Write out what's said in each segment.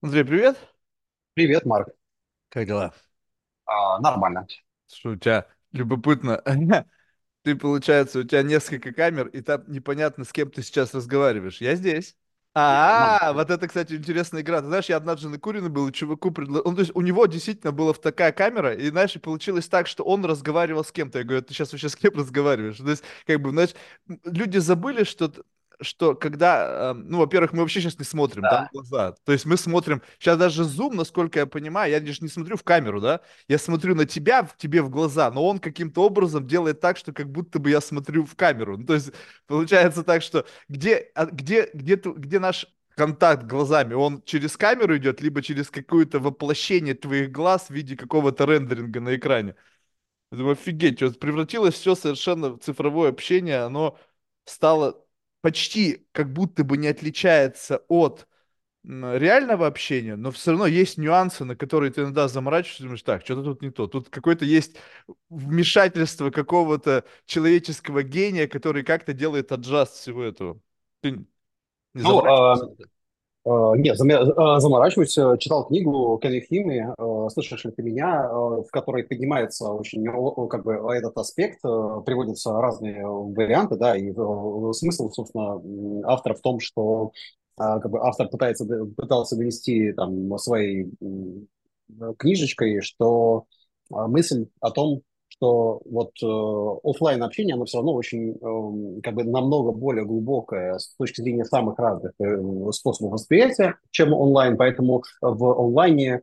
Андрей, привет. Привет, Марк. Как дела? Нормально. Что у тебя любопытно? Ты, получается, у тебя несколько камер, и там непонятно, с кем ты сейчас разговариваешь. Я здесь. Вот это, кстати, интересная игра. Ты знаешь, я однажды на Курина был, и чуваку предложил... То есть у него действительно была такая камера, и, знаешь, и получилось так, что он разговаривал с кем-то. Я говорю, ты сейчас вообще с кем разговариваешь? То есть, как бы, знаешь, люди забыли, что когда, во-первых, мы вообще сейчас не смотрим, да, в глаза. То есть мы смотрим, сейчас даже Zoom, насколько я понимаю, я лишь не смотрю в камеру, да, я смотрю на тебя, тебе в глаза, но он каким-то образом делает так, что как будто бы я смотрю в камеру. Ну, то есть получается так, что где наш контакт глазами, он через камеру идет, либо через какое-то воплощение твоих глаз в виде какого-то рендеринга на экране. Я думаю, офигеть, вот превратилось все совершенно в цифровое общение, оно стало... почти как будто бы не отличается от реального общения, но все равно есть нюансы, на которые ты иногда заморачиваешься, думаешь, так, что-то тут не то. Тут какое-то есть вмешательство какого-то человеческого гения, который как-то делает аджаст всего этого. Ты не заморачиваешься? Нет, заморачиваюсь. Читал книгу Кенни Химы «Слышишь ли ты меня?», в которой поднимается очень как бы этот аспект, приводятся разные варианты, да, и смысл, собственно, автора в том, что как бы автор пытался донести там своей книжечкой, что мысль о том, что вот офлайн общение, оно все равно очень, как бы, намного более глубокое с точки зрения самых разных способов восприятия, чем онлайн, поэтому в онлайне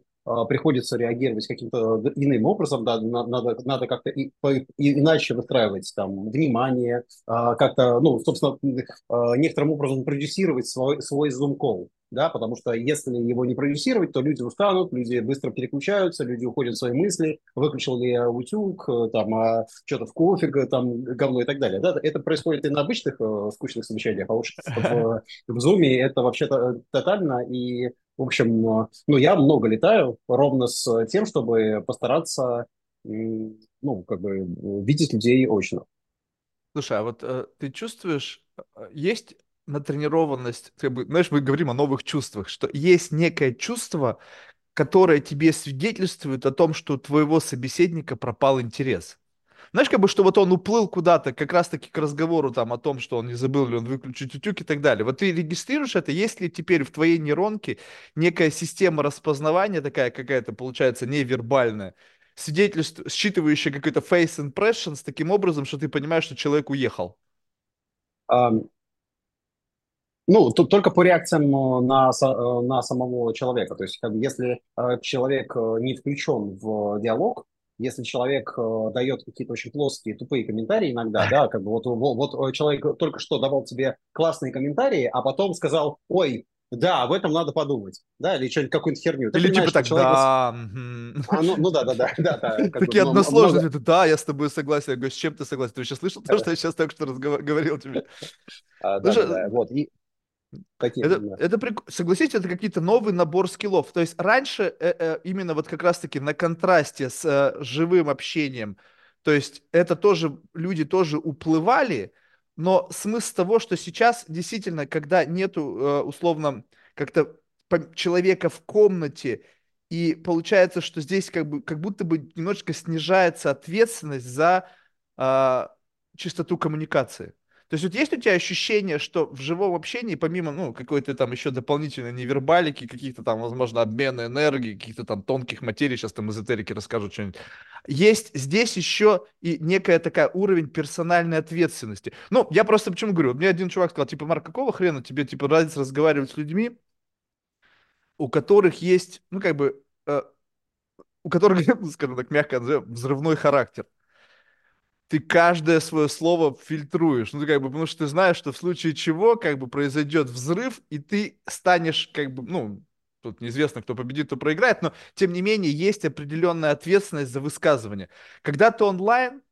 приходится реагировать каким-то иным образом, да, надо как-то иначе выстраивать там внимание, как-то, собственно, некоторым образом продюсировать свой Zoom-колл, да, потому что если его не продюсировать, то люди устанут, люди быстро переключаются, люди уходят в свои мысли, выключил ли я утюг, там, что-то в кофе, там, говно и так далее, да, это происходит и на обычных скучных совещаниях, а уж в Zoom это вообще-то тотально, и в общем, я много летаю ровно с тем, чтобы постараться, как бы, видеть людей очно. Слушай, а вот ты чувствуешь, есть натренированность, как бы, знаешь, мы говорим о новых чувствах, что есть некое чувство, которое тебе свидетельствует о том, что у твоего собеседника пропал интерес. Знаешь, как бы, что вот он уплыл куда-то, как раз-таки к разговору там о том, что он не забыл ли он выключить утюг и так далее. Вот ты регистрируешь это, есть ли теперь в твоей нейронке некая система распознавания такая какая-то, получается, невербальная, считывающая какой-то face impressions таким образом, что ты понимаешь, что человек уехал? Тут только по реакциям на самого человека. То есть, как бы, если человек не включен в диалог, если человек дает какие-то очень плоские, тупые комментарии иногда, да, как бы вот человек только что давал тебе классные комментарии, а потом сказал, ой, да, об этом надо подумать, да, или что-нибудь, какую-нибудь херню. Или типа так, да. Такие односложные, да, я с тобой согласен, я говорю, с чем ты согласен? Ты вообще слышал то, что я сейчас только что говорил тебе? Да, вот, и... Согласитесь, это какие-то новый набор скиллов. То есть раньше именно вот как раз-таки на контрасте с живым общением, то есть это тоже, люди тоже уплывали, но смысл того, что сейчас действительно, когда нету условно как-то человека в комнате, и получается, что здесь как будто бы немножечко снижается ответственность за чистоту коммуникации. То есть вот есть у тебя ощущение, что в живом общении, помимо, какой-то там еще дополнительной невербалики, каких-то там, возможно, обмена энергии, каких-то там тонких материй, сейчас там эзотерики расскажут что-нибудь, есть здесь еще и некая такая уровень персональной ответственности. Я просто почему говорю, мне один чувак сказал, типа, Марк, какого хрена тебе, типа, разница разговаривать с людьми, у которых есть, у которых, скажем так, мягко назовем, взрывной характер. Ты каждое свое слово фильтруешь, потому что ты знаешь, что в случае чего, произойдет взрыв, и ты станешь, тут неизвестно, кто победит, кто проиграет, но, тем не менее, есть определенная ответственность за высказывание. Когда ты онлайн,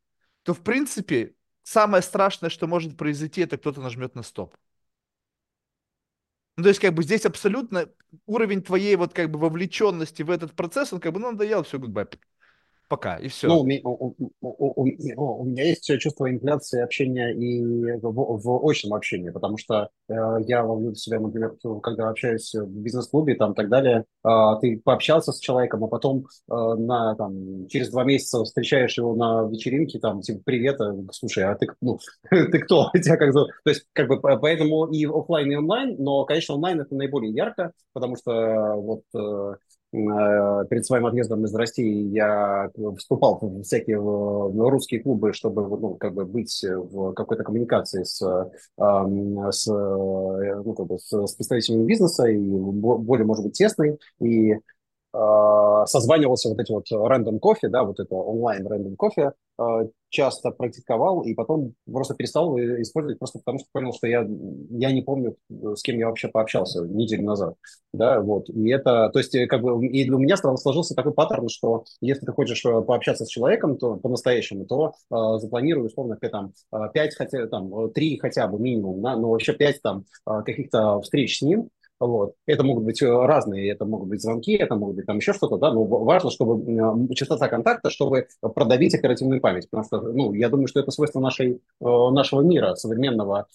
то, в принципе, самое страшное, что может произойти, это кто-то нажмет на стоп. То есть, здесь абсолютно уровень твоей, вовлеченности в этот процесс, он надоел, все, goodbye. пока, и все. Ну, у меня есть чувство инфляции общения и в очном общении, потому что я ловлю для себя, например, когда общаюсь в бизнес-клубе и так далее, ты пообщался с человеком, а потом через 2 месяца встречаешь его на вечеринке, типа, привет, слушай, а ты кто? Тебя как зовут? То есть, поэтому и офлайн, и онлайн, но, конечно, онлайн это наиболее ярко, потому что перед своим отъездом из России я вступал в всякие русские клубы, чтобы быть в какой-то коммуникации с представителями бизнеса и более, может быть, тесной. И созванивался рэндом кофе, это онлайн рэндом кофе, часто практиковал и потом просто перестал использовать, просто потому что понял, что я не помню, с кем я вообще пообщался неделю назад, и это, то есть, и для меня сложился такой паттерн, что если ты хочешь пообщаться с человеком, то по-настоящему, то запланируй, условно, 3 хотя бы минимум, но вообще 5 каких-то встреч с ним. Это могут быть разные, это могут быть звонки, это могут быть еще что-то, но важно, чтобы частота контакта, чтобы продавить оперативную память, потому что, я думаю, что это свойство нашего мира современного,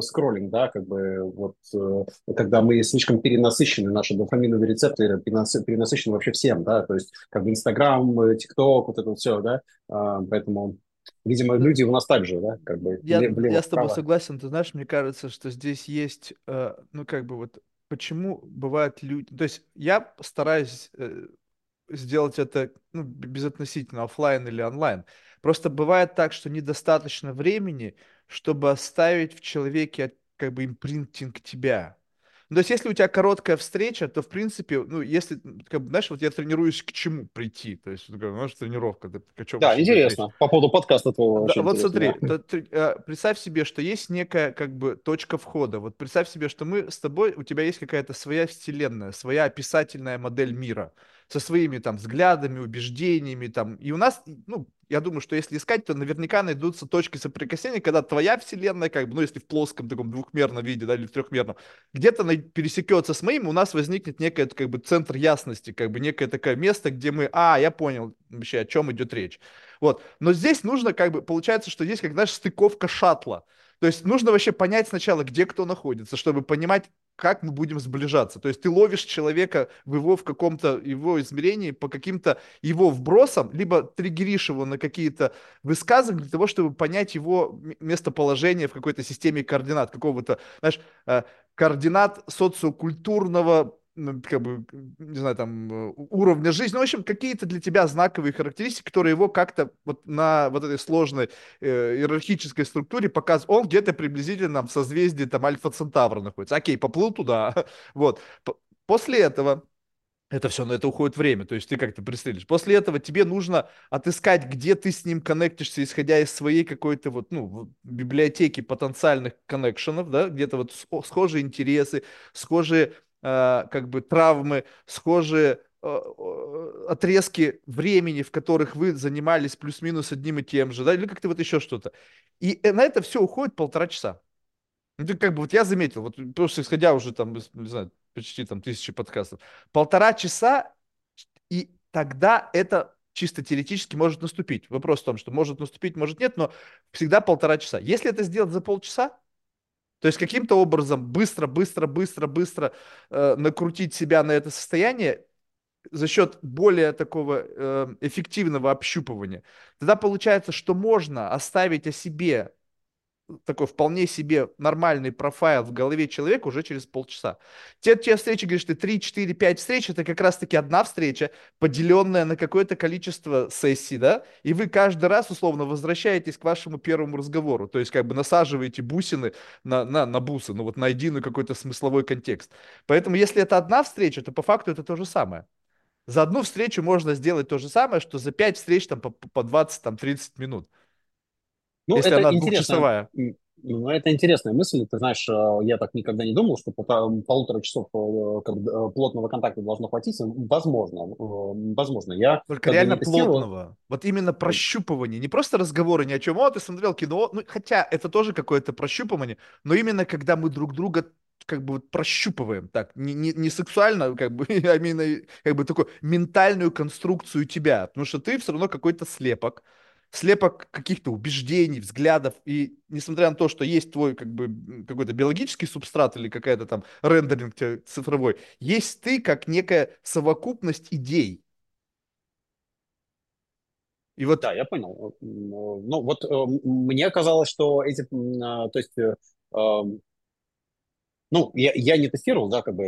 скроллинг, когда мы слишком перенасыщены, наши дофаминовые рецепторы перенасыщены вообще всем, то есть, Инстаграм, ТикТок, все, поэтому... Видимо, люди у нас также, Я с тобой согласен, ты знаешь, мне кажется, что здесь есть, почему бывают люди... То есть я стараюсь сделать это безотносительно офлайн или онлайн. Просто бывает так, что недостаточно времени, чтобы оставить в человеке импринтинг тебя. То есть, если у тебя короткая встреча, то, в принципе, если, я тренируюсь к чему прийти, то есть, тренировка. Да, интересно, по поводу подкаста твоего. Да, смотри, представь себе, что есть некая, точка входа, представь себе, что мы с тобой, у тебя есть какая-то своя вселенная, своя описательная модель мира, со своими, взглядами, убеждениями, и у нас, я думаю, что если искать, то наверняка найдутся точки соприкосновения, когда твоя вселенная, если в плоском таком двухмерном виде, или в трехмерном, где-то пересекется с моим, у нас возникнет некий центр ясности, некое такое место, где мы, я понял вообще, о чем идет речь. Но здесь нужно, получается, что здесь, стыковка шаттла. То есть нужно вообще понять сначала, где кто находится, чтобы понимать, как мы будем сближаться. То есть ты ловишь человека в каком-то его измерении по каким-то его вбросам, либо триггеришь его на какие-то высказывания для того, чтобы понять его местоположение в какой-то системе координат, какого-то, координат социокультурного, уровня жизни. В общем, какие-то для тебя знаковые характеристики, которые его как-то на этой сложной иерархической структуре показывают. Он где-то приблизительно в созвездии Альфа-Центавра находится. Окей, поплыл туда. После этого... Это все, на это уходит время, то есть ты как-то пристрелишь. После этого тебе нужно отыскать, где ты с ним коннектишься, исходя из своей какой-то библиотеки потенциальных коннекшенов, где-то схожие интересы, схожие травмы, схожие отрезки времени, в которых вы занимались плюс-минус одним и тем же, или как-то еще что-то. И на это все уходит 1,5 часа. Я заметил, просто исходя уже не знаю, почти 1000 подкастов, 1,5 часа, и тогда это чисто теоретически может наступить. Вопрос в том, что может наступить, может нет, но всегда 1,5 часа. Если это сделать за полчаса, то есть каким-то образом быстро накрутить себя на это состояние за счет более такого эффективного общупывания, тогда получается, что можно оставить о себе такой вполне себе нормальный профайл в голове человека уже через 1,5 часа. Те встречи, говоришь, ты 3, 4, 5 встреч, это как раз-таки одна встреча, поделенная на какое-то количество сессий, и вы каждый раз, условно, возвращаетесь к вашему первому разговору, то есть насаживаете бусины на бусы, на единый какой-то смысловой контекст. Поэтому, если это одна встреча, то по факту это то же самое. За одну встречу можно сделать то же самое, что за 5 встреч по 20-30 минут. Если это двухчасовая. Это интересная мысль. Ты знаешь, я так никогда не думал, что 1,5 часов плотного контакта должно хватить. Возможно. Я только реально плотного. Именно прощупывание. Не просто разговоры ни о чем. Ты смотрел кино. Хотя это тоже какое-то прощупывание. Но именно когда мы друг друга как бы вот прощупываем так, не сексуально, как бы, а именно как бы такую ментальную конструкцию тебя, потому что ты все равно какой-то слепок, слепок каких-то убеждений, взглядов, и несмотря на то, что есть твой как бы какой-то биологический субстрат или какая-то там рендеринг цифровой, есть ты как некая совокупность идей. И вот... Да, я понял. Ну вот мне казалось, что эти, то есть, ну, я не тестировал, да, как бы,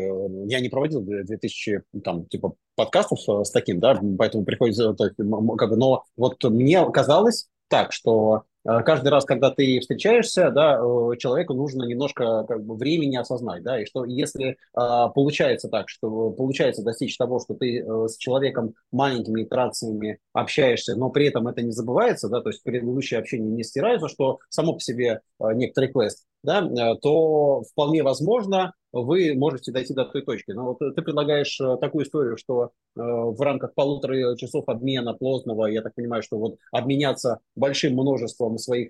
я не проводил 2000, там, типа, подкастов с таким, да, поэтому приходится, так, как бы, но вот мне казалось так, что каждый раз, когда ты встречаешься, да, человеку нужно немножко, как бы, времени осознать, да, и что если получается так, что получается достичь того, что ты с человеком маленькими итерациями общаешься, но при этом это не забывается, да, то есть предыдущие общения не стираются, что само по себе некоторый квест, да, то вполне возможно вы можете дойти до той точки. Но вот ты предлагаешь такую историю, что в рамках 1,5 часов обмена плотного, я так понимаю, что вот обменяться большим множеством своей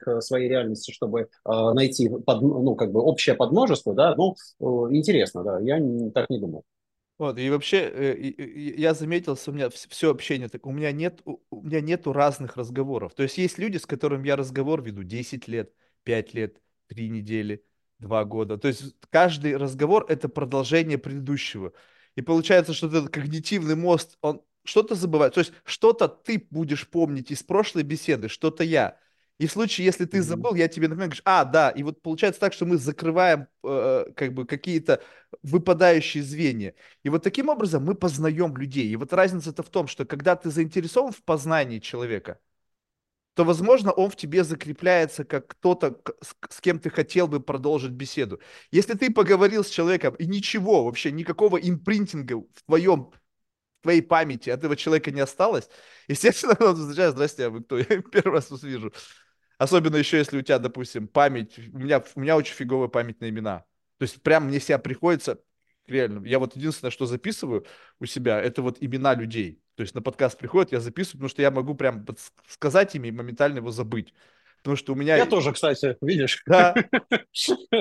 реальности, чтобы найти ну, как бы общее подмножество, да, ну, интересно, да, я так не думал. Вот, и вообще, я заметил, что у меня все общение, так, у меня нету разных разговоров. То есть есть люди, с которыми я разговор веду 10 лет, 5 лет, 3 недели, 2 года. То есть каждый разговор – это продолжение предыдущего. И получается, что этот когнитивный мост, он что-то забывает. То есть что-то ты будешь помнить из прошлой беседы, что-то я. И в случае, если ты забыл, я тебе напоминаю, говоришь, а, да. И вот получается так, что мы закрываем как бы какие-то выпадающие звенья. И вот таким образом мы познаем людей. И вот разница-то в том, что когда ты заинтересован в познании человека, то, возможно, он в тебе закрепляется как кто-то, с кем ты хотел бы продолжить беседу. Если ты поговорил с человеком, и ничего вообще, никакого импринтинга в твоей памяти от этого человека не осталось, естественно, он встречает, здрасте, а вы кто? Я первый раз вас вижу. Особенно еще, если у тебя, допустим, память, у меня очень фиговая память на имена. То есть прям мне себя приходится, реально, я вот единственное, что записываю у себя, это вот имена людей. То есть на подкаст приходят, я записываю, потому что я могу прям сказать ими и моментально его забыть. Потому что у меня... Я тоже, кстати, видишь? Да.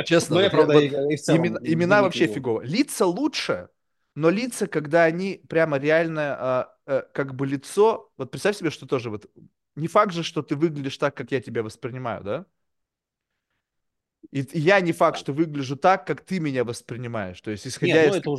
Честно. Но я, правда, вот и в целом имена вообще фигово. Лица лучше, но лица, когда они прямо реально как бы лицо... Вот представь себе, что тоже вот... Не факт же, что ты выглядишь так, как я тебя воспринимаю, да? И я не факт, что выгляжу так, как ты меня воспринимаешь. То есть, исходя из... Нет, это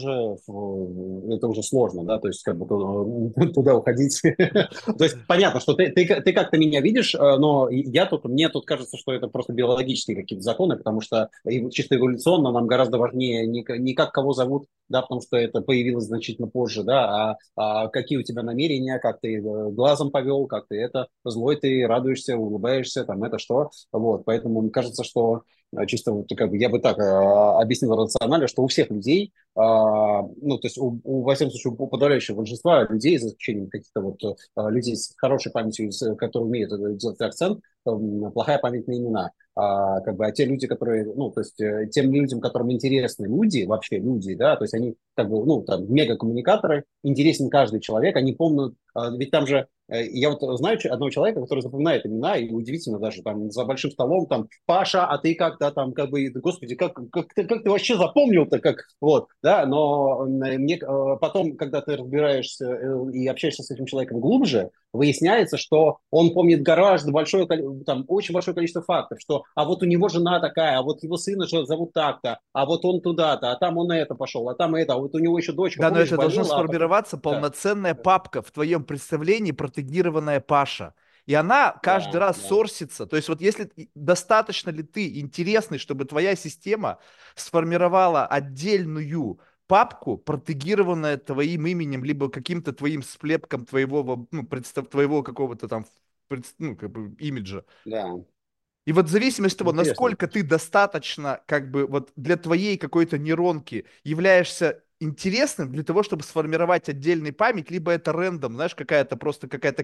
уже сложно, да, то есть, как бы туда уходить. То есть, понятно, что ты как-то меня видишь, но мне тут кажется, что это просто биологические какие-то законы, потому что чисто эволюционно нам гораздо важнее не как кого зовут, да, потому что это появилось значительно позже, да, а какие у тебя намерения, как ты глазом повел, как ты это, злой ты, радуешься, улыбаешься, там, это что, вот, поэтому мне кажется, что чисто вот, как бы, я бы так объяснил рационально, что у всех людей, ну, то есть, во всяком случае, у подавляющего большинства людей, за исключением каких-то вот людей с хорошей памятью, которые умеют делать акцент, плохая память на имена. Как бы, а те люди, которые, ну, то есть, тем людям, которым интересны люди, вообще люди, да, то есть они, как бы, ну, там, мегакоммуникаторы, интересен каждый человек, они помнят, ведь там же, я вот знаю одного человека, который запоминает имена, и удивительно даже, там, за большим столом, там, Паша, а ты как, да, там, как бы, господи, как ты вообще запомнил-то, как, вот, да, но мне потом, когда ты разбираешься и общаешься с этим человеком глубже, выясняется, что он помнит гораздо большое, там, очень большое количество фактов, что, а вот у него жена такая, а вот его сына же зовут так-то, а вот он туда-то, а там он на это пошел, а там это, а вот у него еще дочка. Да, помнишь, но это должна сформироваться полноценная папка в твоем представлении, протегнированная Паша. И она каждый раз сорсится. То есть вот если достаточно ли ты интересный, чтобы твоя система сформировала отдельную папку, протегированная твоим именем, либо каким-то твоим сплепком твоего, ну, твоего какого-то там, ну, как бы, имиджа. Да. И вот в зависимости от того, насколько ты достаточно, как бы, вот для твоей какой-то нейронки являешься интересным для того, чтобы сформировать отдельный память, либо это рандом, знаешь, какая-то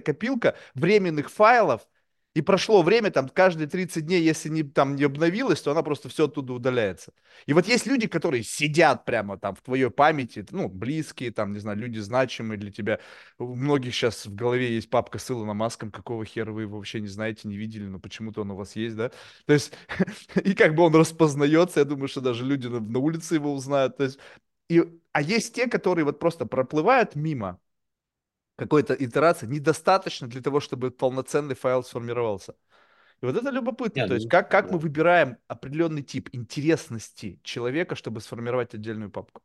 копилка временных файлов, И прошло время, там, каждые 30 дней, если не, там, не обновилось, то она просто все оттуда удаляется. И вот есть люди, которые сидят прямо там в твоей памяти, ну, близкие, там, не знаю, люди значимые для тебя. У многих сейчас в голове есть папка с Илоном Маском, какого хера вы его вообще не знаете, не видели, но почему-то он у вас есть, да? То есть, и как бы он распознается, я думаю, что даже люди на улице его узнают. То есть, а есть те, которые вот просто проплывают мимо. Какой-то итерации недостаточно для того, чтобы полноценный файл сформировался. И вот это любопытно. То есть как мы выбираем определенный тип интересности человека, чтобы сформировать отдельную папку?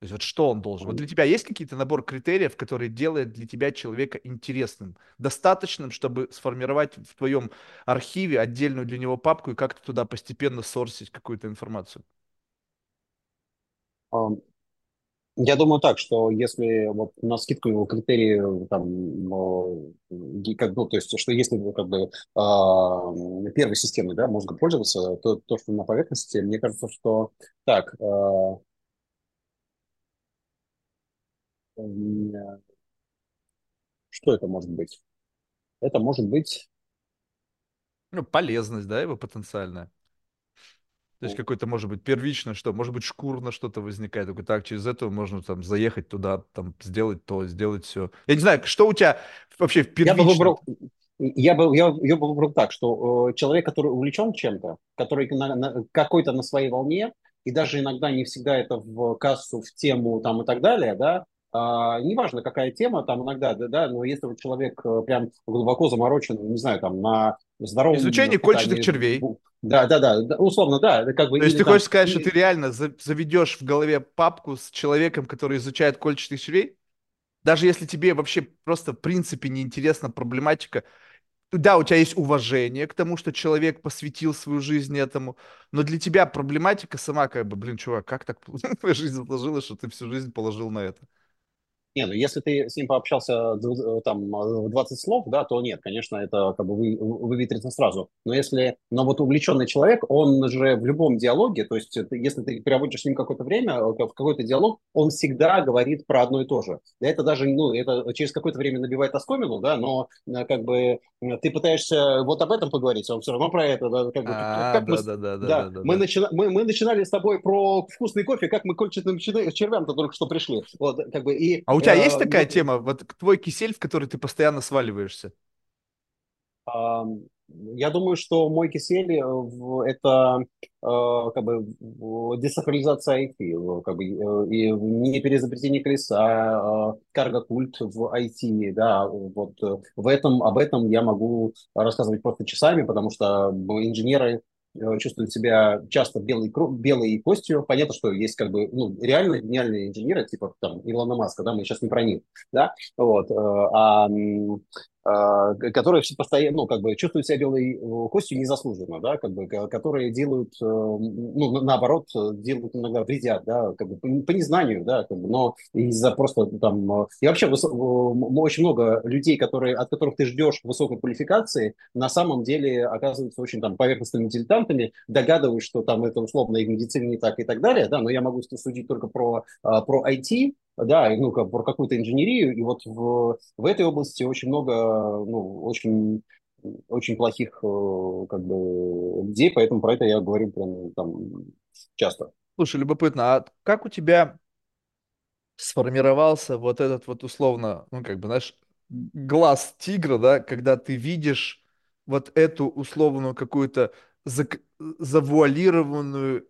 То есть вот что он должен? Вот для тебя есть какие-то набор критериев, которые делают для тебя человека интересным, достаточным, чтобы сформировать в твоем архиве отдельную для него папку и как-то туда постепенно сорсить какую-то информацию? Я думаю так, что если вот на скидку его критерии, там, ну, то есть, что если как бы первой системой, да, можно пользоваться, то, что на поверхности, мне кажется, что так, что это может быть? Это может быть... Ну, полезность, да, его потенциальная. То есть какой-то, может быть, первичное что, может быть, шкурно что-то возникает. Только так, через это можно там заехать туда, там сделать то, сделать все. Я не знаю, что у тебя вообще в первичном? Я бы выбрал так, что человек, который увлечен чем-то, который какой-то на своей волне, и даже иногда не всегда это в кассу, в тему там и так далее, да, неважно, какая тема, там иногда, да, но если вот человек прям глубоко заморочен, не знаю, там, на здоровом... Изучение кольчатых червей. Да, условно, да. Как бы, то есть ты хочешь сказать, что ты реально заведешь в голове папку с человеком, который изучает кольчатых червей? Даже если тебе вообще просто в принципе неинтересна проблематика. Да, у тебя есть уважение к тому, что человек посвятил свою жизнь этому, но для тебя проблематика сама как бы, блин, чувак, как так твоя жизнь сложилась, что ты всю жизнь положил на это? Не, ну если ты с ним пообщался там 20 слов, да, то нет, конечно, это как бы выветрится сразу. Но вот увлеченный человек, он же в любом диалоге, то есть если ты проводишь с ним какое-то время, какой-то диалог, он всегда говорит про одно и то же. Это даже, ну, это через какое-то время набивает оскомину, да, но как бы ты пытаешься вот об этом поговорить, а он все равно про это. Мы начинали с тобой про вкусный кофе, как мы кольчатым червям-то только что пришли. Вот, как бы, и... А у тебя есть такая тема, вот твой кисель, в который ты постоянно сваливаешься? Я думаю, что мой кисель – это как бы децентрализация IT, как бы, и не переизобретение колеса, карго-культ в IT, да, вот об этом я могу рассказывать просто часами, потому что инженеры чувствуют себя часто белой костью. Понятно, что есть как бы ну, реально гениальные инженеры, типа там Илона Маска, да, мы сейчас не про них, да, вот, которые постоянно, ну, как бы чувствуют себя белой костью незаслуженно, да, как бы, которые делают, ну, наоборот, делают иногда вредят, да, как бы по незнанию, да, как бы, но из-за просто там... И вообще очень много людей, от которых ты ждешь высокой квалификации, на самом деле оказываются очень там поверхностными дилетантами, догадываюсь, что там это условно и в медицине не так и так далее, да, но я могу судить только про IT, да, ну, как, про какую-то инженерию, и вот в этой области очень много, ну, очень плохих, как бы, людей, поэтому про это я говорю прям там часто. Слушай, любопытно, а как у тебя сформировался вот этот вот условно, ну, как бы, знаешь, глаз тигра, да, когда ты видишь вот эту условную какую-то завуалированную,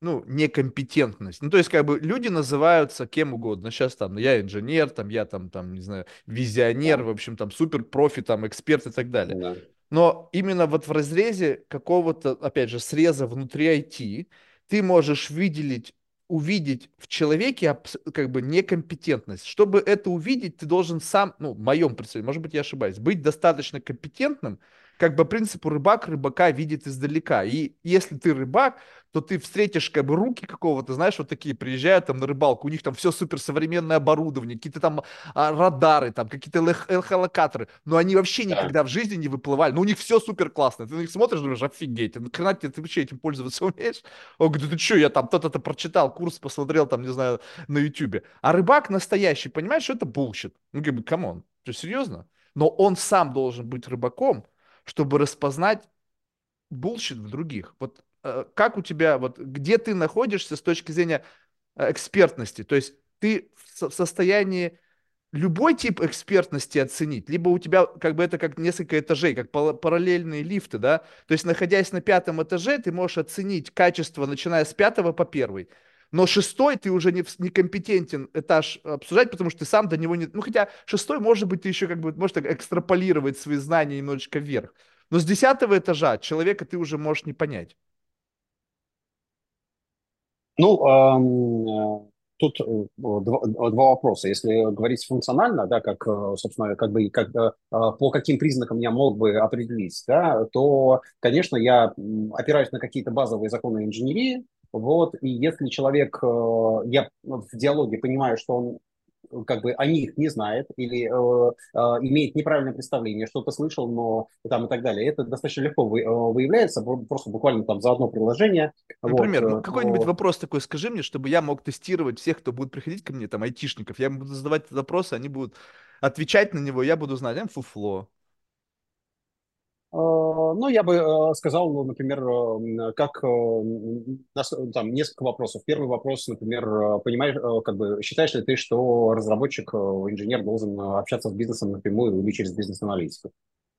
ну, некомпетентность. Ну, то есть, как бы, люди называются кем угодно. Сейчас там, я инженер, там, я там, не знаю, визионер, в общем, там, суперпрофи, там, эксперт и так далее. Да. Но именно вот в разрезе какого-то, опять же, среза внутри IT ты можешь увидеть в человеке, как бы, некомпетентность. Чтобы это увидеть, ты должен сам, ну, в моем представлении, может быть, я ошибаюсь, быть достаточно компетентным, как бы, принципу рыбак рыбака видит издалека. И если ты рыбак, то ты встретишь, как бы, руки какого-то, знаешь, вот такие приезжают там на рыбалку, у них там все суперсовременное оборудование, какие-то там радары, там какие-то эхолокаторы, но они вообще никогда в жизни не выплывали, но у них все супер классно. Ты на них смотришь, думаешь, офигеть, нахрена ты вообще этим пользоваться умеешь? Он говорит, ты что, я там то-то прочитал, курс посмотрел, там, не знаю, на YouTube. А рыбак настоящий, понимаешь, что это булщит. Ну, как бы, камон, что, серьезно? Но он сам должен быть рыбаком, чтобы распознать булщит в других. Вот как у тебя, вот где ты находишься с точки зрения экспертности? То есть ты в состоянии любой тип экспертности оценить, либо у тебя как бы это как несколько этажей, как параллельные лифты, да? То есть находясь на 5-м этаже, ты можешь оценить качество, начиная с 5-го по 1-й. Но 6-й ты уже не компетентен этаж обсуждать, потому что ты сам до него не... Ну, хотя 6-й, может быть, ты еще как бы можешь так экстраполировать свои знания немножечко вверх. Но с 10-го этажа человека ты уже можешь не понять. Ну, тут два вопроса. Если говорить функционально, да, как, собственно, как бы, как, по каким признакам я мог бы определить, да, то, конечно, я опираюсь на какие-то базовые законы инженерии. Вот, и если человек, я в диалоге понимаю, что он как бы о них не знает или имеет неправильное представление, что-то слышал, но там и так далее. Это достаточно легко выявляется, просто буквально там за одно приложение. Например, вот, ну, какой-нибудь вопрос такой скажи мне, чтобы я мог тестировать всех, кто будет приходить ко мне, там, айтишников. Я им буду задавать вопросы, они будут отвечать на него, я буду знать, фуфло. Ну, я бы сказал, например, как там несколько вопросов. Первый вопрос, например, понимаешь, как бы считаешь ли ты, что разработчик, инженер должен общаться с бизнесом напрямую или через бизнес-аналитику?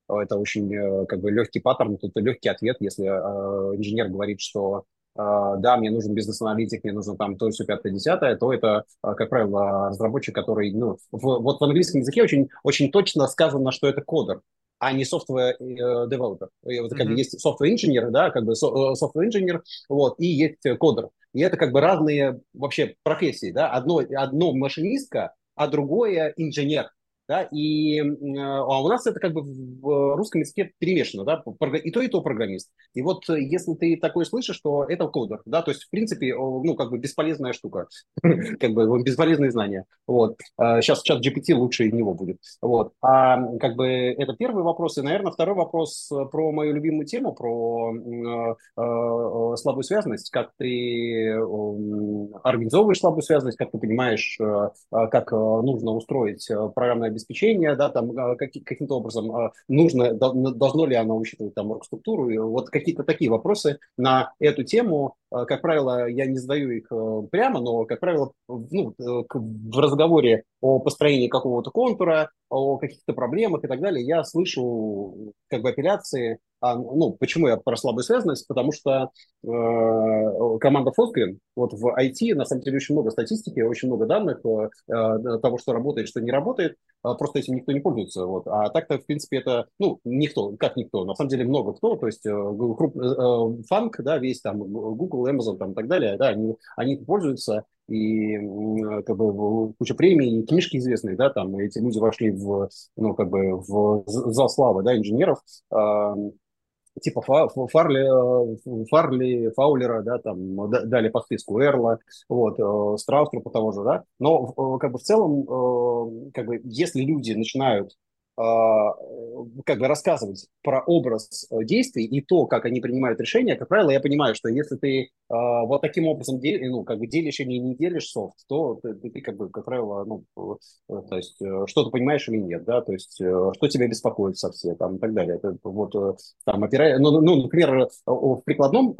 Это очень как бы легкий паттерн, тут легкий ответ, если инженер говорит, что да, мне нужен бизнес-аналитик, мне нужно там то, все, 5-10, то это, как правило, разработчик, который, ну, вот в английском языке очень, очень точно сказано, что это кодер, а не software-девелопер. Как бы есть software-инженер, да, как бы software-инженер, вот, и есть кодер. И это как бы разные вообще профессии, да, одно машинистка, а другое инженер, да, и а у нас это как бы в русском языке перемешано, да, и то программист. И вот если ты такое слышишь, то это кодер, да, то есть в принципе, ну, как бы бесполезная штука, как бы бесполезные знания, вот. Сейчас чат GPT лучше него будет, вот. А как бы это первый вопрос, и, наверное, второй вопрос про мою любимую тему, про слабую связность, как ты организовываешь слабую связность, как ты понимаешь, как нужно устроить программное обеспечение, да, там каким-то образом нужно, должно ли оно учитывать там оргструктуру, и вот какие-то такие вопросы на эту тему, как правило, я не задаю их прямо, но, как правило, ну, в разговоре о построении какого-то контура, о каких-то проблемах и так далее, я слышу как бы апелляции, ну, почему я про слабую связность, потому что команда Фоскрин, вот в IT, на самом деле, очень много статистики, очень много данных того, что работает, что не работает, просто этим никто не пользуется, вот, а так-то, в принципе, это, ну, никто, как никто, на самом деле, много кто, то есть, фанк, да, весь там, Google, Amazon, там, и так далее, да, они пользуются, и как бы куча премий, и книжки известные, да, там, эти люди вошли в, ну, как бы, в зал славы, да, инженеров, типа Фарли, Фаулера, да, там, дали по списку Эрла, вот, Страуструпа того же, да, но, как бы, в целом, как бы, если люди начинают, как бы, рассказывать про образ действий и то, как они принимают решения, как правило, я понимаю, что если ты вот таким образом ну, как бы делишь или не делишь софт, то ты как бы, как правило, ну, то есть, что ты понимаешь или нет, да, то есть, что тебя беспокоит совсем, там, и так далее. Это, вот, там, ну, например, в прикладной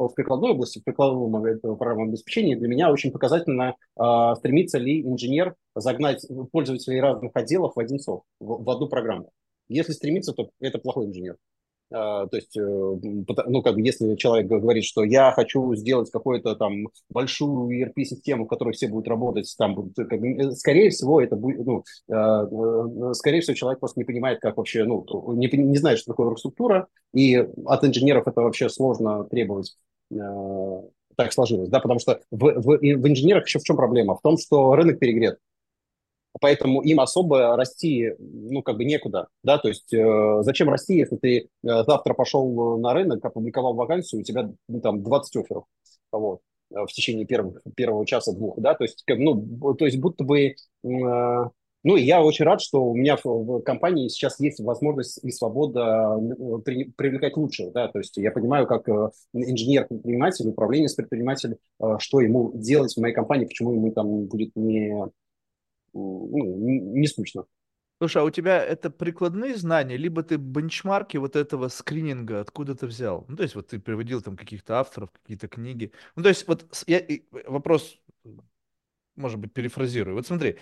области, в прикладном программном обеспечении для меня очень показательно, стремится ли инженер загнать пользователей разных отделов в один софт, в одну программу. Если стремится, то это плохой инженер. То есть, ну, как бы, если человек говорит, что я хочу сделать какую-то там большую ERP-систему, в которой все будут работать, там, как бы, скорее всего, это будет, ну, скорее всего, человек просто не понимает, как вообще, ну, не знает, что такое структура, и от инженеров это вообще сложно требовать. Так сложилось, да, потому что в инженерах еще в чем проблема? В том, что рынок перегрет. Поэтому им особо расти, ну, как бы некуда, да, то есть зачем расти, если ты завтра пошел на рынок, опубликовал вакансию, у тебя, ну, там 20 офферов, вот, в течение первого часа-двух, да, то есть, ну, то есть будто бы, ну, и я очень рад, что у меня в компании сейчас есть возможность и свобода привлекать лучших, да, то есть я понимаю, как инженер-предприниматель, управленец-предприниматель, что ему делать в моей компании, почему ему там будет не скучно. Слушай, а у тебя это прикладные знания, либо ты бенчмарки вот этого скрининга откуда ты взял? Ну, то есть вот ты приводил там каких-то авторов, какие-то книги. Ну, то есть вот вопрос, может быть, перефразирую. Вот смотри,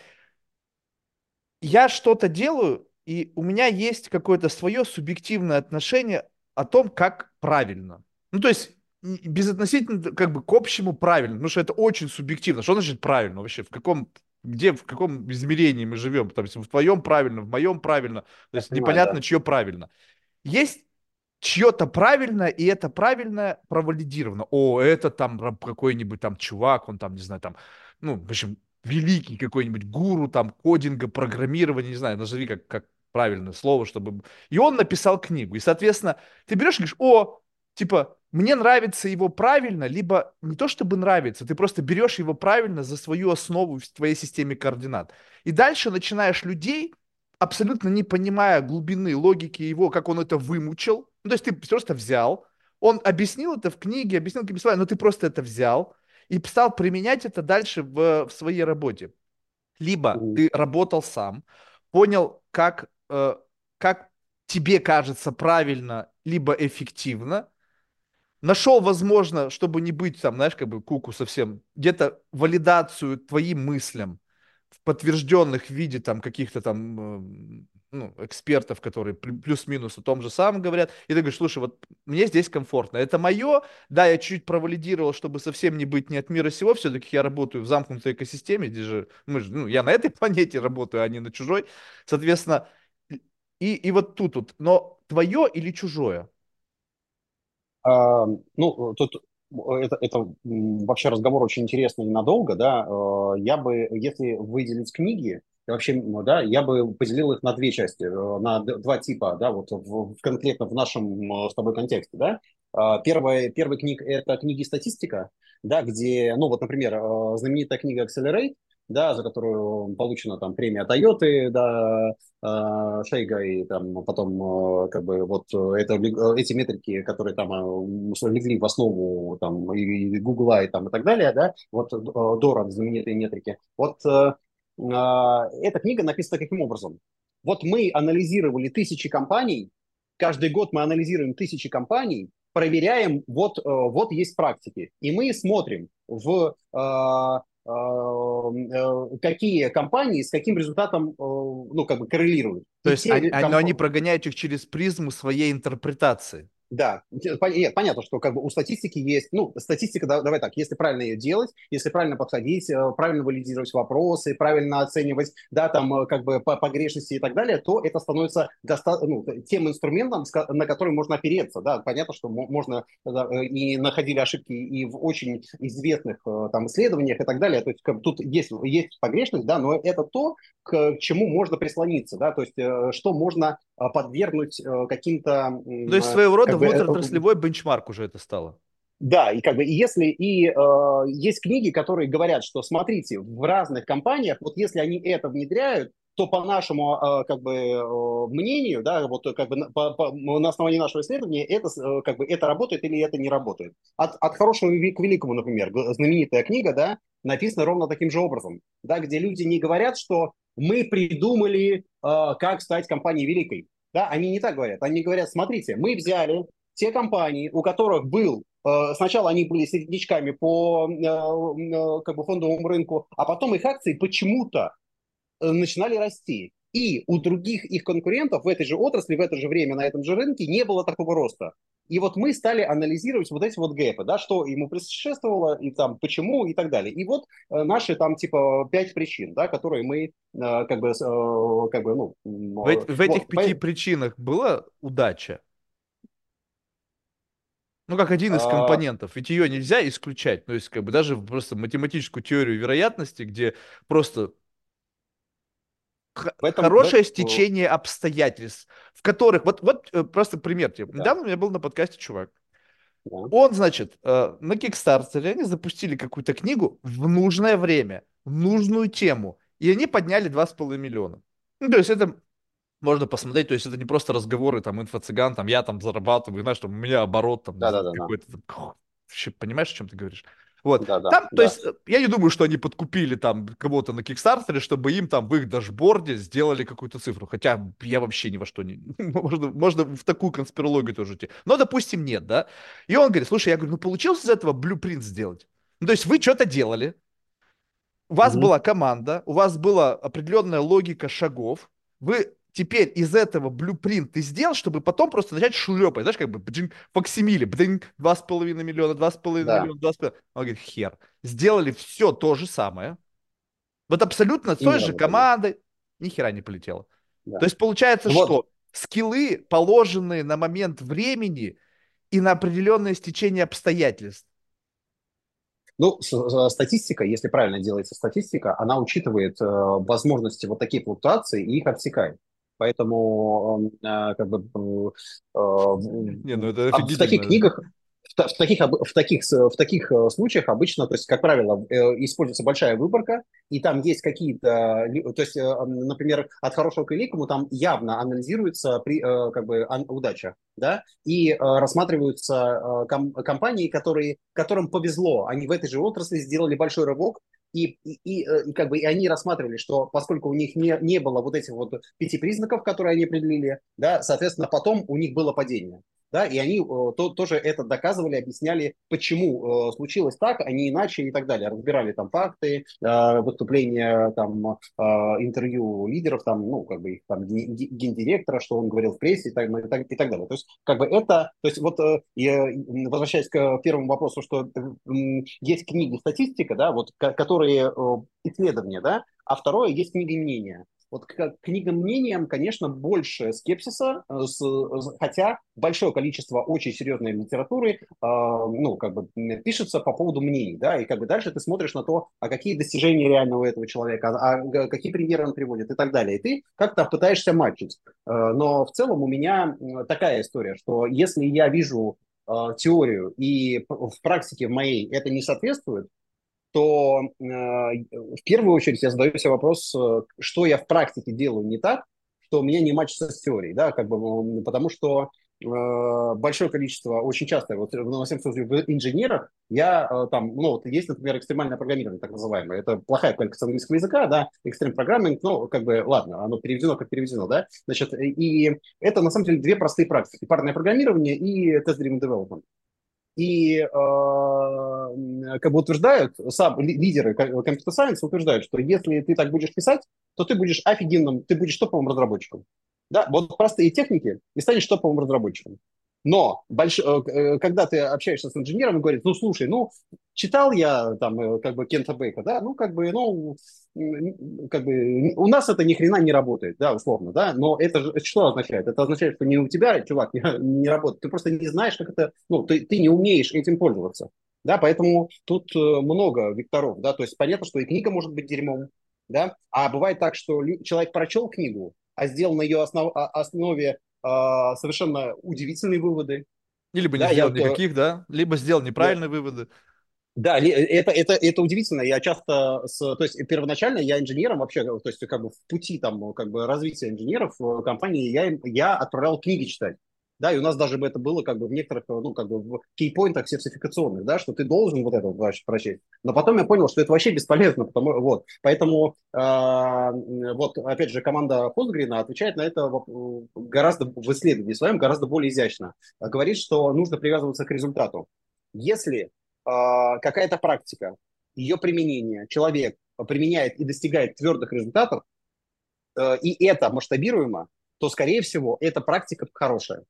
я что-то делаю, и у меня есть какое-то свое субъективное отношение о том, как правильно. Ну, то есть безотносительно как бы к общему правильно, потому что это очень субъективно. Что значит правильно вообще? В каком измерении мы живем? Там, в твоем правильно, в моем правильно. То есть понимаю, непонятно, да. Чье правильно. Есть чье-то правильно, и это правильно провалидировано. О, это там какой-нибудь там чувак, он там, не знаю, там, ну, в общем, великий какой-нибудь гуру там кодинга, программирования, не знаю, назови как правильное слово, чтобы... И он написал книгу. И, соответственно, ты берешь и говоришь, о, типа, мне нравится его правильно, либо не то чтобы нравится, ты просто берешь его правильно за свою основу в твоей системе координат. И дальше начинаешь людей, абсолютно не понимая глубины логики его, как он это вымучил. Ну, то есть ты просто взял, он объяснил это в книге, объяснил какими словами, но ты просто это взял и стал применять это дальше в своей работе. Либо ты работал сам, понял, как тебе кажется правильно, либо эффективно, нашел, возможно, чтобы не быть там, знаешь, как бы куку совсем, где-то валидацию твоим мыслям, в подтвержденных в виде там каких-то там экспертов, которые плюс-минус о том же самом говорят, и ты говоришь, слушай, вот мне здесь комфортно, это мое, да, я чуть провалидировал, чтобы совсем не быть не от мира сего, все-таки я работаю в замкнутой экосистеме, где же, я на этой планете работаю, а не на чужой, соответственно, и вот тут вот, но твое или чужое? Тут это вообще разговор очень интересный и надолго, да, я бы, если выделить книги, вообще, да, я бы поделил их на две части, на два типа, да, вот конкретно в нашем с тобой контексте, да. Первая книга – это книги статистика, да, где, например, знаменитая книга «Accelerate», да, за которую получена там премия Тойоты, да, Шейга, и там потом как бы вот эти метрики, которые там легли в основу там и Гугла, и там и так далее, да, вот Дора, знаменитые метрики. Вот эта книга написана каким образом? Вот мы анализировали тысячи компаний, каждый год мы анализируем тысячи компаний, проверяем, вот есть практики, и мы смотрим в... какие компании с каким результатом, коррелируют. То есть они прогоняют их через призму своей интерпретации. Да, понятно, что у статистики есть, статистика, давай так, если правильно ее делать, если правильно подходить, правильно валидировать вопросы, правильно оценивать, да, там, погрешности и так далее, то это становится тем инструментом, на который можно опереться, да, понятно, что можно, и находили ошибки и в очень известных, там, исследованиях и так далее, то есть, тут есть погрешность, да, но это то, к чему можно прислониться, да, то есть, что можно подвергнуть каким-то... То есть, своего рода отраслевой бенчмарк уже это стало. Да, и есть книги, которые говорят, что смотрите, в разных компаниях, вот если они это внедряют, то по нашему мнению, да, на основании нашего исследования, это работает или это не работает. От хорошего к великому, например, знаменитая книга, да, написана ровно таким же образом, да, где люди не говорят, что мы придумали, как стать компанией великой. Да, они не так говорят. Они говорят, смотрите, мы взяли те компании, у которых был... Сначала они были середнячками по фондовому рынку, а потом их акции почему-то начинали расти. И у других их конкурентов в этой же отрасли, в это же время на этом же рынке не было такого роста. И вот мы стали анализировать вот эти вот гэпы, да, что ему предшествовало, и там почему, и так далее. И вот наши там типа 5 причин, да, которые мы В этих 5 причинах была удача? Как один из компонентов. Ведь ее нельзя исключать. То есть даже просто математическую теорию вероятности, где просто... хорошее стечение обстоятельств, в которых... Вот просто пример тебе. Да. Недавно у меня был на подкасте чувак. Да. Он, на Kickstarter они запустили какую-то книгу в нужное время, в нужную тему. И они подняли 2,5 миллиона. То есть это можно посмотреть. То есть это не просто разговоры, там, инфо-цыган, там, я там зарабатываю, знаешь, там, у меня оборот, там, да, какой-то... Да. Понимаешь, о чем ты говоришь? Вот. Да, да, там, да. То есть я не думаю, что они подкупили там кого-то на Kickstarter, чтобы им там в их дашборде сделали какую-то цифру. Хотя я вообще ни во что не... Можно в такую конспирологию тоже идти. Но, допустим, нет, да? И он говорит, слушай, я говорю, ну получилось из этого блюпринт сделать? Ну, то есть вы что-то делали, у вас была команда, у вас была определенная логика шагов, вы... Теперь из этого блюпринт ты сделал, чтобы потом просто начать шлепать. Знаешь, как бы факсимили, 2,5 миллиона. Он говорит, хер. Сделали все то же самое. Вот абсолютно той же командой. Ни хера не полетело. Да. То есть получается, вот. Что скиллы, положенные на момент времени и на определенное стечение обстоятельств. Ну, статистика, если правильно делается статистика, она учитывает возможности вот такие флуктуации и их отсекает. Поэтому, как бы, в таких случаях обычно, то есть, как правило, используется большая выборка, и там есть какие-то, то есть, например, от хорошего к великому там явно анализируется как бы удача, да, и рассматриваются компании, которым повезло, они в этой же отрасли сделали большой рывок. И как бы и они рассматривали, что поскольку у них не было вот этих вот 5 признаков, которые они определили, да, соответственно, потом у них было падение. Да, и они тоже это доказывали, объясняли, почему случилось так, а не иначе и так далее. Разбирали там факты, выступления, там, интервью лидеров, там, ну, как бы их там гендиректора, что он говорил в прессе и так далее. То есть, как бы это, то есть, вот возвращаясь к первому вопросу, что есть книги статистика, да, вот, которые исследования, да, а второе есть книги мнения. Вот к книгам мнениям, конечно, больше скепсиса, хотя большое количество очень серьезной литературы, ну, как бы, пишется по поводу мнений, да, и как бы дальше ты смотришь на то, а какие достижения реально у этого человека, а какие примеры он приводит и так далее, и ты как-то пытаешься матчить. Но в целом у меня такая история, что если я вижу теорию и в практике в моей это не соответствует, то в первую очередь я задаю себе вопрос, что я в практике делаю не так, что у меня не матчится с теорией, да, как бы, потому что большое количество, очень часто, вот, во всяком случае, в инженерах, там, ну, вот есть, например, экстремальное программирование, так называемое, это плохая коллекция английского языка, да, экстрем программинг, ну, как бы, ладно, оно переведено, как переведено, да, значит, и это, на самом деле, две простые практики, парное программирование и тест-дривен девелопмент. И как бы утверждают, лидеры компьютер-сайенса утверждают, что если ты так будешь писать, то ты будешь офигенным, ты будешь топовым разработчиком. Да? Вот простые техники, и станешь топовым разработчиком. Но когда ты общаешься с инженером, он говорит, ну, слушай, ну, читал я там как бы Кента Бейка, да, ну, как бы, ну, как бы у нас это ни хрена не работает, да, условно, да, но это же что означает? Это означает, что не у тебя, чувак, не работает, ты просто не знаешь, как это, ну, ты не умеешь этим пользоваться, да, поэтому тут много векторов, да, то есть понятно, что и книга может быть дерьмом, да, а бывает так, что человек прочел книгу, а сделал на ее основе совершенно удивительные выводы. Или бы не сделал никаких, да? Либо сделал неправильные выводы. Да, это удивительно. Я часто, то есть первоначально я инженером вообще, то есть как бы в пути там как бы развития инженеров в компании я отправлял книги читать. Да, и у нас даже это было как бы в некоторых, ну, как бы в кейпоинтах сертификационных, да, что ты должен вот это прочесть. Но потом я понял, что это вообще бесполезно, потому вот. Поэтому, вот, опять же, команда Постгрина отвечает на это гораздо, в исследовании своем, гораздо более изящно. Говорит, что нужно привязываться к результату. Если какая-то практика, ее применение, человек применяет и достигает твердых результатов, и это масштабируемо, то, скорее всего, эта практика хорошая.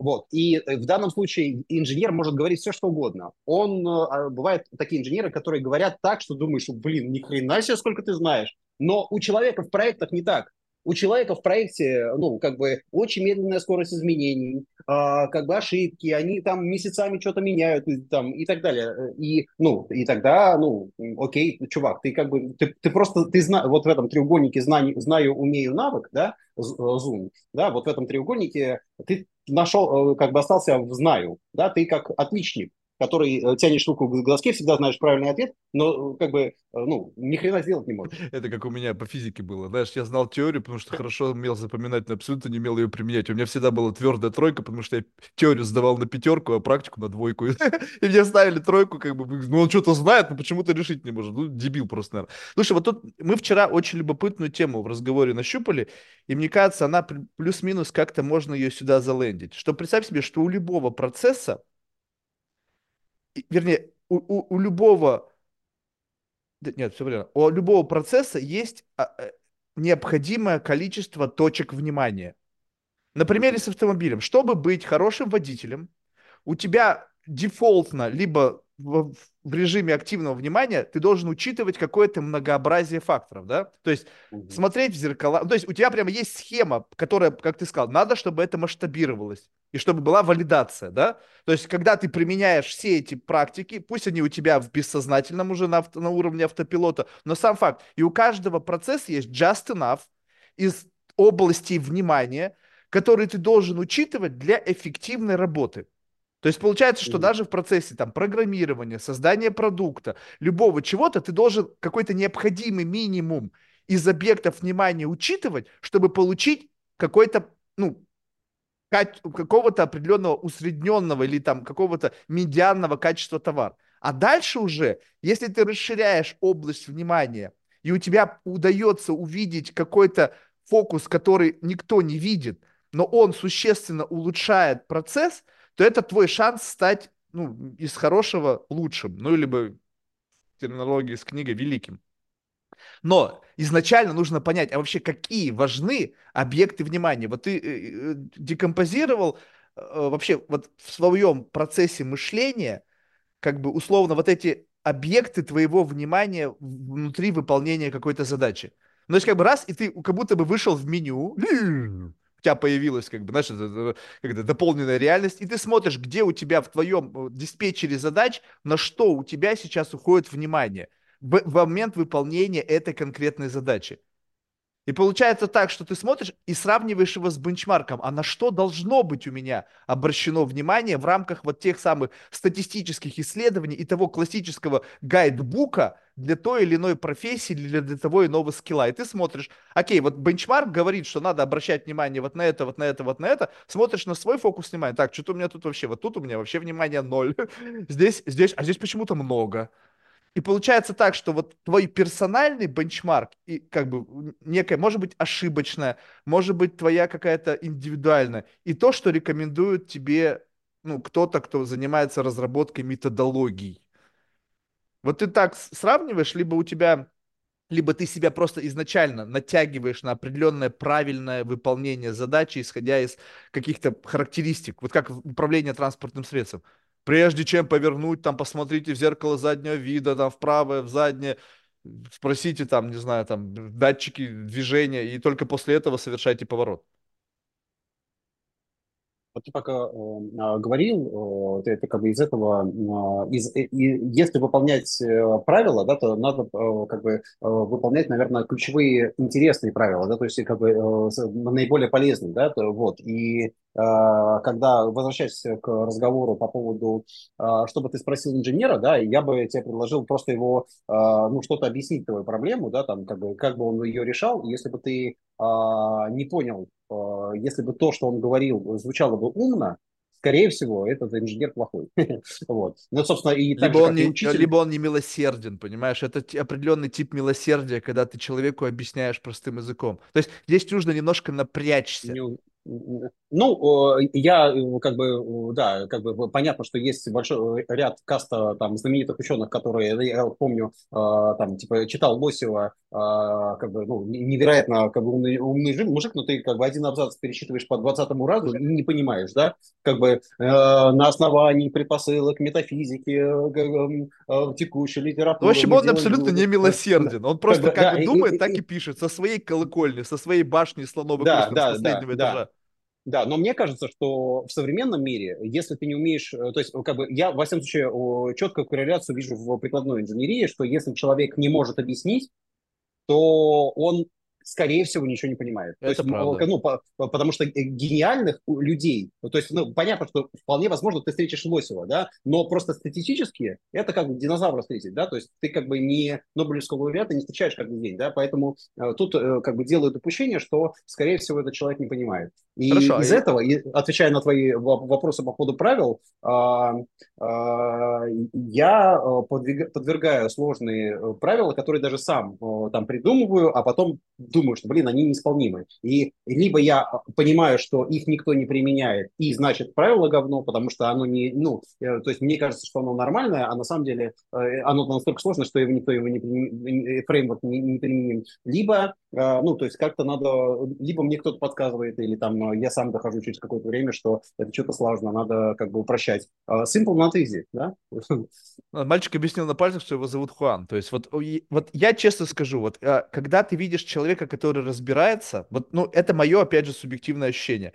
Вот. И в данном случае инженер может говорить все, что угодно. Бывают такие инженеры, которые говорят так, что думаешь, блин, ни хрена себе, сколько ты знаешь. Но у человека в проектах не так. У человека в проекте, ну, как бы, очень медленная скорость изменений, как бы ошибки, они там месяцами что-то меняют там, и так далее. И, ну, и тогда, ну, окей, чувак, ты как бы, ты просто, вот в этом треугольнике знаю, умею, навык, да, Zoom, да, вот в этом треугольнике ты нашел, как бы остался в знаю, да, ты как отличник. который тянешь руку к глазке, всегда знаешь правильный ответ, но как бы, ну, ни хрена сделать не можешь. Это как у меня по физике было. Знаешь, я знал теорию, потому что хорошо умел запоминать, но абсолютно не умел ее применять. У меня всегда была твердая тройка, потому что я теорию сдавал на пятерку, а практику на двойку. И мне ставили тройку, как бы, ну, он что-то знает, но почему-то решить не может. Ну, дебил просто, наверное. Слушай, вот тут мы вчера очень любопытную тему в разговоре нащупали, и мне кажется, она плюс-минус как-то можно ее сюда залендить. Что представь себе, что у любого процесса, вернее, у любого... Нет, все правильно. У любого процесса есть необходимое количество точек внимания. На примере с автомобилем. Чтобы быть хорошим водителем, у тебя дефолтно, либо в режиме активного внимания, ты должен учитывать какое-то многообразие факторов, да? То есть смотреть в зеркала. То есть у тебя прямо есть схема, которая, как ты сказал, надо, чтобы это масштабировалось. И чтобы была валидация, да? То есть, когда ты применяешь все эти практики, пусть они у тебя в бессознательном уже на уровне автопилота, но сам факт. И у каждого процесса есть just enough из областей внимания, которые ты должен учитывать для эффективной работы. То есть, получается, что даже в процессе там, программирования, создания продукта, любого чего-то, ты должен какой-то необходимый минимум из объектов внимания учитывать, чтобы получить какой-то, ну, какого-то определенного усредненного или там какого-то медианного качества товара. А дальше уже, если ты расширяешь область внимания, и у тебя удается увидеть какой-то фокус, который никто не видит, но он существенно улучшает процесс, то это твой шанс стать, ну, из хорошего лучшим, ну, либо в терминологии с книгой великим. Но изначально нужно понять, а вообще какие важны объекты внимания. Вот ты декомпозировал вообще вот в своем процессе мышления, как бы условно, вот эти объекты твоего внимания внутри выполнения какой-то задачи. Ну, то есть как бы раз, и ты как будто бы вышел в меню, у тебя появилась, как бы, знаешь, это дополненная реальность, и ты смотришь, где у тебя в твоем диспетчере задач, на что у тебя сейчас уходит внимание в момент выполнения этой конкретной задачи. И получается так, что ты смотришь и сравниваешь его с бенчмарком. А на что должно быть у меня обращено внимание в рамках вот тех самых статистических исследований и того классического гайдбука для той или иной профессии или для того иного скилла. И ты смотришь, окей, вот бенчмарк говорит, что надо обращать внимание вот на это, вот на это, вот на это. Смотришь на свой фокус внимания. Так, что-то у меня тут вообще, вот тут у меня вообще внимание ноль. Здесь, а здесь почему-то много. И получается так, что вот твой персональный бенчмарк, и как бы некая, может быть, ошибочная, может быть, твоя какая-то индивидуальная, и то, что рекомендует тебе, ну, кто-то, кто занимается разработкой методологий. Вот ты так сравниваешь, либо у тебя, либо ты себя просто изначально натягиваешь на определенное правильное выполнение задачи, исходя из каких-то характеристик, вот как управление транспортным средством. Прежде чем повернуть, там, посмотрите в зеркало заднего вида, там, вправо, в заднее, спросите, там, не знаю, там, датчики движения, и только после этого совершайте поворот. Вот ты пока говорил, ты это как бы из этого, если выполнять правила, да, то надо как бы выполнять, наверное, ключевые интересные правила, да, то есть как бы наиболее полезные, да, то, вот. И когда возвращаясь к разговору по поводу, чтобы ты спросил инженера, да, я бы тебе предложил просто его, ну, что-то объяснить твою проблему, да, там, как бы он ее решал, если бы ты не понял, если бы то, что он говорил, звучало бы умно, скорее всего, этот инженер плохой. Вот. Ну, собственно, и либо он не милосерден, понимаешь? Это определенный тип милосердия, когда ты человеку объясняешь простым языком. То есть здесь нужно немножко напрячься. Ну, я как бы, да, как бы понятно, что есть большой ряд каста там знаменитых ученых, которые, я помню, там, типа, читал Лосева, как бы, ну, невероятно как бы умный мужик, но ты как бы один абзац пересчитываешь по 20-му разу и не понимаешь, да, как бы на основании предпосылок метафизики, текущей литературы. В общем, он абсолютно не милосерден, он просто как думает, так и пишет, со своей колокольни, со своей башни слоновой кости с последнего этажа. Да, но мне кажется, что в современном мире, если ты не умеешь... То есть, как бы, я, во всяком случае, четкую корреляцию вижу в прикладной инженерии, что если человек не может объяснить, то он скорее всего, ничего не понимает. Это правда. Ну, потому что гениальных людей, то есть, ну, понятно, что вполне возможно, ты встретишь Лосева, да, но просто статистически это как динозавра встретить, да, то есть ты как бы не Нобелевского лауреата не встречаешь каждый день, да, поэтому тут как бы делают допущение, что, скорее всего, этот человек не понимает. И хорошо, из этого, отвечая на твои вопросы по поводу правил, я подвергаю сложные правила, которые даже сам там придумываю, а потом думаю, что, блин, они неисполнимы. И либо я понимаю, что их никто не применяет, и значит правило говно, потому что оно не, ну, то есть мне кажется, что оно нормальное, а на самом деле оно настолько сложно, что никто его не, фреймворк не применим. Либо, ну, то есть как-то надо, либо мне кто-то подсказывает, или там я сам дохожу через какое-то время, что это что-то сложно, надо как бы упрощать. Simple not easy, да? Мальчик объяснил на пальцах, что его зовут Хуан. То есть вот я честно скажу, вот когда ты видишь человека, который разбирается, вот, ну, это мое, опять же, субъективное ощущение.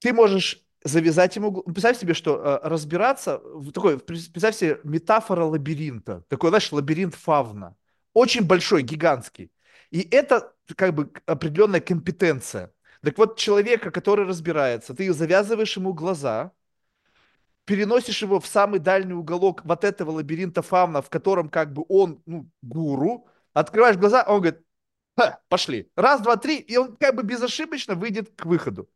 Ты можешь завязать ему... Представь себе, что разбираться... Такой, представь себе метафора лабиринта. Такой, знаешь, лабиринт фавна. Очень большой, гигантский. И это как бы определенная компетенция. Так вот, человека, который разбирается, ты завязываешь ему глаза, переносишь его в самый дальний уголок вот этого лабиринта фавна, в котором как бы он, ну, гуру, открываешь глаза, он говорит, пошли, раз, два, три, и он как бы безошибочно выйдет к выходу.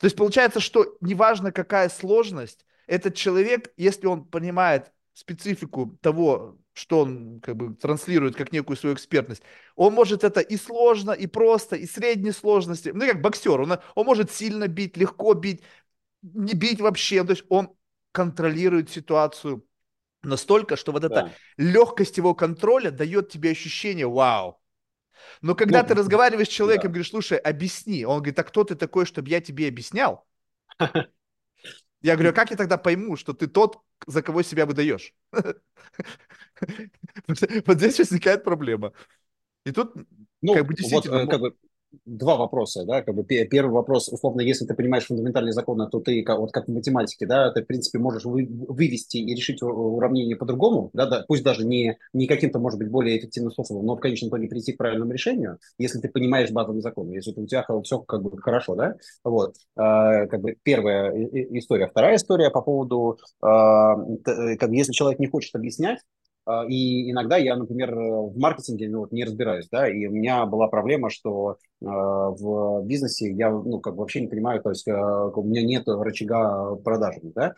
То есть получается, что неважно какая сложность, этот человек, если он понимает специфику того, что он как бы транслирует как некую свою экспертность, он может это и сложно, и просто, и средней сложности, ну как боксер, он может сильно бить, легко бить, не бить вообще, то есть он контролирует ситуацию настолько, что вот эта легкость его контроля дает тебе ощущение «вау». Но когда ты разговариваешь с человеком, говоришь, слушай, объясни. Он говорит, а кто ты такой, чтобы я тебе объяснял? Я говорю, а как я тогда пойму, что ты тот, за кого себя выдаешь? Вот здесь возникает проблема. И тут как бы действительно... Два вопроса, да, как бы первый вопрос, условно, если ты понимаешь фундаментальные законы, то ты, вот как в математике, да, ты, в принципе, можешь вывести и решить уравнение по-другому, да, пусть даже не каким-то, может быть, более эффективным способом, но в конечном итоге прийти к правильному решению, если ты понимаешь базовые законы, если у тебя все как бы хорошо, да, вот, как бы первая история. Вторая история по поводу, как бы, если человек не хочет объяснять. И иногда я, например, в маркетинге не разбираюсь, да, и у меня была проблема, что в бизнесе я, ну, как бы вообще не понимаю, то есть у меня нет рычага продажи, да,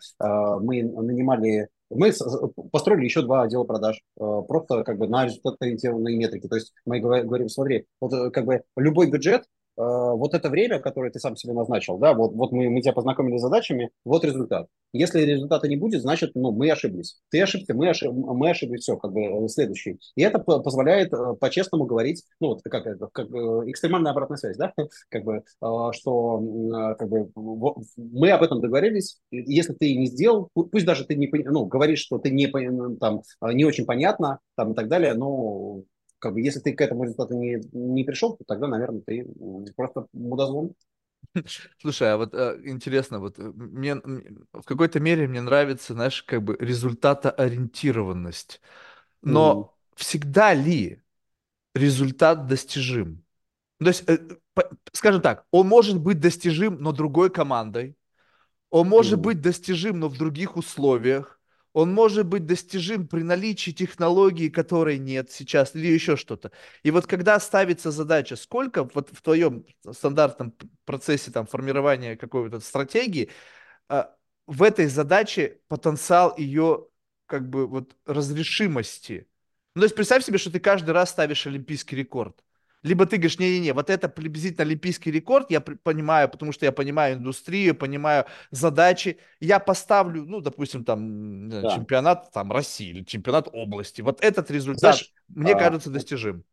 мы нанимали... Мы построили еще два отдела продаж, просто как бы на результатоориентированные метрики, то есть мы говорим, смотри, вот как бы любой бюджет, вот это время, которое ты сам себе назначил, да, вот мы тебя познакомили с задачами, вот результат. Если результата не будет, значит, ну, мы ошиблись. Ты ошибся, мы ошиблись, все, как бы следующий. И это позволяет по-честному говорить, ну, вот как это, как экстремальная обратная связь, да, как бы, что, как бы, мы об этом договорились, если ты не сделал, пусть даже ты не, ну, говоришь, что ты не, там, не очень понятно, там, и так далее, но... Как бы, если ты к этому результату не пришел, то тогда, наверное, ты просто мудозвон. Слушай, а вот интересно, вот мне в какой-то мере мне нравится, знаешь, как бы результатоориентированность. Но всегда ли результат достижим? То есть, скажем так, он может быть достижим, но другой командой. Он может быть достижим, но в других условиях. Он может быть достижим при наличии технологии, которой нет сейчас, или еще что-то. И вот когда ставится задача, сколько вот в твоем стандартном процессе там, формирования какой-то стратегии, в этой задаче потенциал ее как бы вот разрешимости. Ну, то есть представь себе, что ты каждый раз ставишь олимпийский рекорд. Либо ты говоришь, не-не-не, вот это приблизительно олимпийский рекорд, я понимаю, потому что я понимаю индустрию, понимаю задачи, я поставлю, ну, допустим, там, чемпионат там, России или чемпионат области, вот этот результат, знаешь, мне кажется, достижим.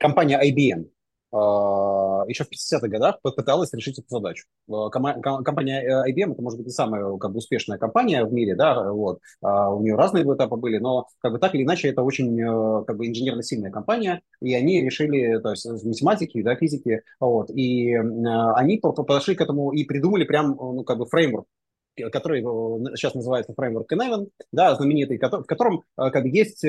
Компания IBM еще в 50-х годах попыталась решить эту задачу. Компания IBM, это, может быть, не самая как бы, успешная компания в мире, да, вот, у нее разные этапы были, но как бы, так или иначе это очень как бы, инженерно сильная компания, и они решили, то есть в математике, да, физике, вот, и они подошли к этому и придумали прям, ну, как бы, фреймворк, который сейчас называется фреймворк Enron, да, знаменитый, в котором как бы, есть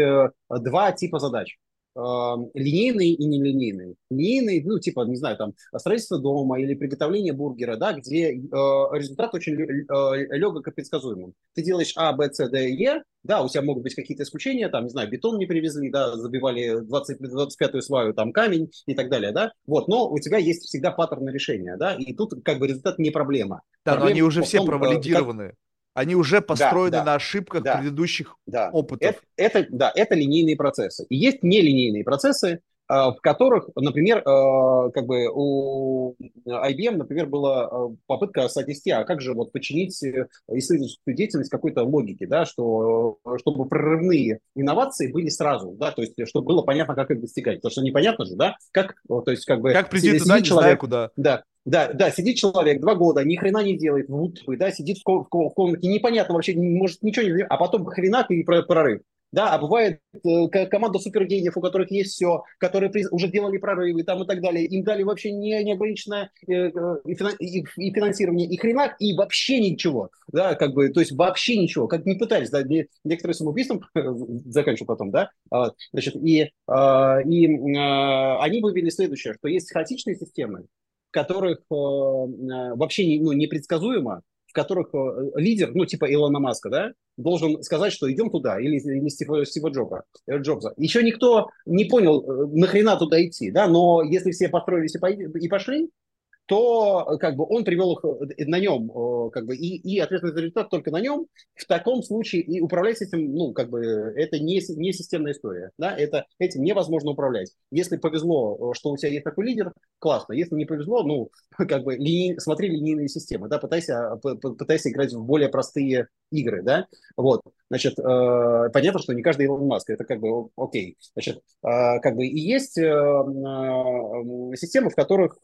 два типа задач. линейный и нелинейный. Линейный, ну, типа, не знаю, там, строительство дома или приготовление бургера, да, где результат очень легок и предсказуемым. Ты делаешь А, Б, С, Д, Е, да, у тебя могут быть какие-то исключения, там, не знаю, бетон не привезли, да, забивали 25-ю сваю, там, камень и так далее, да, вот, но у тебя есть всегда паттерн решения, да, и тут, как бы, результат не проблема. Да, проблема, но они уже все провалидированы. Как... Они уже построены на ошибках предыдущих опытов. Это линейные процессы. И есть нелинейные процессы, в которых, например, как бы у IBM, например, была попытка соотнести, а как же вот подчинить исследовательскую деятельность какой-то логике, да, что, чтобы прорывные инновации были сразу, да, то есть чтобы было понятно, как их достигать, потому что непонятно же, да, как, то есть как бы... Как прийти туда, не знаю куда. Да, сидит человек 2 года, ни хрена не делает, сидит в комнате, непонятно вообще, может ничего не делать, а потом хрена и прорыв. Да, а бывает команда супергениев, у которых есть все, которые уже делали прорывы там и так далее, им дали вообще неограниченное и финансирование, и хрена, и вообще ничего, да, как бы, то есть вообще ничего, как не пытались, да, некоторые самоубийством заканчивают потом, да, значит, они вывели следующее, что есть хаотичные системы, в которых вообще непредсказуемо, в которых лидер, ну, типа Илона Маска, да, должен сказать, что идем туда, или Стива Джобса. Еще никто не понял, нахрена туда идти, да, но если все построились и пошли, то, как бы, он привел их на нем, как бы, и ответственность за результат только на нем. В таком случае и управлять этим, ну, как бы, это не системная история, да, этим невозможно управлять. Если повезло, что у тебя есть такой лидер, классно. Если не повезло, ну, как бы, смотри линейные системы, да, пытайся играть в более простые игры, да, вот. Значит, понятно, что не каждый Илон Маск, это как бы окей. Значит, как бы и есть системы, в которых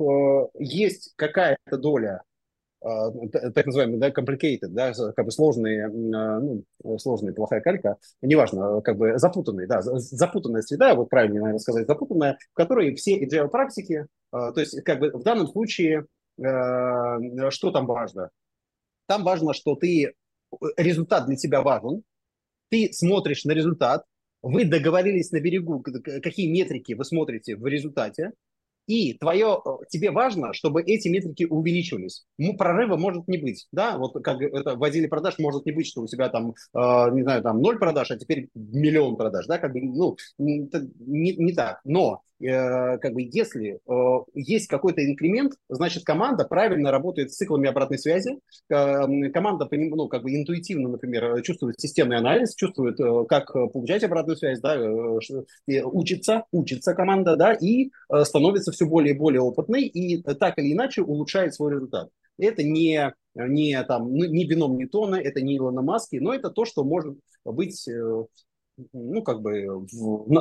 есть какая-то доля, так называемый, да, complicated, да, как бы сложные, сложные, плохая калька, неважно, как бы запутанные, да, запутанная среда, вот правильно, наверное, сказать, запутанная, в которой все agile практики, то есть, как бы в данном случае, что там важно? Там важно, что результат для тебя важен, ты смотришь на результат, вы договорились на берегу, какие метрики вы смотрите в результате, и тебе важно, чтобы эти метрики увеличивались. Прорыва может не быть, да, вот как это в отделе продаж может не быть, что у тебя там, не знаю, там 0 продаж, а теперь 1 000 000 продаж, да, как бы, ну, не так. Но, как бы, если есть какой-то инкремент, значит, команда правильно работает с циклами обратной связи, команда, ну, как бы интуитивно, например, чувствует системный анализ, чувствует, как получать обратную связь, да, учится команда, да, и становится все более и более опытной, и так или иначе улучшает свой результат. Это не бином Ньютона, это не Илона Маски, но это то, что может быть, ну, как бы,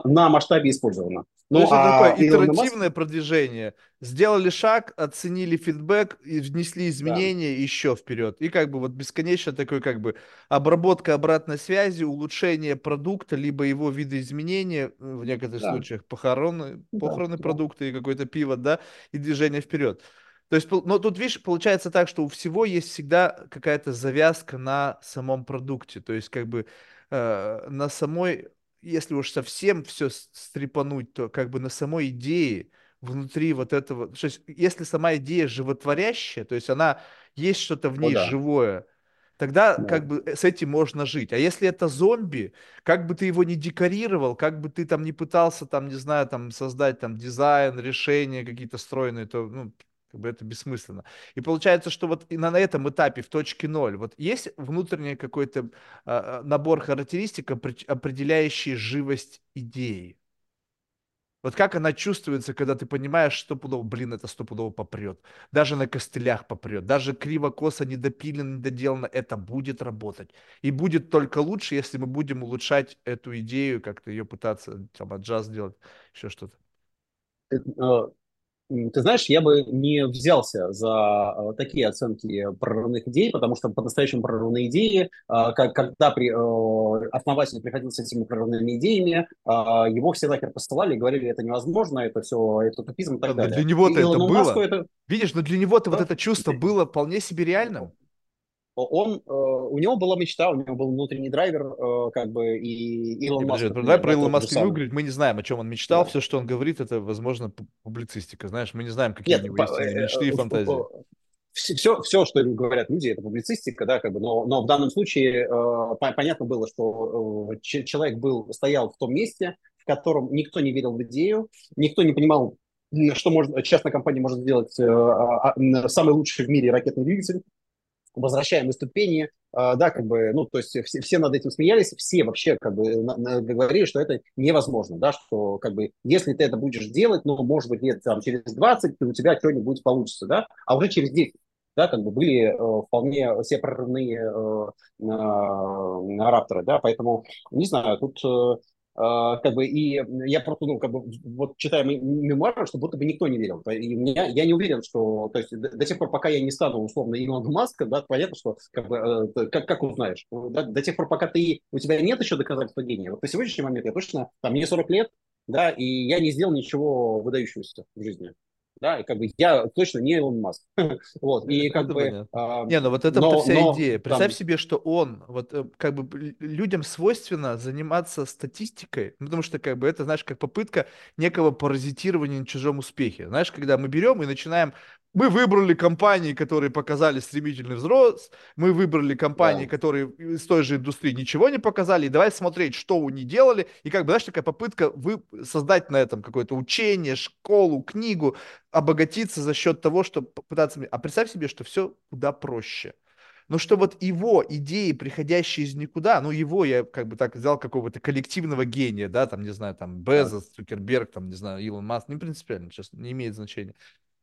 на масштабе использовано. Ну, это такое итеративное продвижение. Сделали шаг, оценили фидбэк, и внесли изменения еще вперед. И, как бы, вот бесконечно такой, как бы, обработка обратной связи, улучшение продукта, либо его видоизменения, в некоторых случаях похороны продукта и какое-то пиво, да, и движение вперед. То есть, но тут, видишь, получается так, что у всего есть всегда какая-то завязка на самом продукте. То есть, как бы, на самой, если уж совсем все стрепануть, то, как бы, на самой идее внутри вот этого, то есть, если сама идея животворящая, то есть она есть что-то в ней живое, тогда как бы с этим можно жить. А если это зомби, как бы ты его ни декорировал, как бы ты там ни пытался там, не знаю, там создать там дизайн, решения какие-то стройные, то, ну, как бы это бессмысленно. И получается, что вот на этом этапе, в точке 0, вот есть внутренний какой-то набор характеристик, определяющий живость идеи. Вот как она чувствуется, когда ты понимаешь, что стопудово, блин, это стопудово попрет. Даже на костылях попрет. Даже криво-косо, недопилено, недоделано. Это будет работать. И будет только лучше, если мы будем улучшать эту идею, как-то ее пытаться там аджаст делать, еще что-то. Ты знаешь, я бы не взялся за такие оценки прорывных идей, потому что по-настоящему прорывные идеи, когда основатель приходил с этими прорывными идеями, его все нахер посылали и говорили, это невозможно, это все, это тупизм и так далее. Для него-то это было. Видишь, но для него-то вот это чувство было вполне себе реальным. у него была мечта, у него был внутренний драйвер, как бы, и Илон Маск. Давай про Илона Маска не уговорить, мы не знаем, о чем он мечтал, все, что он говорит, это, возможно, публицистика, знаешь, мы не знаем, какие у него есть мечты и фантазии. Все, что говорят люди, это публицистика, да, как бы, но в данном случае понятно было, что человек стоял в том месте, в котором никто не верил в идею, никто не понимал, что частная компания может сделать самый лучший в мире ракетный двигатель, возвращаемые ступени, да, как бы, ну, то есть все над этим смеялись, все вообще, как бы, говорили, что это невозможно, да, что, как бы, если ты это будешь делать, ну, может быть, лет, там, через 20, то у тебя что-нибудь получится, да, а уже через 10, да, как бы, были вполне все прорывные рапторы, да, поэтому, не знаю, тут... как бы, и я просто, ну, как бы, вот читая мемуары, что будто бы никто не верил. И я не уверен, что, то есть, до тех пор, пока я не стану, условно, Илоном Маском, да, понятно, что, как бы, как узнаешь, да, до тех пор, пока у тебя нет еще доказательства гения. Вот на сегодняшний момент я точно, там, мне 40 лет, да, и я не сделал ничего выдающегося в жизни. Да, и как бы я точно не Илон Маск. Вот, и как бы... Не, ну вот это вся идея. Представь себе, что он, вот как бы людям свойственно заниматься статистикой, потому что как бы это, знаешь, как попытка некого паразитирования на чужом успехе. Знаешь, когда мы берем и начинаем... Мы выбрали компании, которые показали стремительный взрост, мы выбрали компании, которые из той же индустрии ничего не показали, и давай смотреть, что они делали, и как бы, знаешь, такая попытка создать на этом какое-то учение, школу, книгу, обогатиться за счет того, что пытаться... А представь себе, что все куда проще. Но что вот его идеи, приходящие из никуда, ну его я как бы так взял какого-то коллективного гения, да, там, не знаю, там, Безос, Цукерберг, там, не знаю, Илон Маск, не принципиально, сейчас не имеет значения.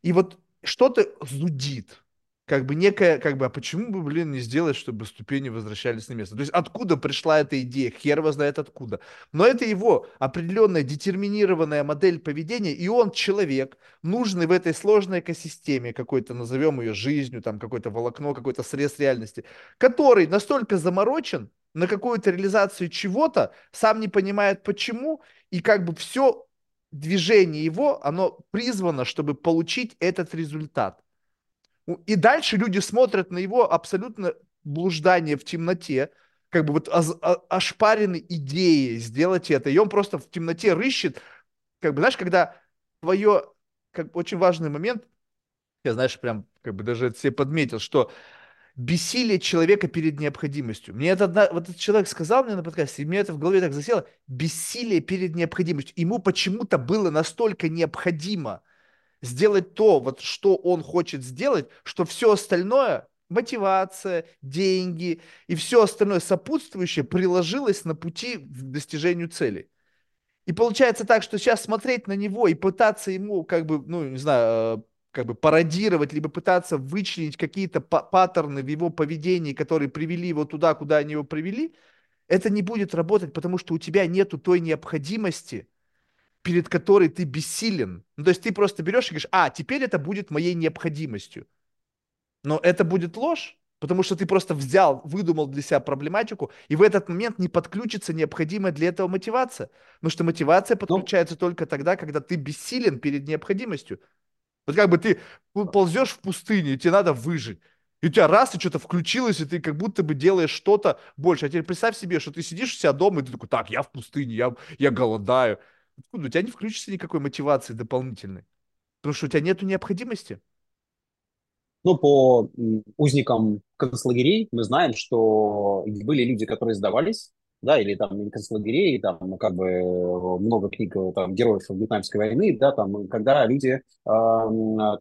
И вот что-то зудит, как бы некое, как бы, а почему бы, блин, не сделать, чтобы ступени возвращались на место? То есть откуда пришла эта идея? Хер его знает откуда. Но это его определенная детерминированная модель поведения, и он человек, нужный в этой сложной экосистеме, какой-то, назовем ее жизнью, там, какое-то волокно, какой-то срез реальности, который настолько заморочен на какую-то реализацию чего-то, сам не понимает почему, и как бы все... движение его, оно призвано, чтобы получить этот результат. И дальше люди смотрят на его абсолютно блуждание в темноте, как бы вот ошпарены идеей сделать это. И он просто в темноте рыщет. Как бы, знаешь, когда твое... Как, очень важный момент, я, знаешь, прям как бы даже это себе подметил, что бессилие человека перед необходимостью. Мне это вот этот человек сказал мне на подкасте, и мне это в голове так засело. Бессилие перед необходимостью. Ему почему-то было настолько необходимо сделать то, вот, что он хочет сделать, что все остальное, мотивация, деньги и все остальное сопутствующее приложилось на пути к достижению цели. И получается так, что сейчас смотреть на него и пытаться ему, как бы, ну, не знаю, как бы пародировать, либо пытаться вычленить какие-то паттерны в его поведении, которые привели его туда, куда они его привели, это не будет работать, потому что у тебя нету той необходимости, перед которой ты бессилен. Ну, то есть ты просто берешь и говоришь, а, теперь это будет моей необходимостью. Но это будет ложь, потому что ты просто взял, выдумал для себя проблематику, и в этот момент не подключится необходимая для этого мотивация. Потому что мотивация подключается только тогда, когда ты бессилен перед необходимостью. Вот как бы ты ползешь в пустыне, и тебе надо выжить. И у тебя раз, и что-то включилось, и ты как будто бы делаешь что-то больше. А теперь представь себе, что ты сидишь у себя дома, и ты такой, так, я в пустыне, я голодаю. Откуда? У тебя не включится никакой мотивации дополнительной. Потому что у тебя нету необходимости. Ну, по узникам концлагерей мы знаем, что были люди, которые сдавались, да, или там концлагерей, там как бы много книг там, героев Вьетнамской войны, да, там, когда люди там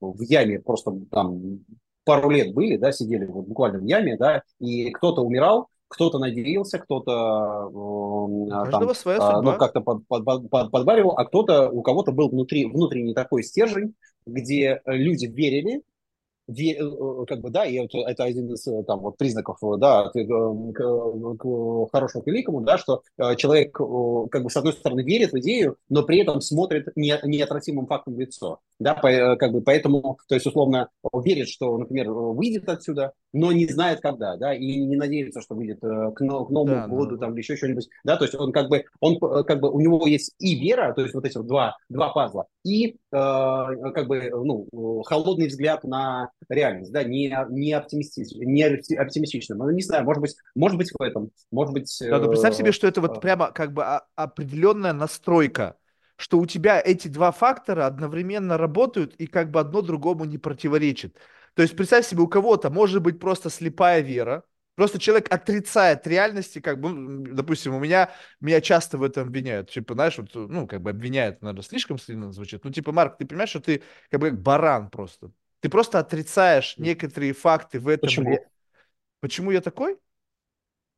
в яме просто там пару лет были, да, сидели вот, буквально в яме, да, и кто-то умирал, кто-то надеялся, кто-то там, ну, как-то подбаривал, а кто-то, у кого-то был внутренний такой стержень, где люди верили, как бы, да, и это один из там, вот, признаков, да, к хорошему, к великому, да, что человек, как бы, с одной стороны, верит в идею, но при этом смотрит неотвратимым фактом в лицо, да, как бы, поэтому, то есть, условно, верит, что, например, выйдет отсюда, но не знает, когда, да, и не надеется, что выйдет к Новому году, там, или еще что-нибудь, да, то есть, он, как бы, у него есть и вера, то есть, вот эти вот два пазла, и как бы, ну, холодный взгляд на реальность, да, не оптимистичным. Ну, не знаю, может быть в этом, может быть... Да, ну, представь себе, что это вот прямо как бы определенная настройка, что у тебя эти два фактора одновременно работают и как бы одно другому не противоречит. То есть представь себе, у кого-то может быть просто слепая вера, просто человек отрицает реальности, как бы, допустим, меня часто в этом обвиняют, типа, знаешь, вот, ну, как бы обвиняют, наверное, слишком сильно звучит, ну, типа, Марк, ты понимаешь, что ты как бы баран просто, ты просто отрицаешь некоторые факты в этом. Почему? Почему я такой?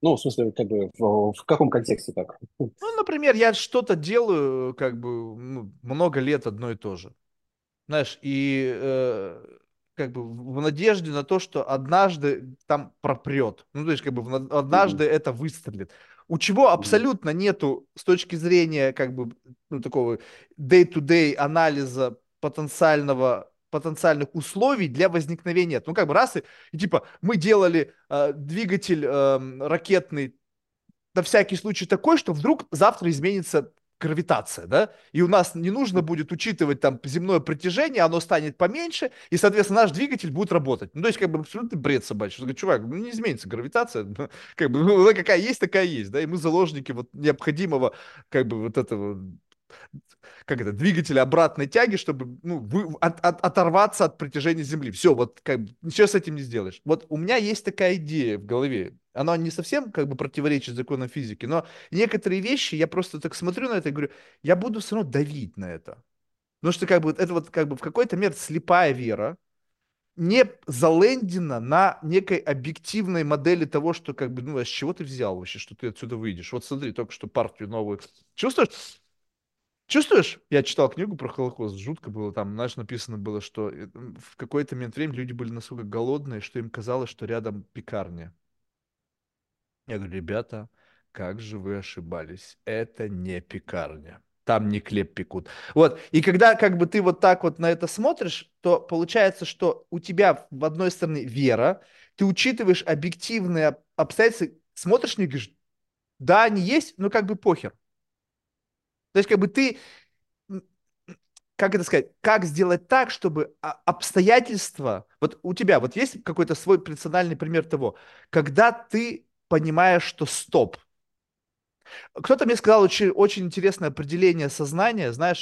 Ну, в смысле, как бы, в каком контексте так? Ну, например, я что-то делаю, как бы, много лет одно и то же, знаешь, и... как бы в надежде на то, что однажды там пропрет. Ну, то есть, как бы однажды это выстрелит. У чего абсолютно нету с точки зрения, как бы, ну, такого day-to-day анализа потенциальных условий для возникновения. Ну, как бы раз и типа мы делали двигатель ракетный на всякий случай такой, что вдруг завтра изменится гравитация, да, и у нас не нужно будет учитывать там земное притяжение, оно станет поменьше, и, соответственно, наш двигатель будет работать. Ну, то есть, как бы, абсолютно бред собачий. Говорю, чувак, ну, не изменится гравитация, как бы, ну, такая есть, да, и мы заложники вот необходимого, как бы, вот этого, как это, двигателя обратной тяги, чтобы, ну, оторваться от притяжения Земли. Все, вот, как бы, ничего с этим не сделаешь. Вот у меня есть такая идея в голове. Оно не совсем как бы противоречит законам физики, но некоторые вещи, я просто так смотрю на это и говорю, я буду все равно давить на это. Потому что как бы, это вот как бы в какой-то мере слепая вера не залендена на некой объективной модели того, что как бы, ну, а с чего ты взял вообще, что ты отсюда выйдешь? Вот смотри, только что партию новую. Чувствуешь? Чувствуешь? Я читал книгу про Холокост, жутко было там, знаешь, написано было, что в какой-то момент времени люди были настолько голодные, что им казалось, что рядом пекарня. Я говорю, ребята, как же вы ошибались, это не пекарня, там не хлеб пекут. Вот, и когда как бы ты вот так вот на это смотришь, то получается, что у тебя, в одной стороне, вера, ты учитываешь объективные обстоятельства, смотришь и говоришь, да, они есть, но как бы похер. То есть как бы ты, как это сказать, как сделать так, чтобы обстоятельства, вот у тебя вот есть какой-то свой персональный пример того, когда ты понимаешь, что стоп. Кто-то мне сказал очень интересное определение сознания, знаешь,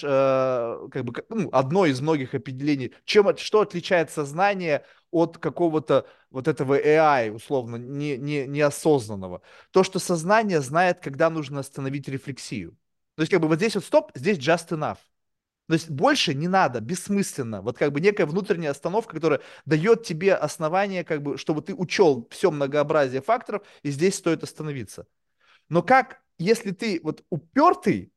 как бы, ну, одно из многих определений, что отличает сознание от какого-то вот этого AI, условно, неосознанного. То, что сознание знает, когда нужно остановить рефлексию. То есть как бы вот здесь вот стоп, здесь just enough. То есть больше не надо, бессмысленно. Вот как бы некая внутренняя остановка, которая дает тебе основание, как бы, чтобы ты учел все многообразие факторов, и здесь стоит остановиться. Но как, если ты вот упертый...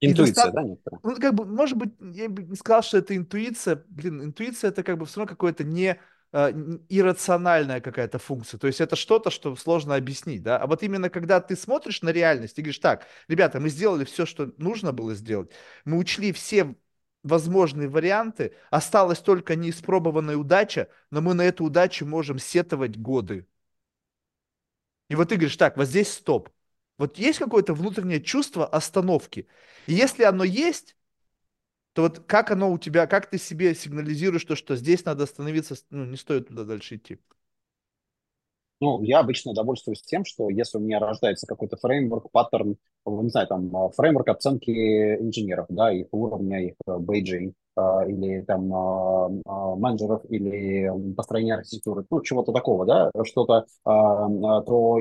Интуиция, да? Ну, как бы, может быть, я бы не сказал, что это интуиция. Блин, интуиция – это как бы все равно какое-то не... иррациональная какая-то функция. То есть это что-то, что сложно объяснить, да? А вот именно когда ты смотришь на реальность и говоришь, так, ребята, мы сделали все, что нужно было сделать, мы учли все возможные варианты, осталась только неиспробованная удача, но мы на эту удачу можем сетовать годы. И вот ты говоришь, так, вот здесь стоп. Вот есть какое-то внутреннее чувство остановки. И если оно есть, то вот как оно у тебя, как ты себе сигнализируешь то, что здесь надо остановиться, ну, не стоит туда дальше идти? Ну, я обычно довольствуюсь тем, что если у меня рождается какой-то фреймворк, паттерн, не знаю, там, фреймворк оценки инженеров, да, их уровня, их бейджей, или там менеджеров, или построения архитектуры, ну, чего-то такого, да, что-то, то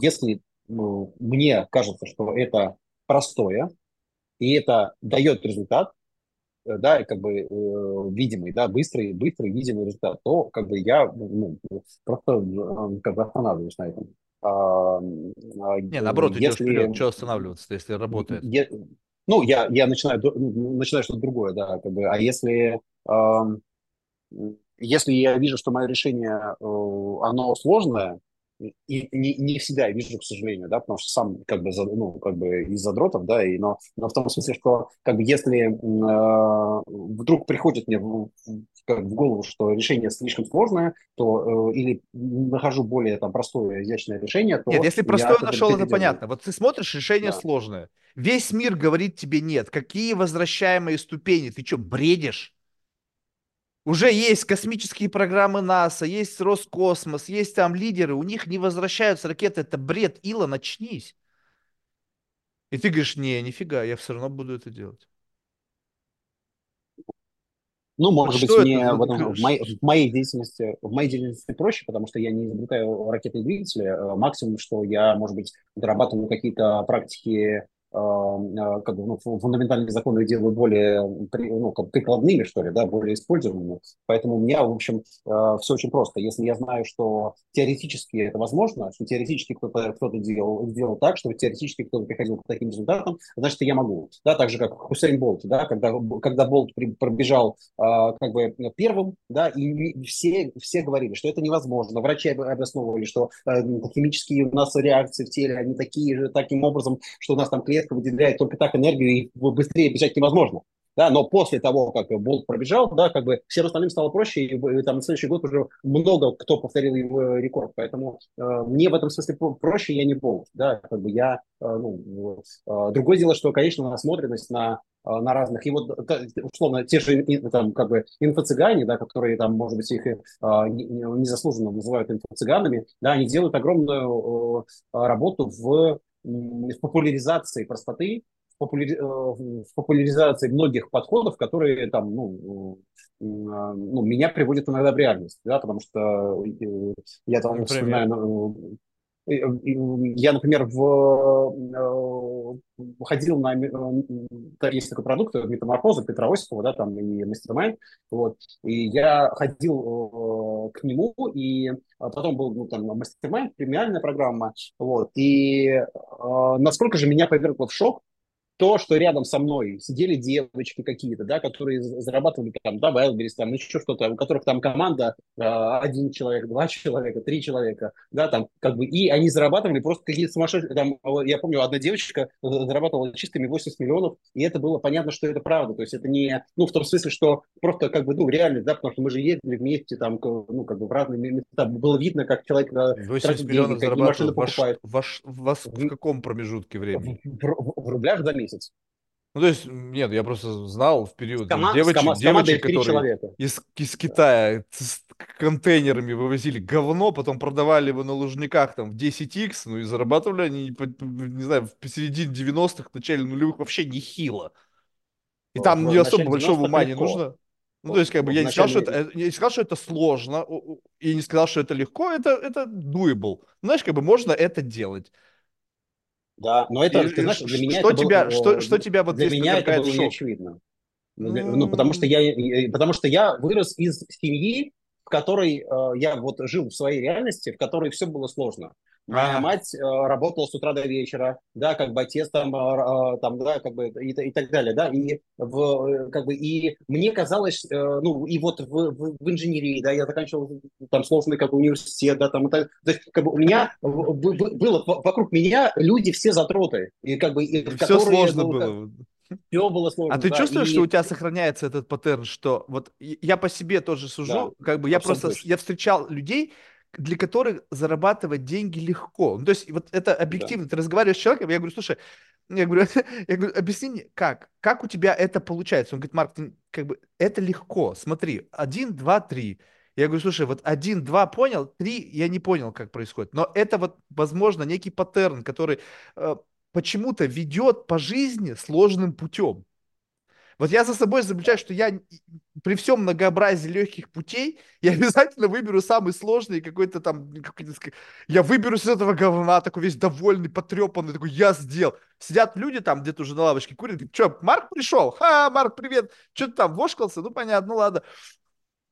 если мне кажется, что это простое, и это дает результат, да, как бы видимый, да, быстрый видимый результат, то как бы я, ну, просто как бы останавливаюсь на этом. Не, наоборот, идешь вперед, что останавливаться, если работает? Ну, я начинаю что-то другое, да, как бы, а если я вижу, что мое решение, оно сложное, И не всегда я вижу, к сожалению, да, потому что сам из задротов, да, и, но в том смысле, что как бы если вдруг приходит мне в голову, что решение слишком сложное, то или нахожу более там простое, изящное решение, то... Нет, если простое нашел, это понятно. Вот ты смотришь, решение сложное. Весь мир говорит тебе нет. Какие возвращаемые ступени? Ты что, бредишь? Уже есть космические программы НАСА, есть Роскосмос, есть там лидеры, у них не возвращаются ракеты. Это бред, Илон, очнись. И ты говоришь, не, нифига, я все равно буду это делать. Ну, может быть, мне в моей деятельности проще, потому что я не изобретаю ракетные двигатели. Максимум, что я, может быть, дорабатываю какие-то практики, фундаментальные законы делают более прикладными, что ли, да, более используемыми. Поэтому у меня, в общем, все очень просто. Если я знаю, что теоретически это возможно, что теоретически кто-то делал так, что теоретически кто-то приходил к таким результатам, значит, я могу. Да, так же, как Хусейн Болт, да, когда Болт пробежал первым, да, и все говорили, что это невозможно. Врачи обосновывали, что химические у нас реакции в теле, они такие же, таким образом, что у нас там клетки выделяет только так энергию, и быстрее бежать невозможно. Да, но после того, как Болт пробежал, да, всем остальным стало проще, и там на следующий год уже много кто повторил его рекорд. Поэтому мне в этом смысле проще, я не Болт. Да, другое дело, что, конечно, насмотренность на разных, и вот, условно, те же инфо-цыгане, да, которые там, может быть, их незаслуженно называют инфо-цыганами, да, они делают огромную работу в популяризации простоты, в популяризации многих подходов, которые там, меня приводят иногда в реальность, да, потому что я там вспоминаю, я, например, ходил на... Есть такой продукт, Метаморфоза, Петра Осипова, да, там, и Мастермайн, вот, и я ходил к нему, и потом был, Мастермайн, премиальная программа, вот, и насколько же меня повергло в шок то, что рядом со мной сидели девочки какие-то, да, которые зарабатывали Wildberries, еще что-то, у которых там команда 1 человек, 2 человека, 3 человека, да, и они зарабатывали просто какие-то сумасшедшие, я помню, одна девочка зарабатывала чистыми 80 миллионов, и это было понятно, что это правда, то есть это не, в том смысле, что просто, реальность, да, потому что мы же ездили вместе, в разные места, было видно, как человек 80 миллионов зарабатывает, покупает. В каком промежутке времени? В рублях за месяц. Ну, то есть, нет, я просто знал в период девочек, которые из Китая с контейнерами вывозили говно, потом продавали его на Лужниках там в 10x, и зарабатывали они, не знаю, в середине 90-х, начале нулевых вообще нехило. И там не особо большого ума не нужно. Ну, то есть, я не сказал, что это сложно, и не сказал, что это легко, это doable. Знаешь, можно это делать. Да, но это, ты знаешь, для меня это было... Что тебя вот для здесь меня это было неочевидно. Потому что я вырос из семьи, в которой я жил в своей реальности, в которой все было сложно. Моя мать работала с утра до вечера, да, отец и так далее, да, и мне казалось, в инженерии, да, я заканчивал сложный университет, да, у меня было вокруг меня люди все затроты, и все сложно было. Все было сложно. А ты чувствуешь, что у тебя сохраняется этот паттерн, что вот я по себе тоже сужу, да, я встречал людей, для которых зарабатывать деньги легко. Ну, то есть вот это объективно. Да. Ты разговариваешь с человеком, я говорю, слушай, объясни мне, как у тебя это получается? Он говорит, Марк, ты, это легко, смотри, 1, 2, 3. Я говорю, слушай, 1, 2 понял, 3 я не понял, как происходит. Но это возможно, некий паттерн, который почему-то ведет по жизни сложным путем. Я за собой замечаю, что я при всем многообразии легких путей, я обязательно выберу самый сложный какой-то там... Я выберу из этого говна, такой весь довольный, потрепанный, такой, я сделал. Сидят люди там где-то уже на лавочке, курят, говорят, что, Марк пришел? Ха, Марк, привет! Что ты там, вошкался? Ну, понятно, ладно.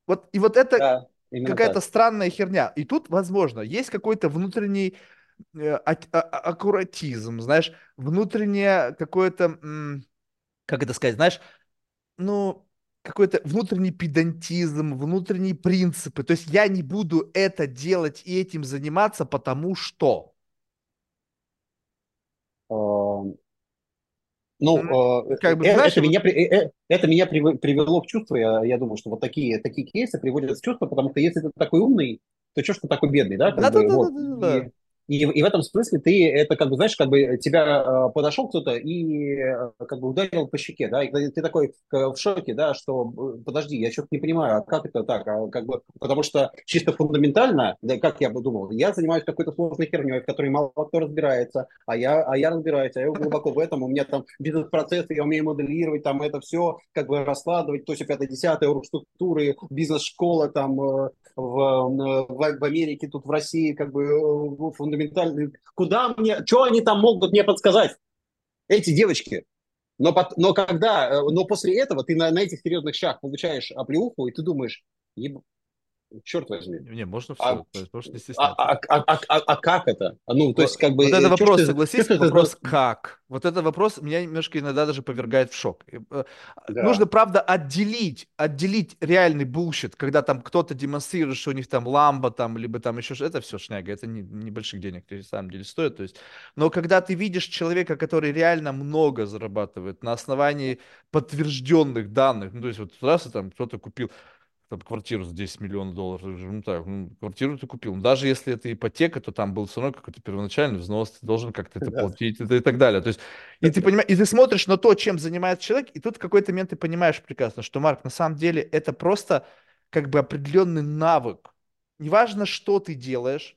Это какая-то странная херня. И тут, возможно, есть какой-то внутренний аккуратизм, знаешь, внутреннее какое-то... как это сказать, знаешь, какой-то внутренний педантизм, внутренние принципы. То есть я не буду это делать и этим заниматься, потому что... Это меня привело в чувство. Я думаю, что вот такие кейсы приводят в чувство, потому что если ты такой умный, то что ж ты такой бедный, да? И в этом смысле ты, это как бы, знаешь, как бы тебя подошел кто-то и как бы ударил по щеке, да, и ты такой в шоке, да, что подожди, я что-то не понимаю, а как это так, а как бы, потому что чисто фундаментально, да, как я бы думал, я занимаюсь какой-то сложной херней, в которой мало кто разбирается, а я разбираюсь, а я глубоко в этом, у меня там бизнес-процессы, я умею моделировать, там это все, как бы раскладывать, то есть 5-10, структуры, бизнес-школа там в Америке, тут в России, как бы фундаментально. Куда мне, что они там могут мне подсказать, эти девочки? Но после этого ты на этих серьезных щах получаешь оплеуху, и ты думаешь, черт возьми. Не, можно все, можно не стесняться. А как это? Ну, то есть, как бы, вот это вопрос, согласись, вопрос как? Вот этот вопрос меня немножко иногда даже повергает в шок. Да. Нужно, правда, отделить реальный булщит, когда там кто-то демонстрирует, что у них там ламба, там, либо там еще что-то. Это все шняга, это небольших денег, на самом деле, стоит. То есть. Но когда ты видишь человека, который реально много зарабатывает на основании подтвержденных данных, ну, то есть, вот раз и там кто-то купил там квартиру за $10 миллионов, ну так, квартиру ты купил. Даже если это ипотека, то там был все равно какой-то первоначальный взнос, ты должен как-то это платить и так далее. То есть, ты смотришь на то, чем занимается человек, и тут в какой-то момент ты понимаешь прекрасно, что, Марк, на самом деле это просто как бы определенный навык. Неважно, что ты делаешь,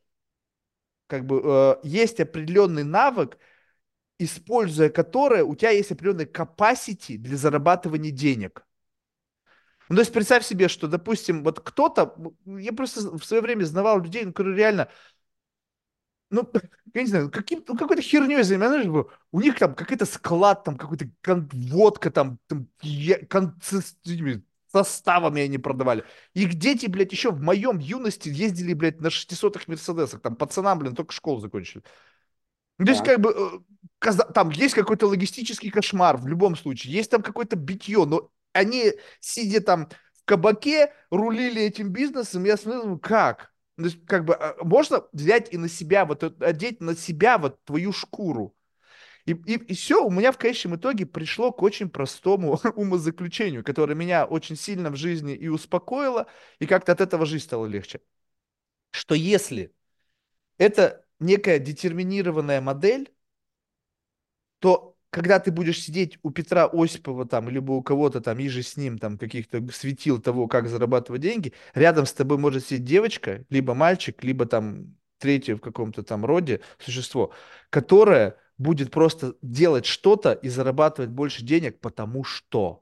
как бы есть определенный навык, используя который, у тебя есть определенный capacity для зарабатывания денег. Ну, то есть представь себе, что, допустим, вот кто-то, я просто в свое время знавал людей, которые реально, ну, я не знаю, какой-то херней занимаются, у них там какой-то склад, там какой-то водка, составами они продавали. Их дети, блядь, еще в моем юности ездили, блядь, на 600-х мерседесах, там пацанам, блин, только школу закончили. То есть, как бы, там есть какой-то логистический кошмар в любом случае, есть там какое-то битье, но они, сидя там в кабаке, рулили этим бизнесом. Я смотрю, как? То есть, как бы, можно взять и на себя, вот одеть на себя вот твою шкуру. И все, у меня в конечном итоге пришло к очень простому умозаключению, которое меня очень сильно в жизни и успокоило, и как-то от этого жизнь стала легче. Что если это некая детерминированная модель, то когда ты будешь сидеть у Петра Осипова там, либо у кого-то там, иже с ним, там, каких-то светил того, как зарабатывать деньги, рядом с тобой может сидеть девочка, либо мальчик, либо там третье в каком-то там роде существо, которое будет просто делать что-то и зарабатывать больше денег, потому что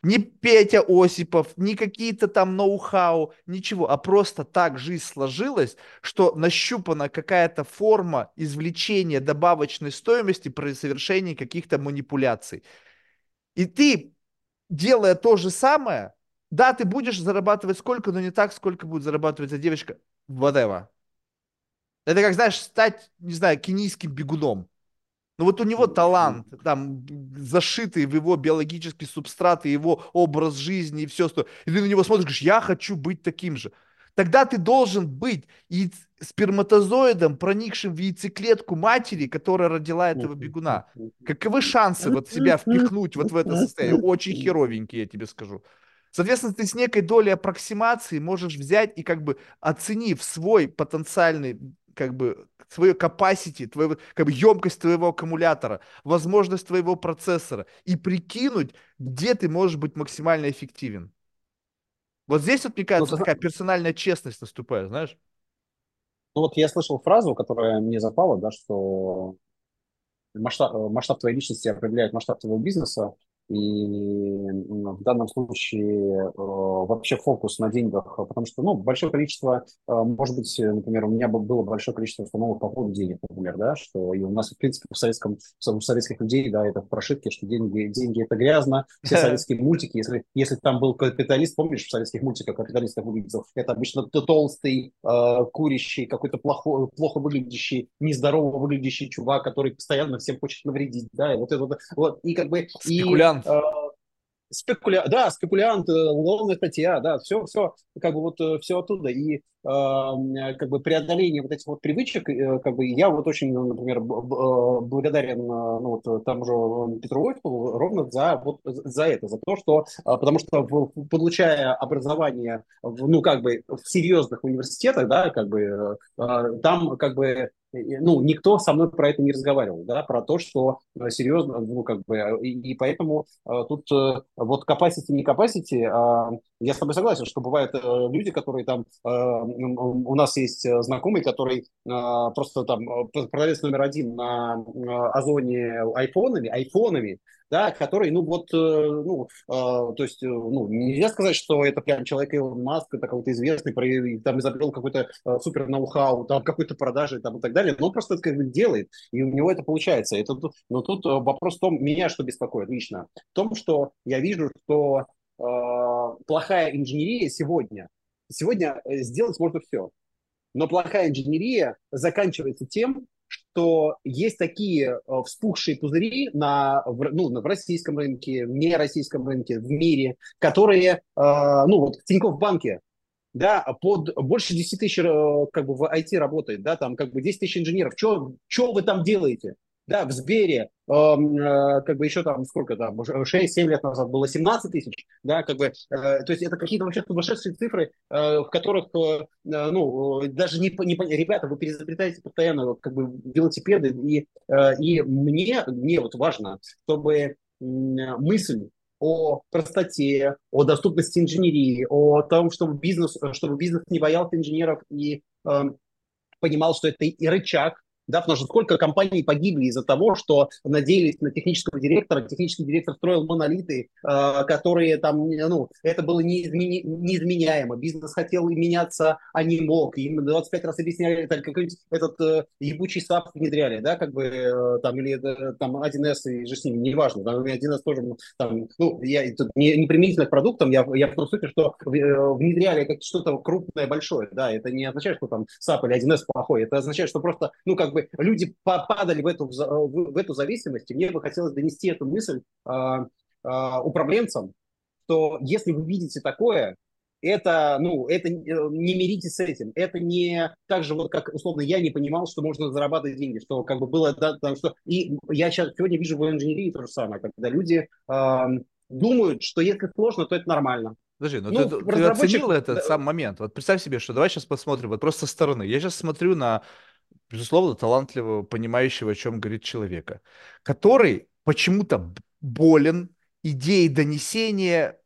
не Петя Осипов, не какие-то там ноу-хау, ничего, а просто так жизнь сложилась, что нащупана какая-то форма извлечения добавочной стоимости при совершении каких-то манипуляций. И ты, делая то же самое, да, ты будешь зарабатывать сколько, но не так, сколько будет зарабатывать эта девочка, whatever. Это как, знаешь, стать, не знаю, кенийским бегуном. Но вот у него талант, там, зашитый в его биологический субстрат, и его образ жизни, и все, что... И ты на него смотришь, говоришь, я хочу быть таким же. Тогда ты должен быть сперматозоидом, проникшим в яйцеклетку матери, которая родила этого бегуна. Каковы шансы вот себя впихнуть вот в это состояние? Очень херовенькие, я тебе скажу. Соответственно, ты с некой долей аппроксимации можешь взять и, как бы, оценив свой потенциальный... как бы свою capacity, твою, как бы емкость твоего аккумулятора, возможность твоего процессора и прикинуть, где ты можешь быть максимально эффективен. Вот здесь вот, мне кажется, такая персональная честность наступает, знаешь? Ну вот я слышал фразу, которая мне запала, да, что масштаб твоей личности определяет масштаб твоего бизнеса, и в данном случае вообще фокус на деньгах, потому что, ну, большое количество, может быть, например, у меня было большое количество установок по поводу денег, например, да, что и у нас, в принципе, у советских людей, да, это в прошивке, что деньги это грязно, все советские мультики, если там был капиталист, помнишь, в советских мультиках капиталист выглядел, это обычно толстый, курящий, какой-то плохо выглядящий, нездорово выглядящий чувак, который постоянно всем хочет навредить, да, и вот это вот, и как бы... Спекулянт. Да, спекулянт, уголовная статья, да, все, как бы вот все оттуда. И как бы преодоление вот этих вот привычек, как бы я вот очень, например, благодарен, ну, вот там же Петру Осипову ровно за это, за то, что, потому что получая образование, ну, как бы в серьезных университетах, да, как бы там, как бы, ну, никто со мной про это не разговаривал, да, про то, что серьезно, ну, как бы, и поэтому тут вот capacity, не capacity, я с тобой согласен, что бывают люди, которые там, у нас есть знакомый, который просто там продавец номер один на Озоне айфонами, да, который, ну, вот, ну, то есть, ну, нельзя сказать, что это прям человек Илон Маск, это какой-то известный, там, изобрел какой-то супер ноу-хау, там, какой-то продажи, там, и так далее, но он просто это как бы делает, и у него это получается. Это, но тут вопрос в том, меня что беспокоит лично, в том, что я вижу, что плохая инженерия сегодня сделать можно все, но плохая инженерия заканчивается тем, что есть такие вспухшие пузыри в российском рынке, в нероссийском рынке, в мире, которые, ну вот в Тинькофф банке, да, под больше 10 тысяч как бы в IT работает, да, там как бы 10 тысяч инженеров, что вы там делаете? Да, в Сбере, как бы еще там, сколько там, 6-7 лет назад было 17 тысяч, да, как бы, то есть это какие-то вообще сумасшедшие цифры, в которых, ну, даже ребята, вы переизобретаете постоянно, как бы, велосипеды, и мне вот важно, чтобы мысль о простоте, о доступности инженерии, о том, чтобы бизнес не боялся инженеров и понимал, что это и рычаг, да, потому что сколько компаний погибли из-за того, что надеялись на технического директора, технический директор строил монолиты, которые там, ну, это было неизменяемо, бизнес хотел меняться, а не мог, им 25 раз объясняли, там, какой-нибудь этот ебучий САП внедряли, да, как бы, там, или там 1С и же с ним, неважно, там, 1С тоже, там, ну, я тут не применительно к продуктам, я в том смысле, что внедряли как что-то крупное, большое, да, это не означает, что там САП или 1С плохой, это означает, что просто, ну, как бы, люди попадали в эту зависимость, и мне бы хотелось донести эту мысль управленцам, что если вы видите такое, это, ну, это не миритесь с этим, это не так же, вот как, условно, я не понимал, что можно зарабатывать деньги, что как бы было, да, там, что... И я сегодня вижу в инженерии то же самое, когда люди думают, что если сложно, то это нормально. Подожди, ну ты оценил этот сам момент? Вот представь себе, что давай сейчас посмотрим, вот просто со стороны. Я сейчас смотрю на... безусловно, талантливого, понимающего, о чем говорит человека, который почему-то болен идеей донесения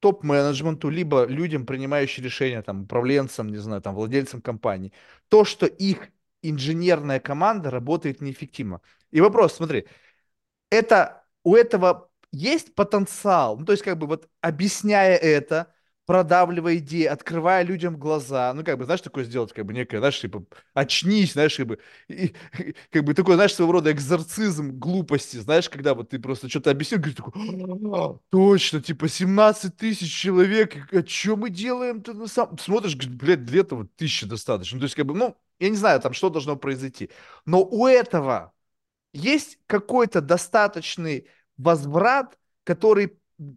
топ-менеджменту, либо людям, принимающим решения, там, управленцам, не знаю, там, владельцам компании, то, что их инженерная команда работает неэффективно. И вопрос, смотри, это у этого есть потенциал, ну, то есть, как бы, вот, объясняя это, продавливая идеи, открывая людям глаза, ну, как бы, знаешь, такое сделать, как бы, некое, знаешь, типа, очнись, знаешь, как бы, и, как бы, такой, знаешь, своего рода экзорцизм глупости, знаешь, когда вот ты просто что-то объяснил, говоришь, такой, точно, типа, 17 тысяч человек, а что мы делаем-то на самом... Смотришь, говоришь, блядь, для этого 1000 достаточно, ну, то есть, как бы, ну, я не знаю, там, что должно произойти, но у этого есть какой-то достаточный возврат, который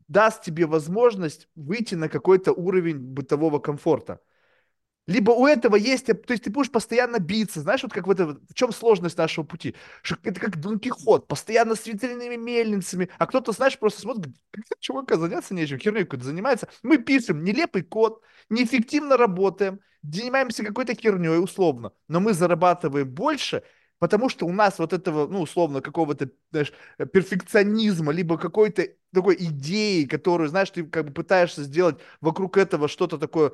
даст тебе возможность выйти на какой-то уровень бытового комфорта. Либо у этого есть... То есть ты будешь постоянно биться. Знаешь, вот как в чем сложность нашего пути? Что это как Дон Кихот, постоянно с ветряными мельницами. А кто-то, знаешь, просто смотрит, чувака, заняться нечем, херней какой-то занимается. Мы пишем нелепый код, неэффективно работаем, занимаемся какой-то херней условно, но мы зарабатываем больше... Потому что у нас вот этого, ну, условно, какого-то, знаешь, перфекционизма, либо какой-то такой идеи, которую, знаешь, ты как бы пытаешься сделать вокруг этого что-то такое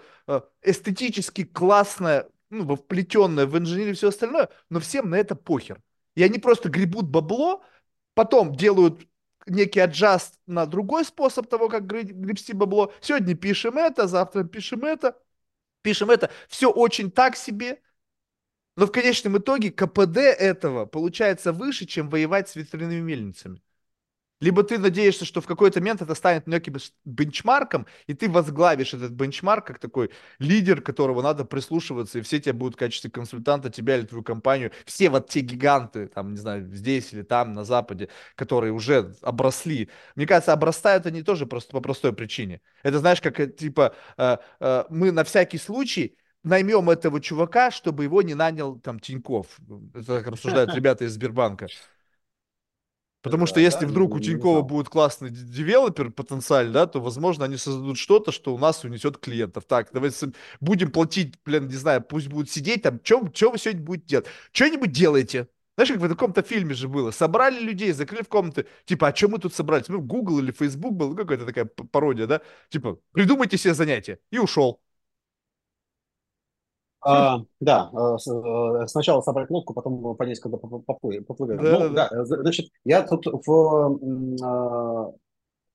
эстетически классное, ну, вплетенное в инженерию и все остальное, но всем на это похер. И они просто гребут бабло, потом делают некий аджаст на другой способ того, как гребсти бабло. Сегодня пишем это, завтра пишем это. Все очень так себе. Но в конечном итоге КПД этого получается выше, чем воевать с ветряными мельницами. Либо ты надеешься, что в какой-то момент это станет неким бенчмарком, и ты возглавишь этот бенчмарк как такой лидер, которого надо прислушиваться, и все тебя будут в качестве консультанта, тебя или твою компанию, все вот те гиганты, там, не знаю, здесь или там, на Западе, которые уже обросли. Мне кажется, обрастают они тоже просто по простой причине. Это, знаешь, как, типа, мы на всякий случай наймем этого чувака, чтобы его не нанял, там, Тинькофф. Это как рассуждают ребята из Сбербанка. Потому что если вдруг у Тинькова будет классный девелопер потенциально, да, то, возможно, они создадут что-то, что у нас унесет клиентов. Так, давайте будем платить, блин, не знаю, пусть будут сидеть там, что вы сегодня будете делать? Что-нибудь делайте. Знаешь, как в каком-то фильме же было. Собрали людей, закрыли в комнаты. Типа, а что мы тут собрались? Ну, Google или Facebook был, какая-то такая пародия, да? Типа, придумайте себе занятия. И ушел. Сначала собрать кнопку, потом понять, когда поплывет. Значит, я тут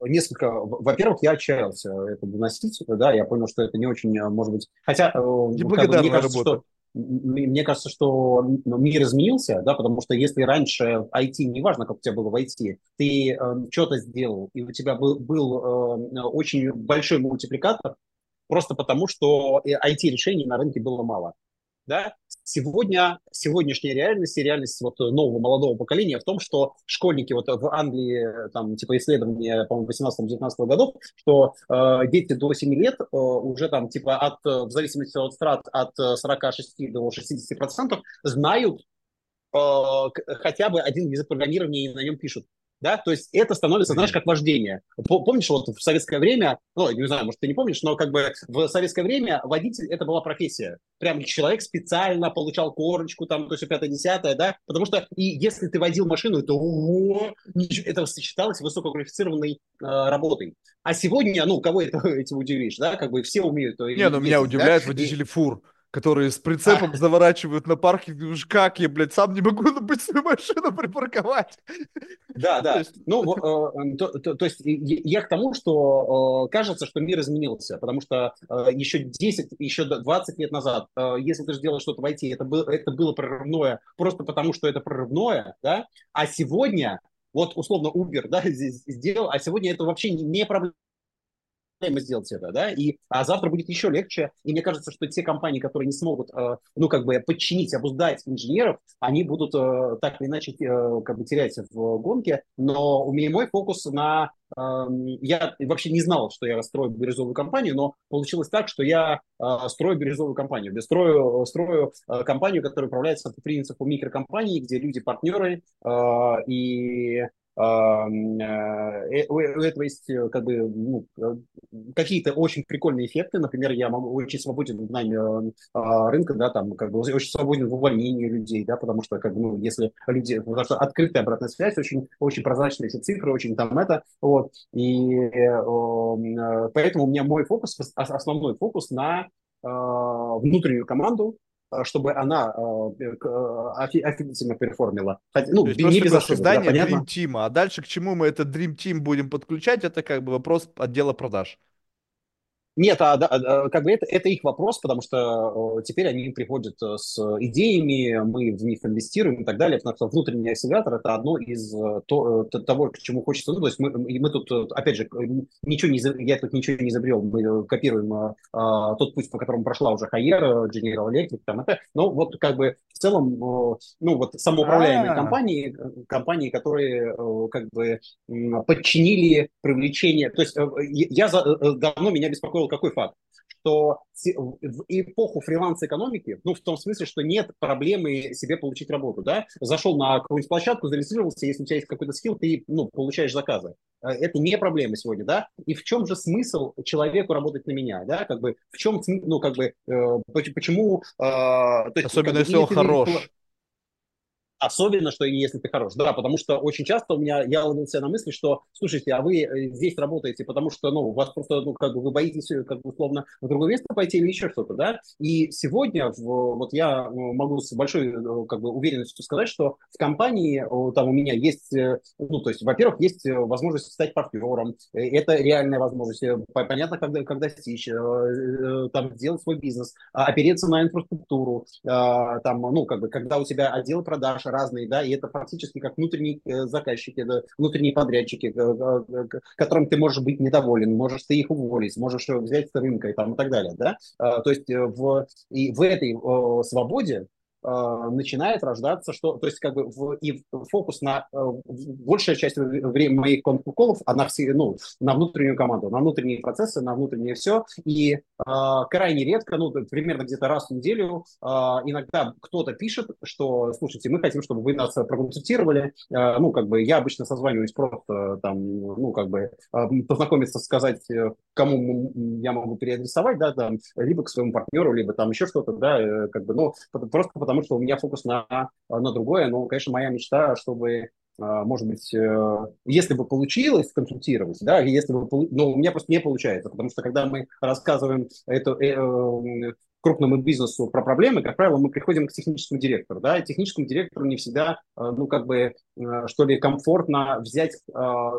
несколько... Во-первых, я отчаялся это доносить, да, я понял, что это не очень, может быть... Хотя, мне кажется, что мир изменился, да, потому что если раньше IT, неважно, как у тебя было в IT, ты что-то сделал, и у тебя был очень большой мультипликатор, просто потому, что IT-решений на рынке было мало. Да? Сегодняшняя реальность и реальность вот нового молодого поколения в том, что школьники вот в Англии, там, типа исследования, по-моему, 18-19 годов, что дети до 7 лет уже там, типа, в зависимости от страт, от 46 до 60% знают хотя бы один язык программирования и на нем пишут. Да? То есть это становится, знаешь, как вождение. Помнишь, вот в советское время, ну, не знаю, может, ты не помнишь, но как бы в советское время водитель – это была профессия. Прям человек специально получал корочку, там, то есть 5-10, да, потому что и если ты водил машину, то это сочеталось с высококвалифицированной работой. А сегодня, ну, кого этим удивишь, да, как бы все умеют. Не, но меня удивляют водители фур, которые с прицепом заворачивают на паркинг, и уж как я, блядь, сам не могу быть свою машину припарковать. Да. То есть я к тому, что кажется, что мир изменился, потому что еще 10, еще 20 лет назад, если ты же делал что-то в IT, это было прорывное, просто потому что это прорывное, да, а сегодня, вот условно Uber, да, здесь сделал, а сегодня это вообще не проблема. Сделать это, да, а завтра будет еще легче, и мне кажется, что те компании, которые не смогут, подчинить, обуздать инженеров, они будут так или иначе, терять в гонке, но у меня мой фокус на... Я вообще не знал, что я строю бирюзовую компанию, но получилось так, что я строю бирюзовую компанию. Я строю компанию, которая управляется по принципу микрокомпании, где люди партнеры, и... У этого есть какие-то очень прикольные эффекты. Например, я могу очень свободен в найме рынка, да, там очень свободен в увольнении людей, да, потому что если люди, потому что открытая обратная связь, очень, очень прозрачные эти цифры, очень там это вот. И поэтому у меня мой фокус, основной фокус на внутреннюю команду, чтобы она офигительно перформила. Ну, не без создания Dream Team. А дальше к чему мы этот Dream Team будем подключать, это как бы вопрос отдела продаж. Нет, это их вопрос, потому что теперь они приходят с идеями, мы в них инвестируем и так далее, потому что внутренний акселератор – это одно из того, к чему хочется. Ну, то есть мы тут, опять же, я тут ничего не изобрел, мы копируем тот путь, по которому прошла уже Хайер, General Electric, там это. Но вот в целом, самоуправляемые компании, которые подчинили привлечение. То есть давно меня беспокоило, какой факт, что в эпоху фриланс-экономики, в том смысле, что нет проблемы себе получить работу, да, зашел на какую-нибудь площадку, зарегистрировался, если у тебя есть какой-то скилл, ты, получаешь заказы. Это не проблема сегодня, да, и в чем же смысл человеку работать на меня, да, в чем, почему... Особенно если он хорош. Особенно, что если ты хорош. Да, потому что очень часто я ловил себя на мысли, что, слушайте, а вы здесь работаете, потому что, у вас просто, вы боитесь, условно, в другое место пойти или еще что-то, да? И сегодня я могу с большой, уверенностью сказать, что в компании там у меня есть, во-первых, есть возможность стать партнером, это реальная возможность, понятно, когда стичь, там, делать свой бизнес, опереться на инфраструктуру, там, когда у тебя отдел продаж, разные, да, и это фактически как внутренние заказчики, внутренние подрядчики, которым ты можешь быть недоволен, можешь ты их уволить, можешь взять с рынка и там и так далее, да. То есть в этой свободе начинает рождаться, что, то есть как бы и фокус на большая часть времени моих конфликтов, она все, ну, на внутреннюю команду, на внутренние процессы, на внутреннее все, и крайне редко, ну, примерно где-то раз в неделю иногда кто-то пишет, что, слушайте, мы хотим, чтобы вы нас проконсультировали, ну, как бы я обычно созваниваюсь просто там, ну, как бы познакомиться, сказать, кому я могу переадресовать, да, там, либо к своему партнеру, либо там еще что-то, да, как бы, ну, просто потому что у меня фокус на другое, но, конечно, моя мечта, чтобы, может быть, если бы получилось консультировать, да, если бы, но у меня просто не получается, потому что когда мы рассказываем это крупному бизнесу про проблемы, как правило, мы приходим к техническому директору, да, и техническому директору не всегда, ну, как бы, что ли, комфортно взять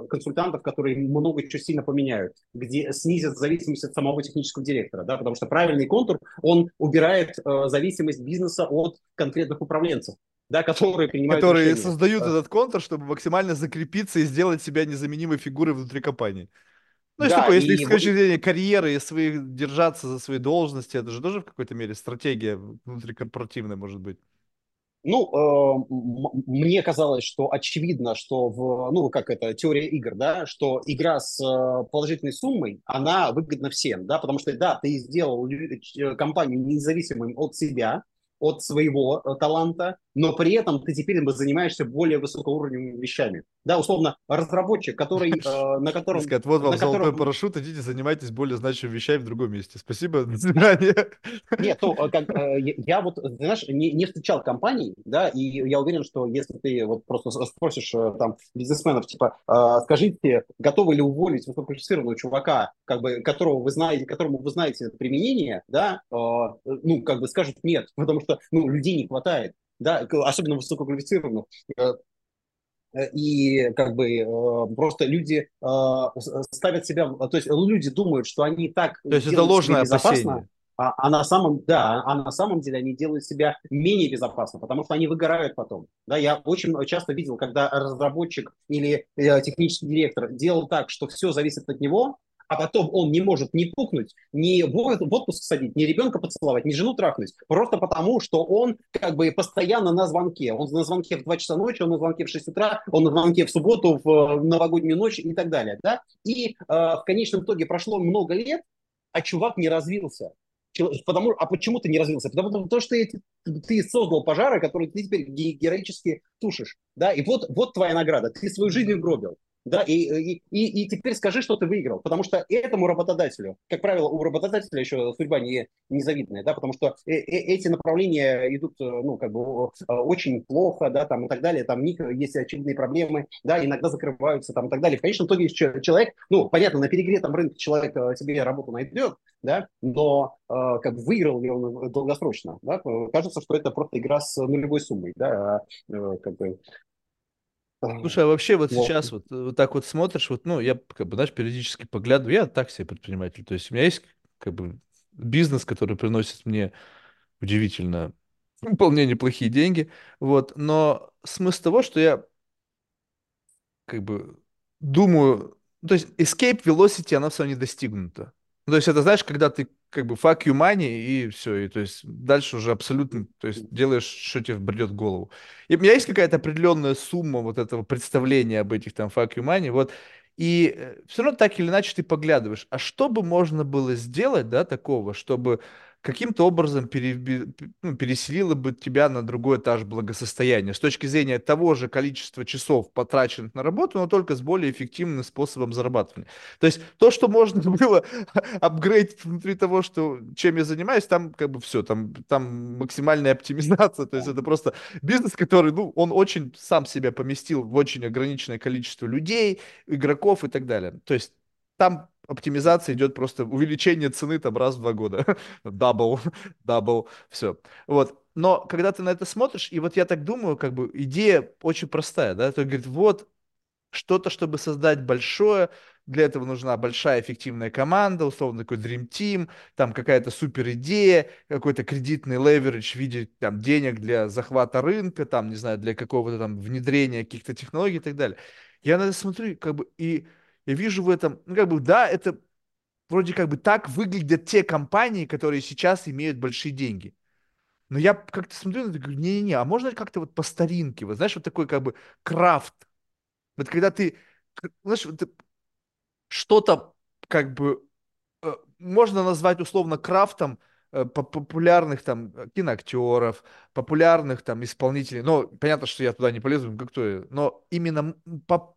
консультантов, которые много чего сильно поменяют, где снизят зависимость от самого технического директора, да, потому что правильный контур, он убирает зависимость бизнеса от конкретных управленцев, да, которые принимают решения, создают этот контур, чтобы максимально закрепиться и сделать себя незаменимой фигурой внутри компании. Ну, да, такое, если с точки зрения карьеры и своих, держаться за свои должности, это же тоже в какой-то мере стратегия внутрикорпоративная может быть. Ну, мне казалось, что очевидно, что, ну, как это, теория игр, да, что игра с положительной суммой, она выгодна всем, да, потому что, да, ты сделал компанию независимым от себя, от своего таланта, но при этом ты теперь занимаешься более высокоуровневыми вещами. Да, условно, разработчик, который, на котором... Сказать, вот вам на золотой парашют, идите, занимайтесь более значимыми вещами в другом месте. Спасибо, до свидания. Нет, ну, как, я вот, знаешь, не встречал компаний, да, и я уверен, что если ты вот просто спросишь там бизнесменов, типа, скажите, готовы ли уволить высококвалифицированного чувака, как бы, которого вы знаете, которому вы знаете применение, да, ну, как бы скажут нет, потому что, ну, людей не хватает. Да, особенно высококвалифицированных. И как бы просто люди ставят себя, то есть люди думают, что они так то есть это ложное опасение. А на самом, да, а на самом деле они делают себя менее безопасно, потому что они выгорают потом. Да, я очень часто видел, когда разработчик или технический директор делал так, что все зависит от него, а потом он не может ни пукнуть, ни в отпуск садить, ни ребенка поцеловать, ни жену трахнуть. Просто потому, что он как бы постоянно на звонке. Он на звонке в 2 часа ночи, он на звонке в 6 утра, он на звонке в субботу, в новогоднюю ночь и так далее. Да? И в конечном итоге прошло много лет, а чувак не развился. А почему ты не развился? Потому что ты создал пожары, которые ты теперь героически тушишь. Да? И вот твоя награда. Ты свою жизнь угробил. Да, и теперь скажи, что ты выиграл, потому что этому работодателю, как правило, у работодателя еще судьба незавидная, да, потому что эти направления идут, ну, как бы, очень плохо, да, там, и так далее, там у них есть очевидные проблемы, да, иногда закрываются, там, и так далее. В конечном итоге человек, ну, понятно, на перегретом рынке человек себе работу найдет, да, но как бы выиграл ли он долгосрочно, да, кажется, что это просто игра с нулевой суммой, да, как бы. Слушай, а вообще вот сейчас вот так вот смотришь, вот, ну, я, как бы, знаешь, периодически поглядываю, я так себе предприниматель, то есть у меня есть, как бы, бизнес, который приносит мне удивительно вполне неплохие деньги, вот, но смысл того, что я, как бы, думаю, то есть escape velocity, она все не достигнута, ну, то есть это, знаешь, когда ты, как бы, fuck you money, и все, и, то есть, дальше уже абсолютно, то есть, делаешь, что тебе бредет в голову. И у меня есть какая-то определенная сумма вот этого представления об этих там fuck you money, вот, и все равно так или иначе ты поглядываешь, а что бы можно было сделать, да, такого, чтобы каким-то образом переселило бы тебя на другой этаж благосостояния с точки зрения того же количества часов, потраченных на работу, но только с более эффективным способом зарабатывания. То есть то, что можно было апгрейдить внутри того, что, чем я занимаюсь, там как бы все, там максимальная оптимизация, то есть это просто бизнес, который, ну, он очень сам себя поместил в очень ограниченное количество людей, игроков и так далее. То есть там оптимизация идет просто увеличение цены там раз в 2 года. Дабл, все. Вот. Но когда ты на это смотришь, и вот я так думаю, как бы идея очень простая, да, то говорит, вот что-то, чтобы создать большое. Для этого нужна большая эффективная команда, условно такой Dream Team, там какая-то супер идея, какой-то кредитный леверидж в виде там, денег для захвата рынка, там, не знаю, для какого-то там внедрения каких-то технологий и так далее. Я на это смотрю, как бы, и я вижу в этом, ну, как бы, да, это вроде как бы так выглядят те компании, которые сейчас имеют большие деньги. Но я как-то смотрю, и говорю, не-не-не, а можно как-то вот по старинке, вот, знаешь, вот такой как бы крафт. Вот когда ты, знаешь, вот, что-то как бы можно назвать условно крафтом популярных там киноактеров, популярных там исполнителей. Но понятно, что я туда не полезу, как кто. Но именно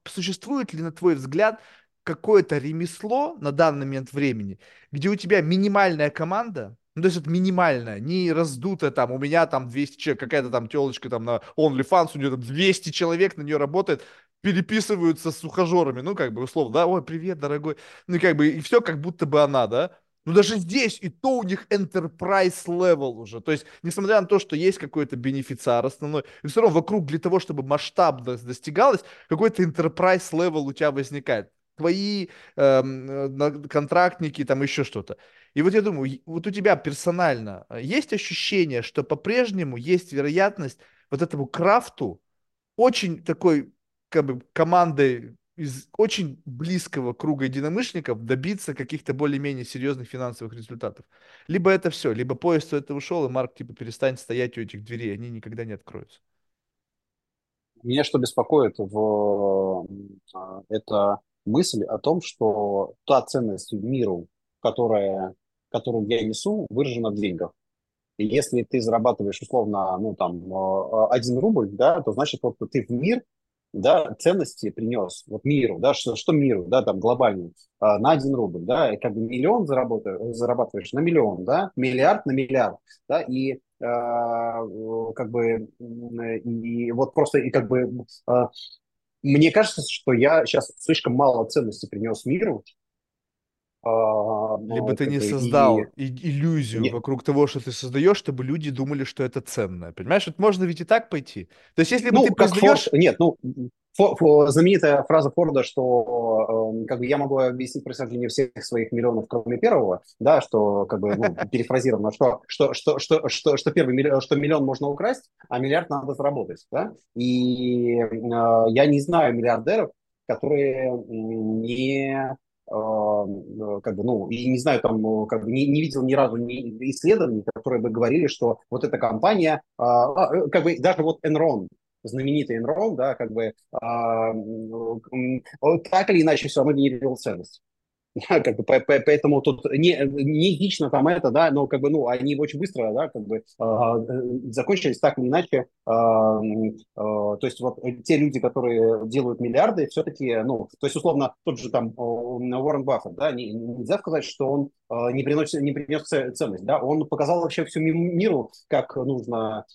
существует ли, на твой взгляд, какое-то ремесло на данный момент времени, где у тебя минимальная команда, ну, то есть это минимальная, не раздутая там, у меня там 200 человек, какая-то там телочка там на OnlyFans, у нее там 200 человек на нее работает, переписываются с ухажерами, ну, как бы, условно, да, ой, привет, дорогой, ну, и как бы, и все, как будто бы она, да, ну, даже здесь и то у них enterprise level уже, то есть, несмотря на то, что есть какой-то бенефициар основной, и все равно вокруг для того, чтобы масштабность достигалась, какой-то enterprise level у тебя возникает, твои контрактники, там, еще что-то. И вот я думаю, вот у тебя персонально есть ощущение, что по-прежнему есть вероятность вот этому крафту очень такой, как бы, командой из очень близкого круга единомышленников добиться каких-то более-менее серьезных финансовых результатов. Либо это все, либо поезд от этого ушел, и Марк, типа, перестанет стоять у этих дверей, они никогда не откроются. Меня что беспокоит, это мысль о том, что та ценность миру, которую я несу, выражена в деньгах. И если ты зарабатываешь, условно, ну, там, 1 рубль, да, то значит, вот ты в мир, да, ценности принес вот миру, да, что миру, да, там глобально, на 1 рубль, да, и как бы миллион зарабатываешь на миллион, да, миллиард на миллиард, да, и как бы, и вот просто, и как бы, мне кажется, что я сейчас слишком мало ценностей принес миру. Либо ты не создал иллюзию вокруг того, что ты создаешь, чтобы люди думали, что это ценно. Понимаешь, вот можно ведь и так пойти. То есть, если бы ты познаешь... знаменитая фраза Форда, что как бы, я могу объяснить происхождение всех своих миллионов, кроме первого, да, что как бы, ну, перефразировано, что миллион можно украсть, а миллиард надо заработать. Да? И я не знаю миллиардеров, которые не... как бы, ну, и не знаю, там, как бы, не видел ни разу исследований, которые бы говорили, что вот эта компания, как бы, даже вот Enron, знаменитый Enron, да, как бы, так или иначе все равно генерировал ценность. Как бы, поэтому тут не лично там это, да, но как бы, ну, они очень быстро, да, как бы, закончились так или иначе. То есть вот те люди, которые делают миллиарды, все-таки, ну, то есть условно тот же там Уоррен Баффет, да, нельзя сказать, что он не принес ценность, да, он показал вообще всему миру, как нужно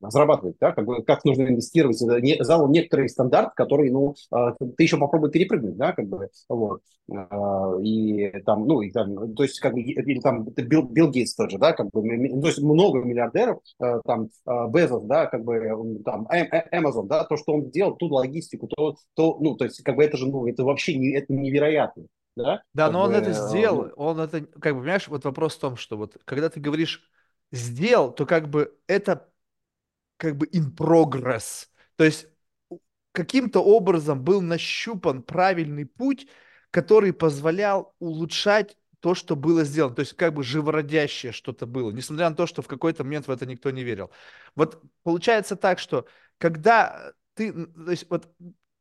зарабатывать, да, как нужно инвестировать, задал некоторый стандарт, который, ну, ты еще попробуй перепрыгнуть, да, как бы, вот, и там, то есть, как бы, или там Билл Гейтс тот же, да, как бы, то есть много миллиардеров, там, Безос, да, как бы, там, Amazon, да, то, что он делал, ту логистику, ну, то есть, как бы, это же, ну, это вообще не, это невероятно. Да, да, но он это сделал, он это, как бы, понимаешь, вот вопрос в том, что вот, когда ты говоришь «сделал», то как бы это как бы in progress, то есть каким-то образом был нащупан правильный путь, который позволял улучшать то, что было сделано, то есть как бы живородящее что-то было, несмотря на то, что в какой-то момент в это никто не верил. Вот получается так, что когда ты, то есть вот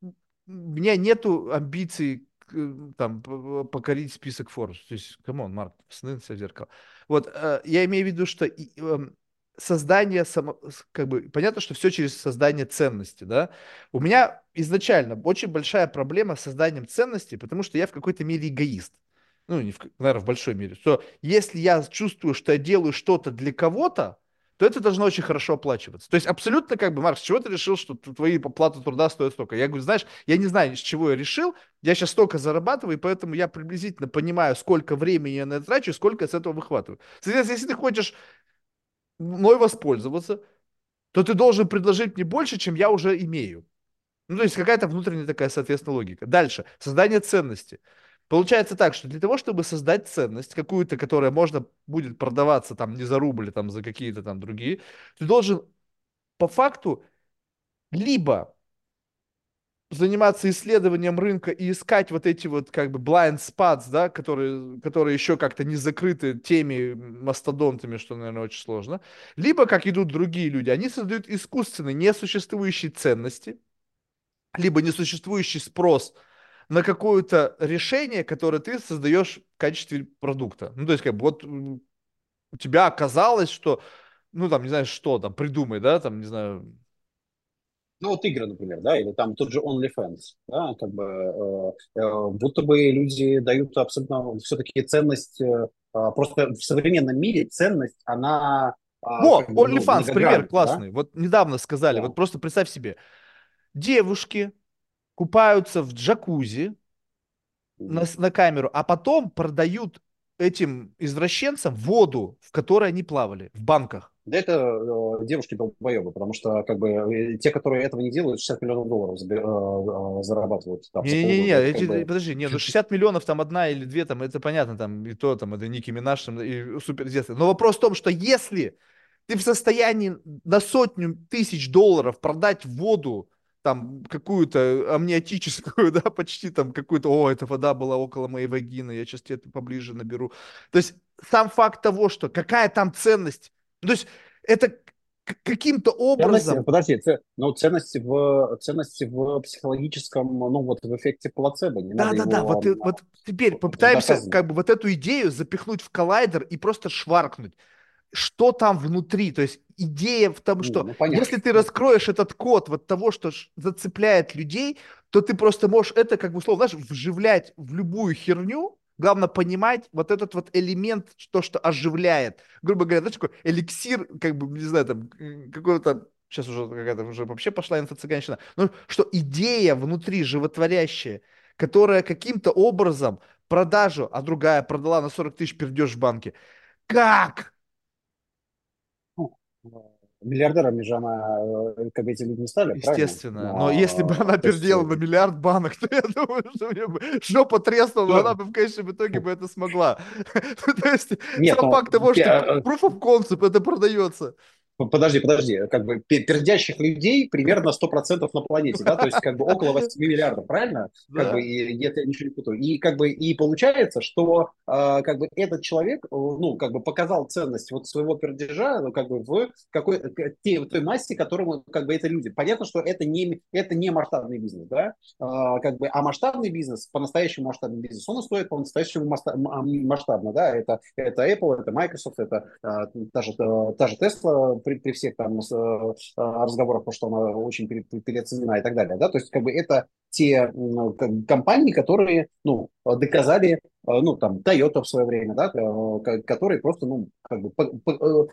у меня нету амбиций там покорить список Forbes. То есть, камон, Марк, сны в зеркало. Вот, я имею в виду, что создание само, как бы, понятно, что все через создание ценности, да. У меня изначально очень большая проблема с созданием ценностей, потому что я в какой-то мере эгоист. Ну, не в, наверное, в большой мере. Что если я чувствую, что я делаю что-то для кого-то, то это должно очень хорошо оплачиваться. То есть абсолютно как бы, Марк, с чего ты решил, что твои оплаты труда стоят столько? Я говорю, знаешь, я не знаю, с чего я решил, я сейчас столько зарабатываю, и поэтому я приблизительно понимаю, сколько времени я на это трачу, и сколько я с этого выхватываю. Соответственно, если ты хочешь мной воспользоваться, то ты должен предложить мне больше, чем я уже имею. Ну, то есть какая-то внутренняя такая, соответственно, логика. Дальше. Создание ценности. Получается так, что для того, чтобы создать ценность какую-то, которая можно будет продаваться там не за рубль, там за какие-то там другие, ты должен по факту либо заниматься исследованием рынка и искать вот эти вот как бы blind spots, да, которые еще как-то не закрыты теми мастодонтами, что, наверное, очень сложно. Либо, как идут другие люди, они создают искусственные, несуществующие ценности, либо несуществующий спрос на какое-то решение, которое ты создаешь в качестве продукта. Ну, то есть, как бы, вот у тебя оказалось, что, ну, там, не знаю, что там, придумай, да, там, не знаю... Ну, вот игры, например, да, или там тот же OnlyFans, да, как бы, будто бы люди дают абсолютно все-таки ценность, просто в современном мире ценность, она... OnlyFans, пример классный, да? Вот недавно сказали, да. Вот просто представь себе, девушки купаются в джакузи на камеру, а потом продают этим извращенцам воду, в которой они плавали, в банках. Да это девушки-долбоебы, потому что как бы те, которые этого не делают, 60 миллионов долларов зарабатывают. Подожди, 60 миллионов там одна или две, там это понятно, там и то, там это Ники Минаж, там, и суперизвестный. Но вопрос в том, что если ты в состоянии на сотню тысяч долларов продать воду, там какую-то амниотическую, да, почти там какую-то, эта вода была около моей вагины, я сейчас тебе это поближе наберу. То есть сам факт того, что какая там ценность, то есть это каким-то образом... Ценности в психологическом, в эффекте плацебо. Вот теперь попытаемся доказывать. Как бы вот эту идею запихнуть в коллайдер и просто шваркнуть. Что там внутри, то есть идея в том, что если ты раскроешь этот код вот того, что зацепляет людей, то ты просто можешь это, как бы, условно, знаешь, вживлять в любую херню, главное понимать вот этот вот элемент, то, что оживляет, грубо говоря, знаешь, такой эликсир, как бы, не знаю, там, какого-то, сейчас уже какая-то уже вообще пошла инфо-цыганщина, но что идея внутри животворящая, которая каким-то образом продажу, а другая продала на 40 тысяч пердеж в банке, как? Миллиардерами же она, как эти люди, не стали, естественно, правильно? Но если бы она переделала на миллиард банок, то я думаю, что у нее бы жопа треснула, но она бы в конечном итоге бы это смогла. То есть сам факт того, что proof of concept, это продается. Подожди, как бы пердящих людей примерно 100% на планете, да, то есть как бы около 8 миллиардов, правильно? Да. Как бы, я ничего не путаю. И как бы получается, что как бы этот человек, как бы показал ценность вот своего пердежа, как бы в той массе, которому как бы это люди. Понятно, что это не масштабный бизнес, да, как бы, а масштабный бизнес, по-настоящему масштабный бизнес, он стоит по-настоящему масштабно, да, это Apple, это Microsoft, это та же Tesla. При всех там разговорах, потому что она очень переоценена и так далее, да, то есть как бы это те компании, которые, доказали, там, Toyota в свое время, да, которые просто, как бы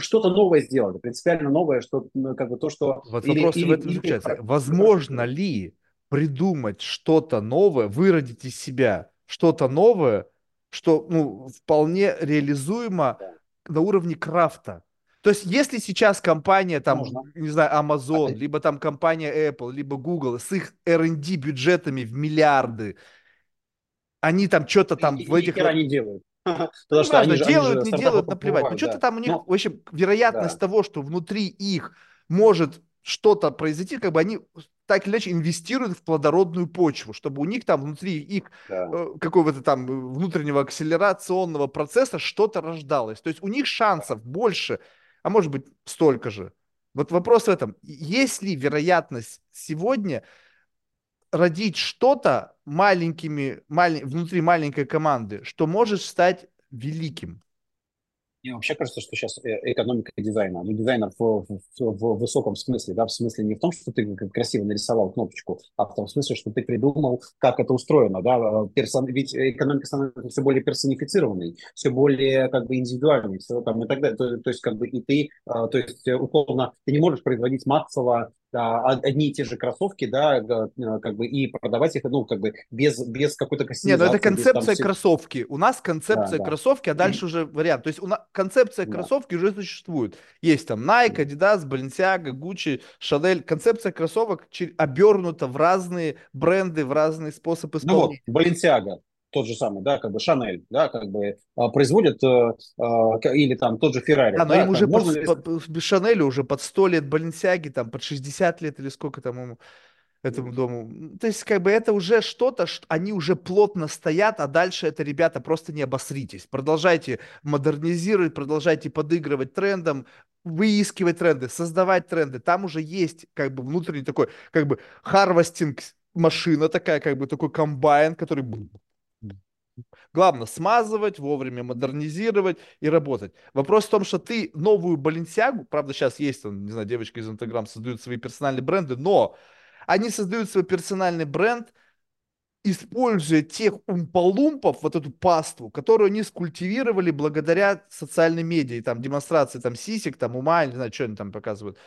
что-то новое сделали, принципиально новое, что, как бы, то, что... Вот вопрос в этом заключается. Возможно ли придумать что-то новое, выродить из себя что-то новое, что, вполне реализуемо на уровне крафта? То есть, если сейчас компания, там, Amazon, либо там компания Apple, либо Google с их R&D бюджетами в миллиарды, они там что-то там в этих... они делают. Потому что они делают, не делают, наплевать. Ну, что-то там у них, в общем, вероятность того, что внутри их может что-то произойти, как бы они так или иначе инвестируют в плодородную почву, чтобы у них там внутри их какого-то там внутреннего акселерационного процесса что-то рождалось. То есть, у них шансов больше... А может быть, столько же. Вот вопрос в этом. Есть ли вероятность сегодня родить что-то внутри маленькой команды, что может стать великим? Мне вообще кажется, что сейчас экономика дизайна. Дизайнер в высоком смысле, да, в смысле не в том, что ты красиво нарисовал кнопочку, а в том смысле, что ты придумал, как это устроено, да. Ведь экономика становится все более персонифицированной, все более как бы индивидуальной, все там и так далее. То есть как бы и ты, то есть условно, ты не можешь производить массово одни и те же кроссовки, да, как бы, и продавать их, ну, как бы, без какой-то кастомизации. Нет, ну это концепция кроссовки. У нас концепция кроссовки, а дальше уже вариант. То есть у нас концепция кроссовки уже существует. Есть там Nike, Adidas, Balenciaga, Gucci, Chanel. Концепция кроссовок обернута в разные бренды, в разные способы исполнения. Ну вот, Balenciaga. Тот же самый, да, как бы Шанель, да, как бы производят, или там тот же Феррари. Да, но им уже Шанелю уже под 100 лет, Баленсиаги там под 60 лет или сколько там ему, этому дому. То есть как бы это уже что-то, они уже плотно стоят, а дальше это, ребята, просто не обосритесь. Продолжайте модернизировать, продолжайте подыгрывать трендам, выискивать тренды, создавать тренды. Там уже есть как бы внутренний такой, как бы харвестинг, машина такая, как бы такой комбайн, который... Главное смазывать, вовремя модернизировать и работать. Вопрос в том, что ты новую Balenciaga, правда сейчас есть, там, не знаю, девочка из Instagram создают свои персональные бренды, но они создают свой персональный бренд, используя тех умпалумпов, вот эту пасту, которую они скультивировали благодаря социальным медиа, и там демонстрации там сисек, там ума, не знаю, что они там показывают.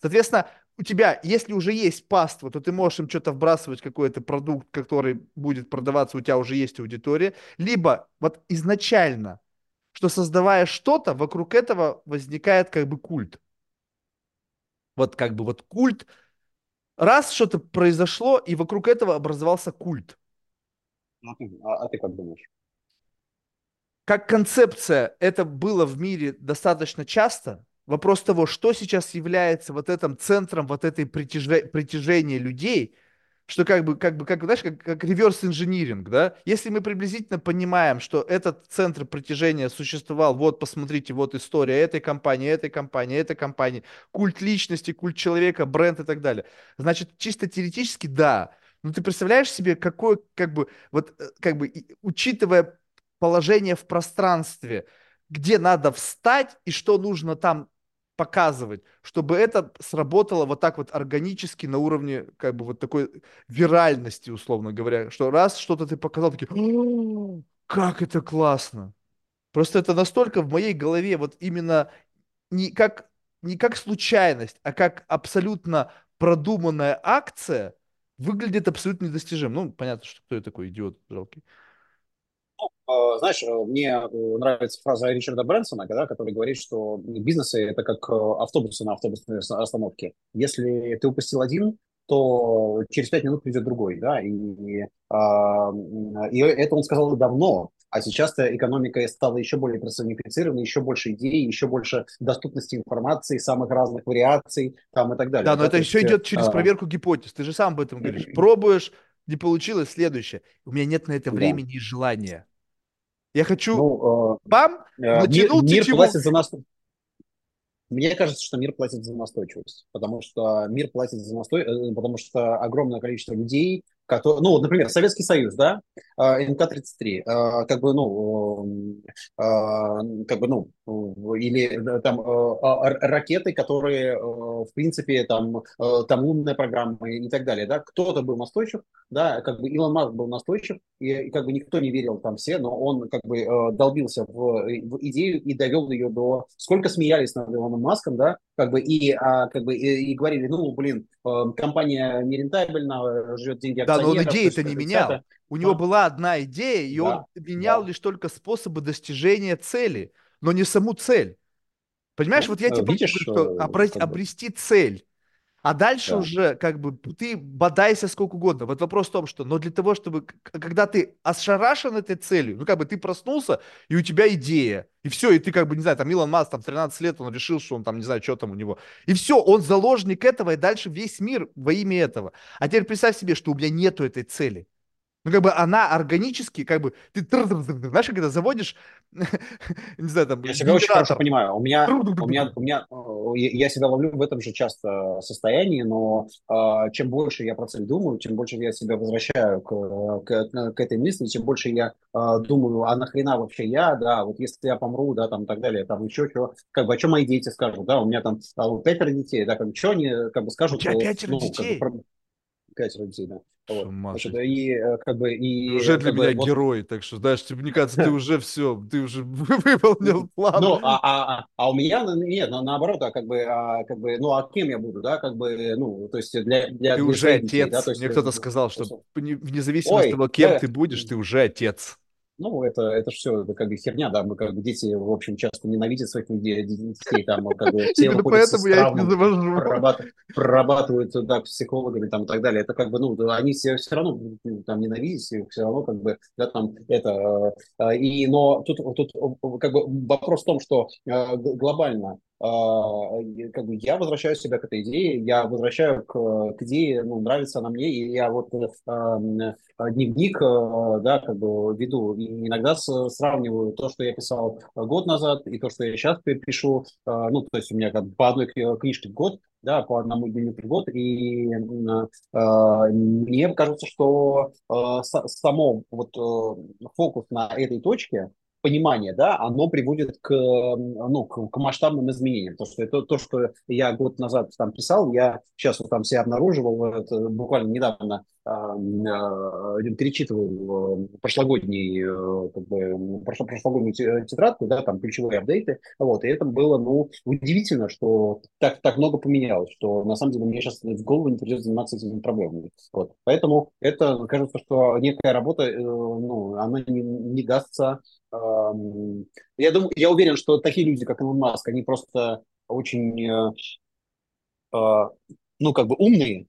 Соответственно, у тебя, если уже есть паства, то ты можешь им что-то вбрасывать, какой-то продукт, который будет продаваться, у тебя уже есть аудитория. Либо вот изначально, что создавая что-то, вокруг этого возникает как бы культ. Вот как бы вот культ. Раз что-то произошло, и вокруг этого образовался культ. А ты как думаешь? Как концепция, это было в мире достаточно часто. Вопрос того, что сейчас является вот этим центром вот этой притяжения людей, что как реверс-инжиниринг, да? Если мы приблизительно понимаем, что этот центр притяжения существовал, вот, посмотрите, вот история этой компании, культ личности, культ человека, бренд и так далее, значит, чисто теоретически, да. Но ты представляешь себе, какой, учитывая положение в пространстве, где надо встать и что нужно там показывать, чтобы это сработало вот так вот органически на уровне как бы вот такой виральности, условно говоря, что раз что-то ты показал, такие, как это классно. Просто это настолько в моей голове вот именно не как случайность, а как абсолютно продуманная акция выглядит абсолютно недостижимо. Ну, понятно, что кто я такой, идиот жалкий. Знаешь, мне нравится фраза Ричарда Брэнсона, да, который говорит, что бизнесы – это как автобусы на автобусной остановке. Если ты упустил один, то через 5 минут придет другой. Да? И это он сказал давно, а сейчас-то экономика стала еще более персонифицированной, еще больше идей, еще больше доступности информации, самых разных вариаций там, и так далее. Да, но это еще идет через проверку гипотез. Ты же сам об этом говоришь. Пробуешь, не получилось, следующее. У меня нет на это времени и желания. Я хочу... натянул мир платит за настойчивость. Мне кажется, что мир платит за настойчивость. Потому что огромное количество людей... Ну, например, Советский Союз, да, МК-33, или там ракеты, которые, в принципе, там лунная программа и так далее, да, кто-то был настойчив, да, как бы Илон Маск был настойчив, и как бы никто не верил там все, но он как бы долбился в идею и довел ее до... Сколько смеялись над Илоном Маском, да, и говорили, ну, блин, компания нерентабельна, жрет деньги акционеров. Да, но он идеи-то не менял. У него была одна идея, и он менял лишь только способы достижения цели, но не саму цель. Понимаешь, вот я тебе говорю, что обрести цель, а дальше уже как бы ты бодайся сколько угодно. Вот вопрос в том, что, но для того, чтобы, когда ты ошарашен этой целью, ну как бы ты проснулся, и у тебя идея, и все, и ты как бы, не знаю, там Илон Маск, там 13 лет, он решил, что он там, не знаю, что там у него. И все, он заложник этого, и дальше весь мир во имя этого. А теперь представь себе, что у меня нету этой цели. Ну, как бы она органически, как бы, ты, знаешь, когда заводишь, не знаю, там... Я себя очень хорошо понимаю. Я себя ловлю в этом же часто состоянии, но чем больше я про цель думаю, тем больше я себя возвращаю к этой мысли, тем больше я думаю, а нахрена вообще я, да, вот если я помру, да, там, и так далее, там, еще что, как бы, а что мои дети скажут, да, у меня там 5 детей, да, как бы, что они, как бы, скажут... У тебя 5 детей? 5 родителей, да. Вот. Значит, и, как бы, и, уже для меня бы, герой, вот... так что, знаешь, тебе, мне кажется, ты уже все, ты уже выполнил план. Ну, а у меня, нет, наоборот, как бы, ну, а кем я буду, да, как бы, ну, то есть для ты уже отец, да, то есть, мне кто-то сказал, что вне зависимости от того, кем ты будешь, ты уже отец. Ну, это все как бы херня, да, мы как бы дети, в общем, часто ненавидят своих детей, там, как бы, все выходят с травмами, прорабатывают, да, психологами, там, и так далее, это как бы, ну, они все равно, там, ненавидят, все равно, как бы, да, там, это, и, но тут, как бы, вопрос в том, что глобально, как бы я возвращаю себя к этой идее, я возвращаю к идее, ну, нравится она мне, и я вот дневник, да, как бы веду, и иногда сравниваю то, что я писал год назад, и то, что я сейчас пишу, ну, то есть у меня как бы по одной книжке в год, да, по одному дневнику в год, и мне кажется, что само вот фокус на этой точке, понимание, да, оно приводит к, ну, к масштабным изменениям. Потому что это то, что я год назад там писал, я сейчас вот там себя обнаруживал, буквально недавно перечитывал прошлогоднюю тетрадку, да, там ключевые апдейты, вот, и это было, ну, удивительно, что так много поменялось, что на самом деле мне сейчас в голову не придется заниматься этими проблемами, вот, поэтому это, кажется, что некая работа, ну, она не дастся, я уверен, что такие люди, как Илон Маск, они просто очень... ну, как бы умные,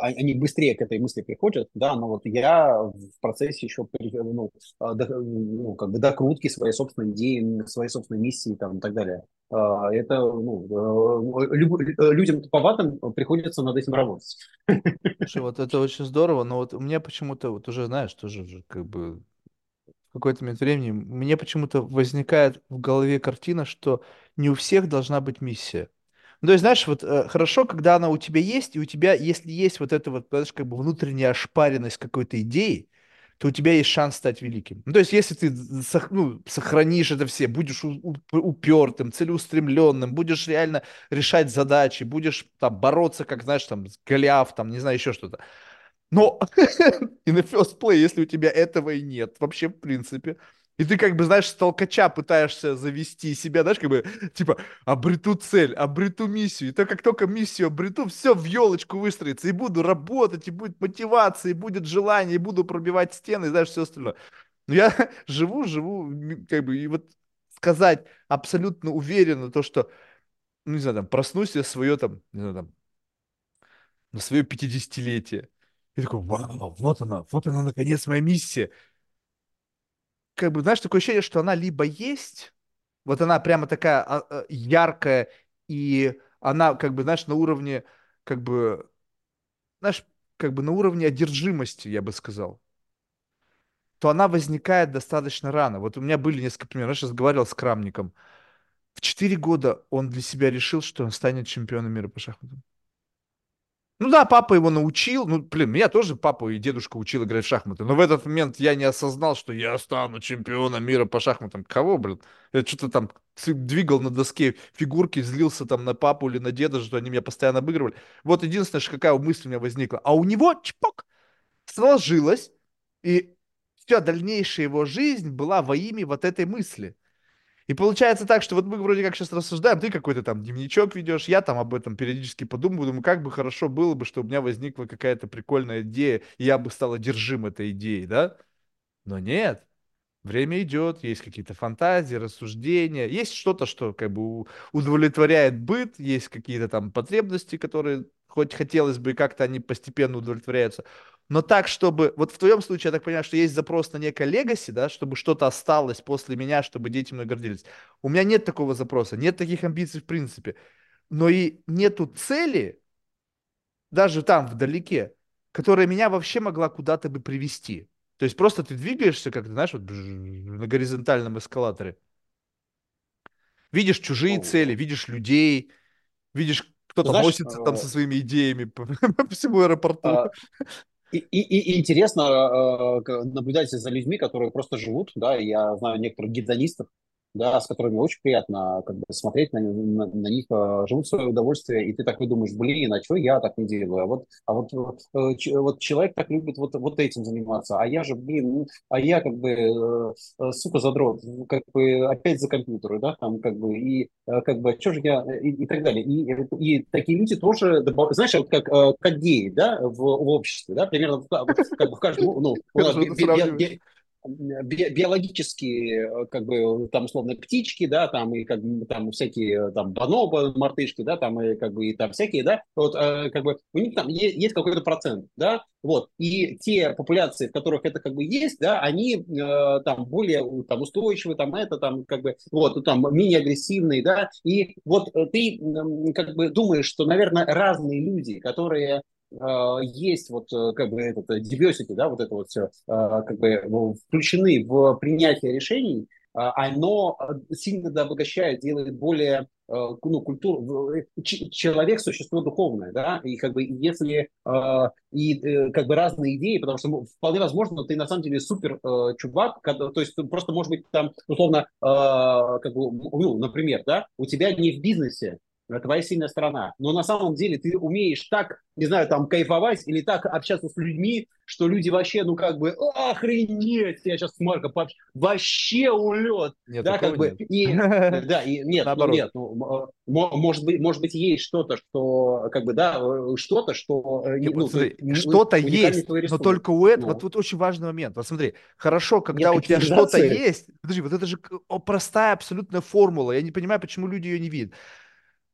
они быстрее к этой мысли приходят, да, но вот я в процессе еще, ну, как бы докрутки своей собственной идеи, своей собственной миссии, там, и так далее. Это, ну, людям туповатым приходится над этим работать. Слушай, вот это очень здорово, но вот у меня почему-то, вот уже, знаешь, тоже как бы в какой-то момент времени, мне почему-то возникает в голове картина, что не у всех должна быть миссия. Ну, то есть, знаешь, вот хорошо, когда она у тебя есть, и у тебя, если есть вот эта вот, знаешь, как бы внутренняя ошпаренность какой-то идеи, то у тебя есть шанс стать великим. Ну, то есть, если ты сохранишь это все, будешь упертым, целеустремленным, будешь реально решать задачи, будешь там бороться, как, знаешь, там, с Голиаф, там, не знаю, еще что-то. Но in the first play, если у тебя этого и нет вообще, в принципе... И ты, как бы, знаешь, с толкача пытаешься завести себя, знаешь, как бы, типа, обрету цель, обрету миссию. И то, как только миссию обрету, все в елочку выстроится. И буду работать, и будет мотивация, и будет желание, и буду пробивать стены, и, знаешь, все остальное. Но я живу, как бы, и вот сказать абсолютно уверенно то, что, ну, не знаю, там, проснусь я свое, там, не знаю, там, на свое 50-летие. И такой, вау, вот она, наконец, моя миссия. Как бы, знаешь, такое ощущение, что она либо есть, вот она прямо такая яркая, и она, как бы, знаешь, на уровне, как бы, знаешь, как бы на уровне одержимости, я бы сказал, то она возникает достаточно рано. Вот у меня были несколько примеров. Я сейчас говорил с Крамником. В 4 года он для себя решил, что он станет чемпионом мира по шахматам. Ну да, папа его научил, ну, блин, меня тоже папа и дедушка учил играть в шахматы, но в этот момент я не осознал, что я стану чемпионом мира по шахматам. Кого, блин? Я что-то там двигал на доске фигурки, злился там на папу или на деда, что они меня постоянно обыгрывали. Вот единственное, какая мысль у меня возникла. А у него, чпок, сложилось, и вся дальнейшая его жизнь была во имя вот этой мысли. И получается так, что вот мы вроде как сейчас рассуждаем, ты какой-то там дневничок ведешь, я там об этом периодически подумываю, думаю, как бы хорошо было бы, что у меня возникла какая-то прикольная идея, и я бы стал одержим этой идеей, да? Но нет, время идет, есть какие-то фантазии, рассуждения, есть что-то, что как бы удовлетворяет быт, есть какие-то там потребности, которые хоть хотелось бы, и как-то они постепенно удовлетворяются. Но так, чтобы... Вот в твоем случае, я так понимаю, что есть запрос на некое легаси, да, чтобы что-то осталось после меня, чтобы дети мной гордились. У меня нет такого запроса, нет таких амбиций в принципе. Но и нету цели, даже там, вдалеке, которая меня вообще могла куда-то бы привести. То есть просто ты двигаешься, как ты знаешь, вот на горизонтальном эскалаторе. Видишь чужие цели, видишь людей, видишь, кто-то носится там со своими идеями по всему аэропорту. И интересно наблюдать за людьми, которые просто живут, да, я знаю некоторых гедонистов, да, с которыми очень приятно как бы смотреть на них, живут в свое удовольствие, и ты такой думаешь, блин, а чего я так не делаю? А вот человек так любит вот этим заниматься, а я же, блин, а я как бы, сука, задрот, как бы опять за компьютеры, да, там как бы, и как бы, что же я, и так далее. И такие люди тоже, знаешь, вот как геи, да, в обществе, да, примерно как бы в каждом, ну, у нас биологические, как бы, там, условно, птички, да, там, и, как бы, там, всякие, там, бонобо, мартышки, да, там, и, как бы, и там, всякие, да, вот, как бы, у них там есть какой-то процент, да, вот, и те популяции, в которых это, как бы, есть, да, они, там, более, там, устойчивые, там, это, там, как бы, вот, там, менее агрессивные, да, и вот ты, как бы, думаешь, что, наверное, разные люди, которые... есть вот как бы этот diversity, да, вот это вот все, как бы включены в принятие решений, оно сильно обогащает, делает более, ну, культуру. Человек – существо духовное, да, и как бы если, и как бы разные идеи, потому что вполне возможно, ты на самом деле супер чувак, то есть просто, может быть, там, условно, как бы, ну, например, да, у тебя не в бизнесе, твоя сильная сторона. Но на самом деле ты умеешь так, не знаю, там, кайфовать или так общаться с людьми, что люди вообще, ну, как бы, охренеть, я сейчас с Марком пообщаюсь. Вообще улет. Нет, да, как бы. Нет, может быть, есть что-то, что, как бы, да, что-то, что... Нет, ну, смотри, что-то есть, но только у этого... Вот тут очень важный момент. Вот смотри, хорошо, когда у тебя что-то есть... Подожди, вот это же простая абсолютная формула. Я не понимаю, почему люди ее не видят.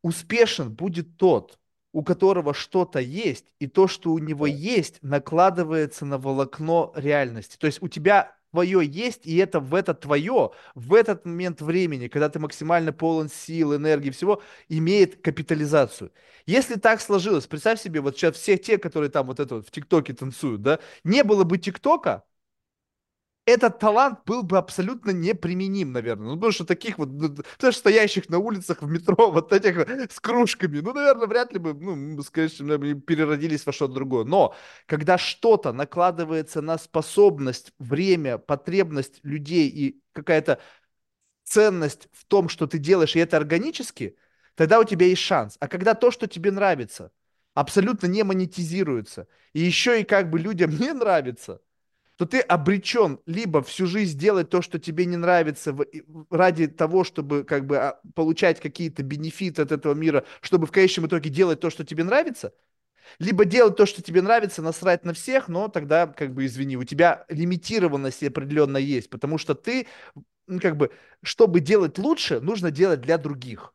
Успешен будет тот, у которого что-то есть, и то, что у него есть, накладывается на волокно реальности. То есть у тебя твое есть, и это в это твое, в этот момент времени, когда ты максимально полон сил, энергии, всего, имеет капитализацию. Если так сложилось, представь себе, вот сейчас все те, которые там вот это вот в ТикТоке танцуют, да, не было бы ТикТока, этот талант был бы абсолютно неприменим, наверное. Ну, потому что таких вот, ну, стоящих на улицах, в метро, вот этих вот, с кружками, ну, наверное, вряд ли бы, ну, конечно, переродились во что-то другое. Но когда что-то накладывается на способность, время, потребность людей и какая-то ценность в том, что ты делаешь, и это органически, тогда у тебя есть шанс. А когда то, что тебе нравится, абсолютно не монетизируется, и еще и как бы людям не нравится, то ты обречен либо всю жизнь делать то, что тебе не нравится, ради того, чтобы как бы получать какие-то бенефиты от этого мира, чтобы в конечном итоге делать то, что тебе нравится, либо делать то, что тебе нравится, насрать на всех, но тогда, как бы, извини, у тебя лимитированность определенно есть, потому что ты, ну, как бы, чтобы делать лучше, нужно делать для других.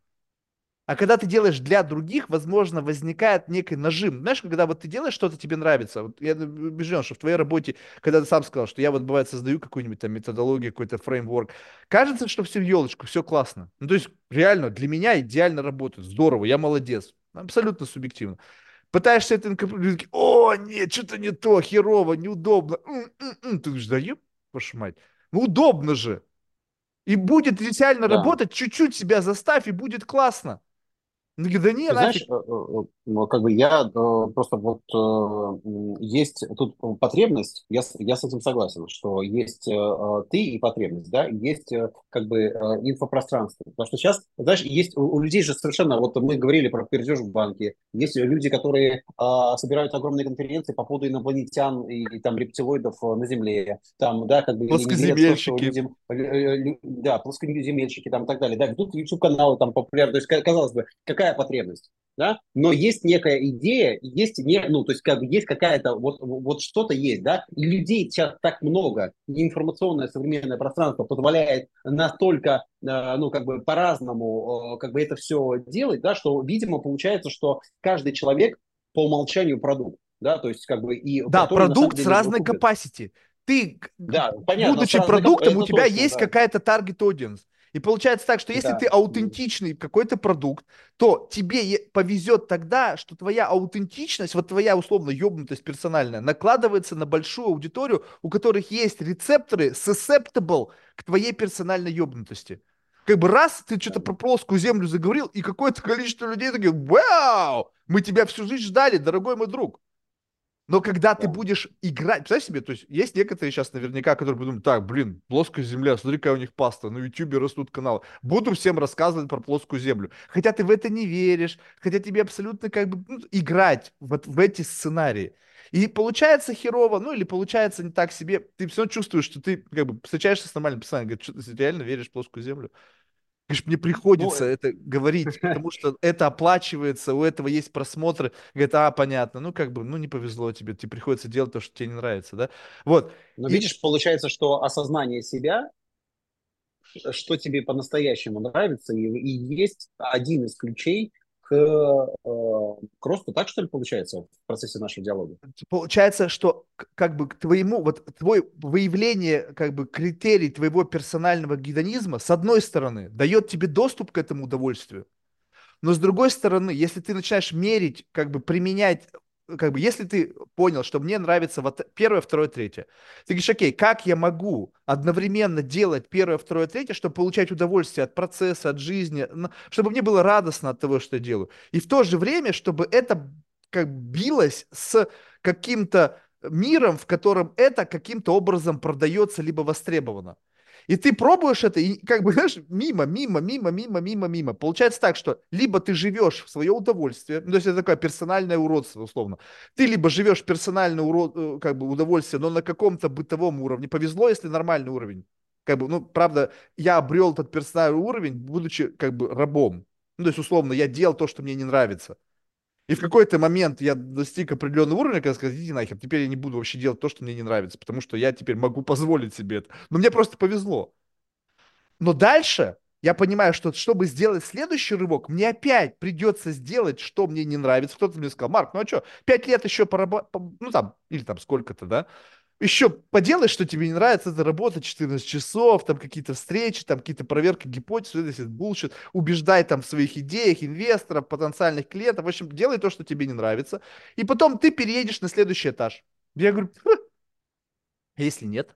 А когда ты делаешь для других, возможно, возникает некий нажим. Знаешь, когда вот ты делаешь что-то, тебе нравится. Вот я убежден, что в твоей работе, когда ты сам сказал, что я вот, бывает, создаю какую-нибудь там методологию, какой-то фреймворк, кажется, что все в елочку, все классно. Ну, то есть реально для меня идеально работает, здорово, я молодец. Абсолютно субъективно. Пытаешься это инкомпетентно, о, нет, что-то не то, херово, неудобно. Ты говоришь, да еб вашу мать. Ну, удобно же. И будет идеально работать, чуть-чуть себя заставь, и будет классно. Ну, да не, знаешь, как бы я просто вот есть тут потребность, я с этим согласен, что есть ты и потребность, да, есть как бы инфопространство, потому что сейчас, знаешь, есть у людей же совершенно, вот мы говорили про пердеж в банке, есть люди, которые собирают огромные конференции по поводу инопланетян и там рептилоидов на Земле, там, да, как бы... Плоскоземельщики. Да, плоскоземельщики, там, и так далее, да, ведут YouTube-каналы, там, популярные, то есть, казалось бы, какая потребность, да, но есть некая идея, есть, ну, то есть, как бы, есть какая-то, вот что-то есть, да, и людей сейчас так много, информационное современное пространство позволяет настолько, ну, как бы, по-разному, как бы, это все делать, да, что, видимо, получается, что каждый человек по умолчанию продукт, да, то есть, как бы, и... Да, продукт с разной capacity, ты, да, понятно, будучи продуктом, у тебя точно, есть какая-то target audience. И получается так, что если ты аутентичный какой-то продукт, то тебе повезет тогда, что твоя аутентичность, вот твоя условно ёбнутость персональная, накладывается на большую аудиторию, у которых есть рецепторы susceptible к твоей персональной ёбнутости. Как бы раз ты что-то про плоскую землю заговорил, и какое-то количество людей такие: «Вау! Мы тебя всю жизнь ждали, дорогой мой друг». Но когда ты будешь играть, представляешь себе, то есть есть некоторые сейчас наверняка, которые будут думать, так, блин, плоская земля, смотри, какая у них паста, на YouTube растут каналы. Буду всем рассказывать про плоскую землю. Хотя ты в это не веришь, хотя тебе абсолютно как бы играть вот в эти сценарии. И получается херово, ну или получается не так себе, ты все равно чувствуешь, что ты как бы встречаешься с нормальным пацаном, говорит, что ты реально веришь в плоскую землю? Говорит, мне приходится это говорить, потому что это оплачивается, у этого есть просмотры. Говорит, понятно, ну как бы, ну не повезло тебе, тебе приходится делать то, что тебе не нравится, да? Вот. Но видишь, получается, что осознание себя, что тебе по-настоящему нравится, и есть один из ключей к росту, так что ли, получается, в процессе нашего диалога? Получается, что как бы твое выявление как бы критерий твоего персонального гедонизма, с одной стороны, дает тебе доступ к этому удовольствию, но с другой стороны, если ты начинаешь мерить, как бы применять, как бы если ты понял, что мне нравится вот первое, второе, третье, ты говоришь, окей, как я могу одновременно делать первое, второе, третье, чтобы получать удовольствие от процесса, от жизни, чтобы мне было радостно от того, что я делаю. И в то же время, чтобы это как билось с каким-то миром, в котором это каким-то образом продается, либо востребовано. И ты пробуешь это, и как бы, знаешь, мимо. Получается так, что либо ты живешь в свое удовольствие, ну, то есть это такое персональное уродство, условно. Ты либо живешь персональное как бы, удовольствие, но на каком-то бытовом уровне. Повезло, если нормальный уровень. Как бы, ну, правда, я обрел этот персональный уровень, будучи как бы рабом. Ну, то есть, условно, я делал то, что мне не нравится. И в какой-то момент я достиг определенного уровня, когда сказать, иди нахер, теперь я не буду вообще делать то, что мне не нравится, потому что я теперь могу позволить себе это. Но мне просто повезло. Но дальше я понимаю, что чтобы сделать следующий рывок, мне опять придется сделать, что мне не нравится. Кто-то мне сказал, Марк, ну а что, 5 лет еще поработать, ну там, или там сколько-то, да? Еще поделай, что тебе не нравится, это работа 14 часов, там какие-то встречи, там какие-то проверки гипотез, это bullshit, убеждай там в своих идеях инвесторов, потенциальных клиентов, в общем, делай то, что тебе не нравится, и потом ты переедешь на следующий этаж. Я говорю, если нет,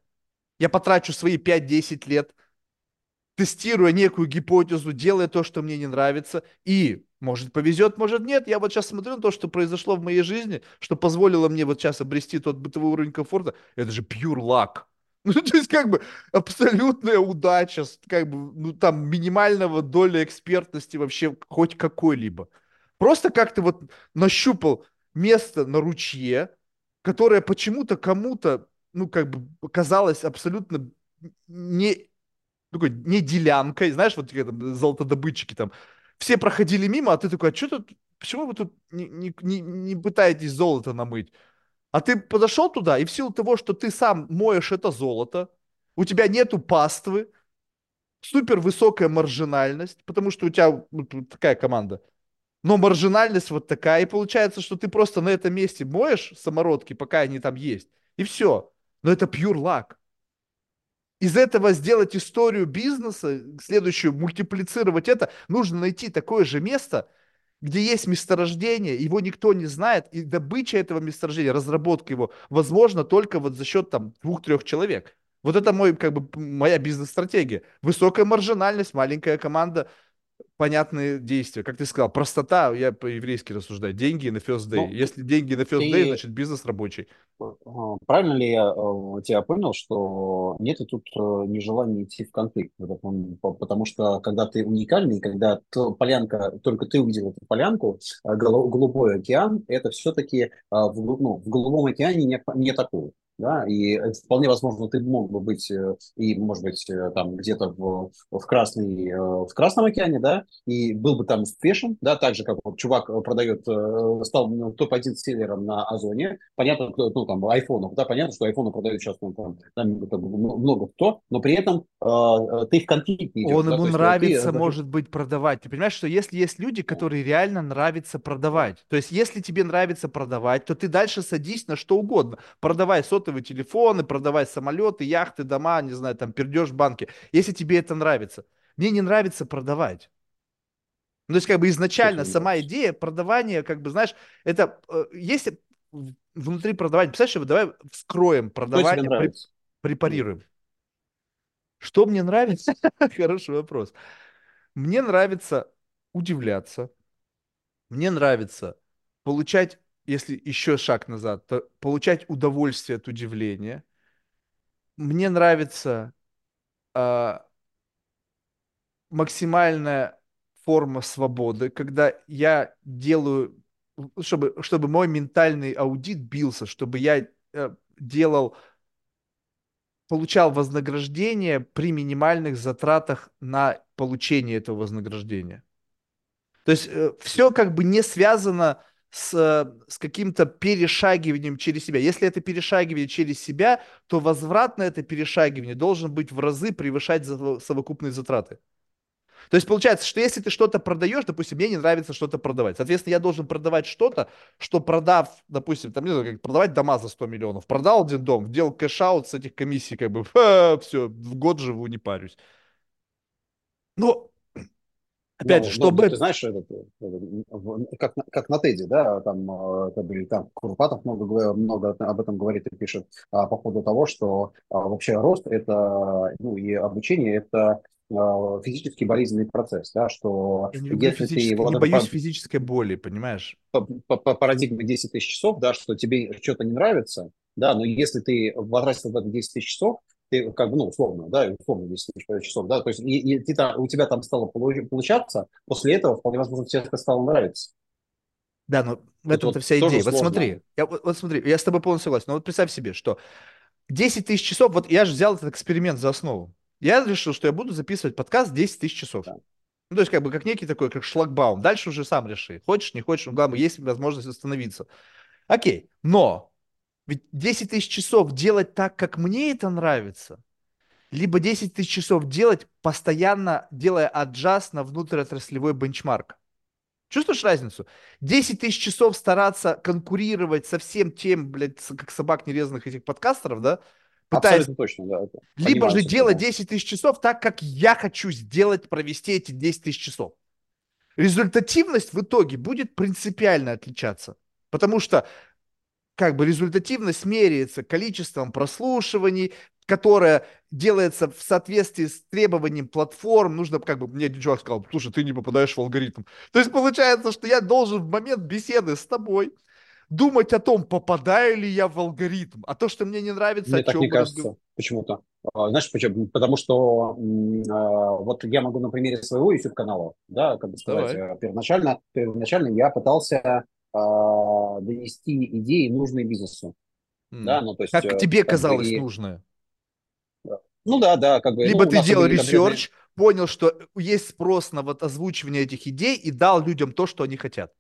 я потрачу свои 5-10 лет, тестируя некую гипотезу, делая то, что мне не нравится, и, может, повезет, может, нет. Я вот сейчас смотрю на то, что произошло в моей жизни, что позволило мне вот сейчас обрести тот бытовой уровень комфорта. Это же pure luck. Ну, то есть, как бы, абсолютная удача, как бы, ну, там, минимального доля экспертности вообще хоть какой-либо. Просто как-то вот нащупал место на ручье, которое почему-то кому-то, ну, как бы, казалось абсолютно не делянкой, знаешь, вот там, золотодобытчики там, все проходили мимо, а ты такой, а что тут, почему вы тут не пытаетесь золото намыть? А ты подошел туда, и в силу того, что ты сам моешь это золото, у тебя нету паствы, супер высокая маржинальность, потому что у тебя вот такая команда, но маржинальность вот такая, и получается, что ты просто на этом месте моешь самородки, пока они там есть, и все. Но это pure luck. Из этого сделать историю бизнеса, следующую, мультиплицировать это, нужно найти такое же место, где есть месторождение, его никто не знает, и добыча этого месторождения, разработка его, возможно, только вот за счет там 2-3 человек. Вот это моя бизнес-стратегия. Высокая маржинальность, маленькая команда, понятные действия. Как ты сказал, простота, я по-еврейски рассуждаю, деньги на first day. Если деньги на first day, значит бизнес рабочий. Правильно ли я тебя понял, что нет и тут нежелания идти в конфликт? Потому что когда ты уникальный, когда полянка, только ты увидел эту полянку, голубой океан, это все-таки в голубом океане не такое. Да, и вполне возможно, ты мог бы быть, и, может быть, там где-то в Красном океане, да, и был бы там успешен, да, так же, как вот чувак стал топ-1 селлером на Озоне, понятно, ну, там, айфонов, да, понятно, что айфоны продают сейчас, ну, там много кто, но при этом ты в конфликте идешь. Он ему нравится, может быть, продавать. Ты понимаешь, что если есть люди, которые реально нравится продавать, то есть если тебе нравится продавать, то ты дальше садись на что угодно, продавай сотовые телефоны, продавай самолеты, яхты, дома, не знаю, там, пердеж, банки. Если тебе это нравится. Мне не нравится продавать. Ну, то есть, как бы, изначально сама идея продавания, как бы, знаешь, это, если внутри продавания, представляешь, давай вскроем продавание, препарируем. Что мне нравится? Хороший вопрос. Мне нравится удивляться. Мне нравится получать если еще шаг назад, то получать удовольствие от удивления. Мне нравится максимальная форма свободы, когда я делаю, чтобы мой ментальный аудит бился, чтобы я получал вознаграждение при минимальных затратах на получение этого вознаграждения. То есть все как бы не связано с каким-то перешагиванием через себя. Если это перешагивание через себя, то возврат на это перешагивание должен быть в разы превышать совокупные затраты. То есть получается, что если ты что-то продаешь, допустим, мне не нравится что-то продавать. Соответственно, я должен продавать что-то, что продав, допустим, там, не знаю, как продавать дома за 100 миллионов. Продал один дом, делал кэш-аут с этих комиссий, как бы, все, в год живу, не парюсь. Но... Опять же, чтобы... Ты знаешь, как на Теди, да, там Курпатов много об этом говорит и пишет по поводу того, что вообще рост это, и обучение это физически болезненный процесс, да, что если ты... Я не боюсь физической боли, понимаешь? По парадигме 10 тысяч часов, да, что тебе что-то не нравится, да, но если ты потратил в это 10 тысяч часов, ты как бы, условно 10 тысяч часов, да, то есть у тебя там стало получаться, после этого вполне возможно тебе это стало нравиться. Да, но в этом-то вся идея. Сложно. Вот смотри, я с тобой полностью согласен, но вот представь себе, что 10 тысяч часов, вот я же взял этот эксперимент за основу, я решил, что я буду записывать подкаст 10 тысяч часов. Да. То есть как бы как некий такой, как шлагбаум, дальше уже сам реши, хочешь, не хочешь, главное, есть возможность остановиться. Окей, но... Ведь 10 тысяч часов делать так, как мне это нравится, либо 10 тысяч часов делать, постоянно делая аджаст на внутриотраслевой бенчмарк. Чувствуешь разницу? 10 тысяч часов стараться конкурировать со всем тем, блядь, как собак нерезанных этих подкастеров, да? Абсолютно точно, да. Либо понимаю, же делать 10 тысяч часов так, как я хочу сделать, провести эти 10 тысяч часов. Результативность в итоге будет принципиально отличаться, потому что как бы результативность меряется количеством прослушиваний, которое делается в соответствии с требованием платформ. Нужно как бы... Мне чувак сказал, слушай, ты не попадаешь в алгоритм. То есть получается, что я должен в момент беседы с тобой думать о том, попадаю ли я в алгоритм. А то, что мне не нравится... Мне так не кажется почему-то. Знаешь, почему? Потому что вот я могу на примере своего YouTube-канала, да, как бы сказать, первоначально я пытался... донести идеи, нужные бизнесу. Да, ну, то есть, как тебе казалось нужное? Ну да, как бы. Либо ты делал ресерч, понял, что есть спрос на вот озвучивание этих идей и дал людям то, что они хотят.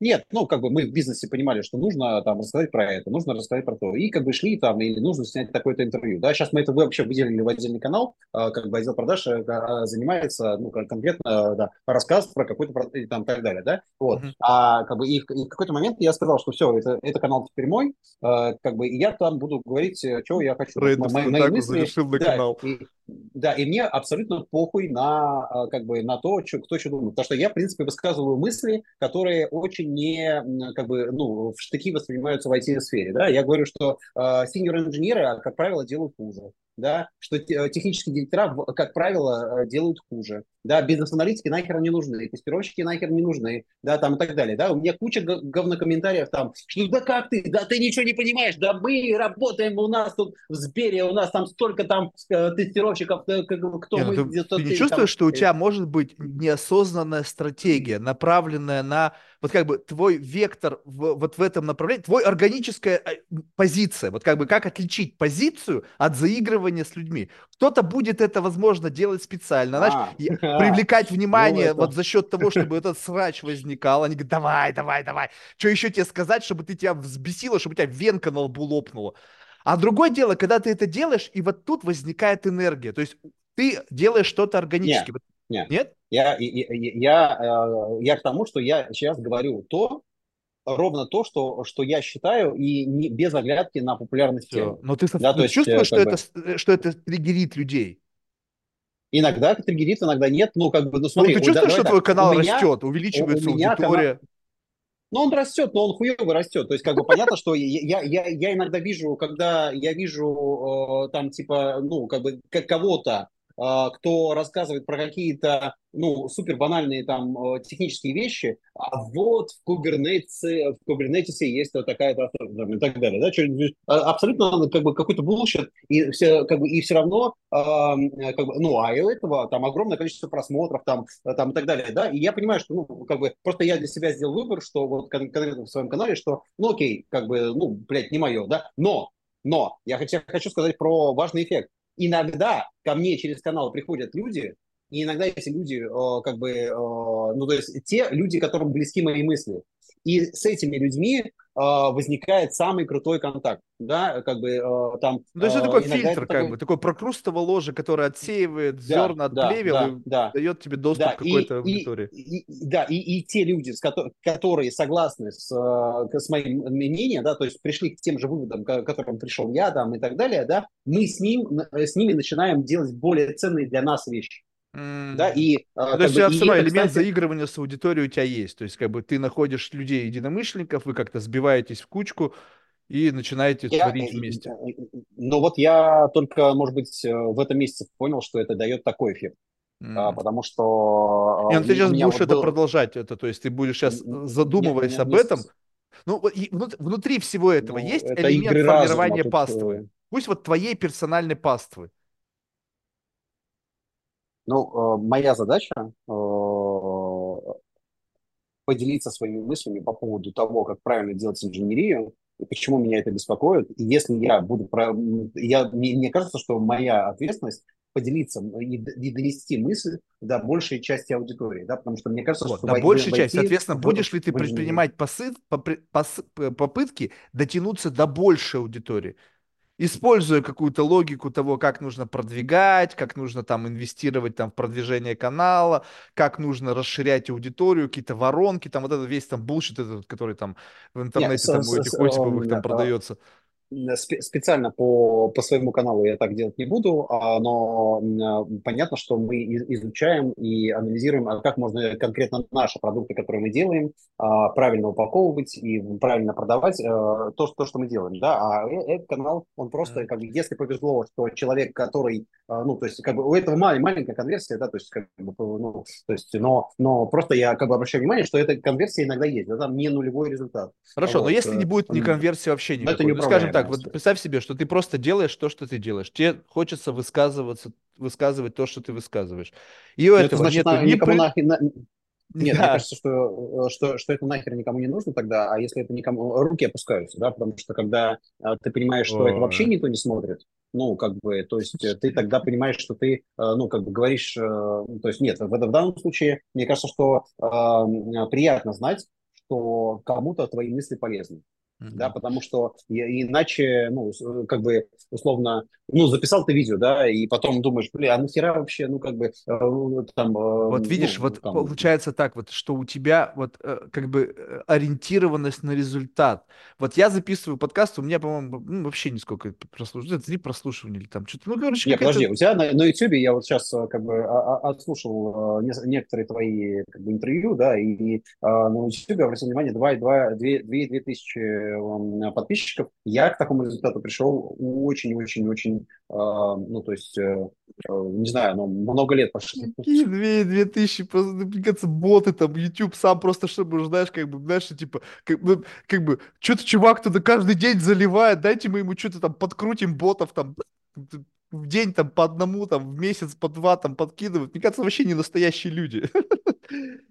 Нет, как бы мы в бизнесе понимали, что нужно там рассказать про это, нужно рассказать про то. И как бы шли там, или нужно снять такое-то интервью. Да, сейчас мы это вообще выделили в отдельный канал, как бы отдел продаж занимается, конкретно, да, рассказ про какой-то продукт, там, так далее, да. Вот. А как бы и в какой-то момент я сказал, что все, это канал теперь мой, как бы, и я там буду говорить, чего я хочу. Мои мысли, и мне абсолютно похуй на, как бы, на то, кто что думает. Потому что я, в принципе, высказываю мысли, которые очень не, как бы, в штыки воспринимаются в IT-сфере, да, я говорю, что синьор-инженеры, как правило, делают хуже, да, что технические директора, как правило, делают хуже, да, бизнес-аналитики нахер не нужны, тестировщики нахер не нужны, да, там и так далее, да, у меня куча говнокомментариев там, что да как ты, да ты ничего не понимаешь, да мы работаем, у нас тут в Сбере, у нас там столько там тестировщиков, кто выйдет... Ты не чувствуешь, что у тебя может быть неосознанная стратегия, направленная на, вот как бы твой вектор вот в этом направлении, твой органическая позиция, вот как бы как отличить позицию от заигрывания с людьми? Кто-то будет это, возможно, делать специально, знаешь, привлекать внимание вот за счет того, чтобы этот срач возникал. Они говорят, давай. Что еще тебе сказать, чтобы ты тебя взбесило, чтобы у тебя венка на лбу лопнула. А другое дело, когда ты это делаешь, и вот тут возникает энергия. То есть ты делаешь что-то органически. Нет? Я к тому, что я сейчас говорю ровно то, что я считаю, и без оглядки на популярность. Но ты чувствуешь, что это триггерит людей? Иногда это триггерит, иногда нет. Смотри, ты чувствуешь, что твой канал растет, увеличивается аудитория? Он растет, но он хуёво растет. То есть, как бы понятно, что я иногда вижу, когда я вижу там, типа, кого-то кто рассказывает про какие-то, ну, супер банальные там технические вещи, а вот в Кубернетисе есть такая-то и так далее, да, абсолютно как бы какой-то булшит, и все, как бы, и все равно, как бы, ну, а у этого там огромное количество просмотров там и так далее, да, и я понимаю, что, ну, как бы, просто я для себя сделал выбор, что вот конкретно в своем канале, что, ну, окей, как бы, ну, блядь, не мое, да, но, я хочу сказать про важный эффект. Иногда ко мне через канал приходят люди, и иногда эти люди, как бы, ну, то есть те люди, которым близки мои мысли. И с этими людьми возникает самый крутой контакт, да, как бы там... То есть это такой фильтр, как бы, такой прокрустово ложе, которое отсеивает зерна от плевел и дает тебе доступ к какой-то аудитории. И те люди, которые согласны с моим мнением, да, то есть пришли к тем же выводам, к которым пришел я, там, и так далее, да, мы с ними начинаем делать более ценные для нас вещи. Да, и, то есть у тебя все равно элемент, кстати, заигрывания с аудиторией у тебя есть. То есть, как бы, ты находишь людей-единомышленников, вы как-то сбиваетесь в кучку и начинаете творить вместе. Ну вот я только, может быть, в этом месяце понял, что это дает такой эффект. Потому что... Нет, ты сейчас будешь это продолжать, это, то есть ты будешь сейчас, задумываясь об этом... Ну, внутри всего этого есть элемент формирования паствы. Пусть вот твоей персональной паствы. Ну, моя задача поделиться своими мыслями по поводу того, как правильно делать инженерию, и почему меня это беспокоит. И если я буду... Мне кажется, что моя ответственность поделиться и донести мысль до большей части аудитории, да, потому что мне кажется, вот, что... До большей части, соответственно, будешь ли ты предпринимать попытки дотянуться до большей аудитории? Используя какую-то логику того, как нужно продвигать, как нужно там инвестировать там в продвижение канала, как нужно расширять аудиторию, какие-то воронки, там вот этот весь там булшит, этот, который там в интернете там у этих Осиповых там продается. Специально по своему каналу я так делать не буду, но понятно, что мы изучаем и анализируем, как можно конкретно наши продукты, которые мы делаем, правильно упаковывать и правильно продавать то, что мы делаем. Да? А этот канал, он просто, как бы, если повезло, что человек, который, ну, то есть, как бы, у этого маленькая конверсия, да, то есть, как бы, ну, то есть, но просто я, как бы, обращаю внимание, что эта конверсия иногда есть, да, там не нулевой результат. Хорошо, вот. Но если не будет ни конверсии вообще никакой, это не скажем так, вот представь себе, что ты просто делаешь то, что ты делаешь. Тебе хочется высказывать то, что ты высказываешь. И у этого нет Нет, мне кажется, что это нахер никому не нужно тогда, а если это никому... Руки опускаются, да, потому что когда ты понимаешь, что это вообще никто не смотрит, ну, как бы, то есть ты тогда понимаешь, что ты, ну, как бы, говоришь... То есть нет, в данном случае, мне кажется, что приятно знать, что кому-то твои мысли полезны. Да, потому что иначе, ну, как бы, условно, ну, записал ты видео, да, и потом думаешь, бля, а нахера вообще, ну, как бы, там... Вот видишь, ну, вот там... получается так, вот, что у тебя, вот, как бы, ориентированность на результат. Вот я записываю подкаст, у меня, по-моему, ну, вообще нисколько прослушивания, 3 прослушивания или там что-то, ну, короче... Нет, подожди, у тебя на YouTube я вот сейчас, как бы, отслушал некоторые твои, как бы, интервью, да, и на YouTube я обратил внимание, 2,2 тысячи подписчиков, я к такому результату пришел очень-очень-очень, ну, то есть, не знаю, но много лет прошло. 2 тысячи, мне кажется, боты там, YouTube сам просто, чтобы, знаешь, как бы, знаешь, типа, как бы, что-то чувак туда каждый день заливает, дайте мы ему что-то там подкрутим ботов там, в день там по одному, там в месяц по 2 там подкидывают. Мне кажется, вообще не настоящие люди.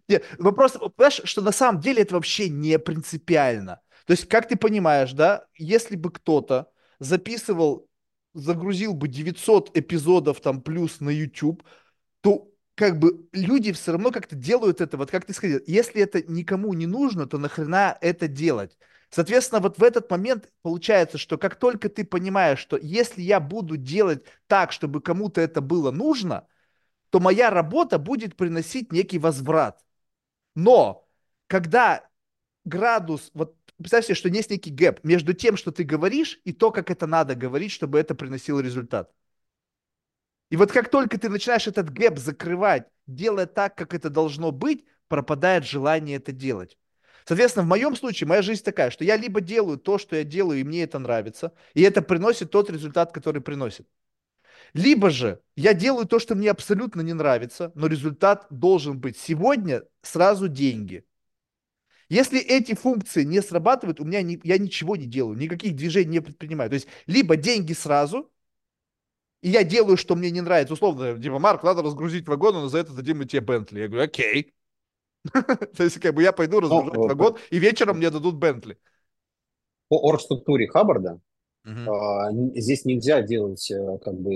Нет, вопрос, понимаешь, что на самом деле это вообще не принципиально. То есть, как ты понимаешь, да, если бы кто-то загрузил бы 900 эпизодов там плюс на YouTube, то как бы люди все равно как-то делают это, вот как ты сказал, если это никому не нужно, то нахрена это делать? Соответственно, вот в этот момент получается, что как только ты понимаешь, что если я буду делать так, чтобы кому-то это было нужно, то моя работа будет приносить некий возврат. Но когда градус, вот представь себе, что есть некий гэп между тем, что ты говоришь, и то, как это надо говорить, чтобы это приносило результат. И вот как только ты начинаешь этот гэп закрывать, делая так, как это должно быть, пропадает желание это делать. Соответственно, в моем случае моя жизнь такая, что я либо делаю то, что я делаю, и мне это нравится, и это приносит тот результат, который приносит. Либо же я делаю то, что мне абсолютно не нравится, но результат должен быть сегодня сразу деньги. Если эти функции не срабатывают, у меня я ничего не делаю, никаких движений не предпринимаю. То есть либо деньги сразу, и я делаю, что мне не нравится. Условно, типа, Марк, надо разгрузить вагон, но за это дадим мы тебе Бентли. Я говорю, окей. То есть как бы я пойду разгружать вагон, и вечером мне дадут Бентли. По оргструктуре Хаббарда здесь нельзя делать как бы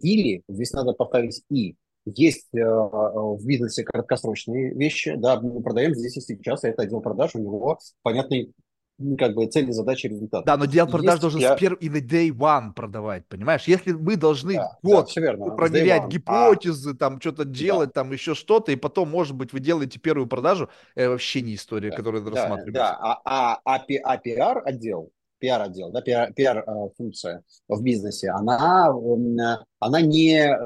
или, здесь надо поставить и. Есть в бизнесе краткосрочные вещи, да, мы продаем здесь и сейчас, это отдел продаж, у него понятные как бы цели, задачи, результаты. Да, но отдел продаж должен и на day one продавать, понимаешь? Если мы должны проверять гипотезы, там что-то делать, там еще что-то, и потом, может быть, вы делаете первую продажу, вообще не история, которую надо рассматривать. Да, а пиар-отдел, пиар-функция в бизнесе, она не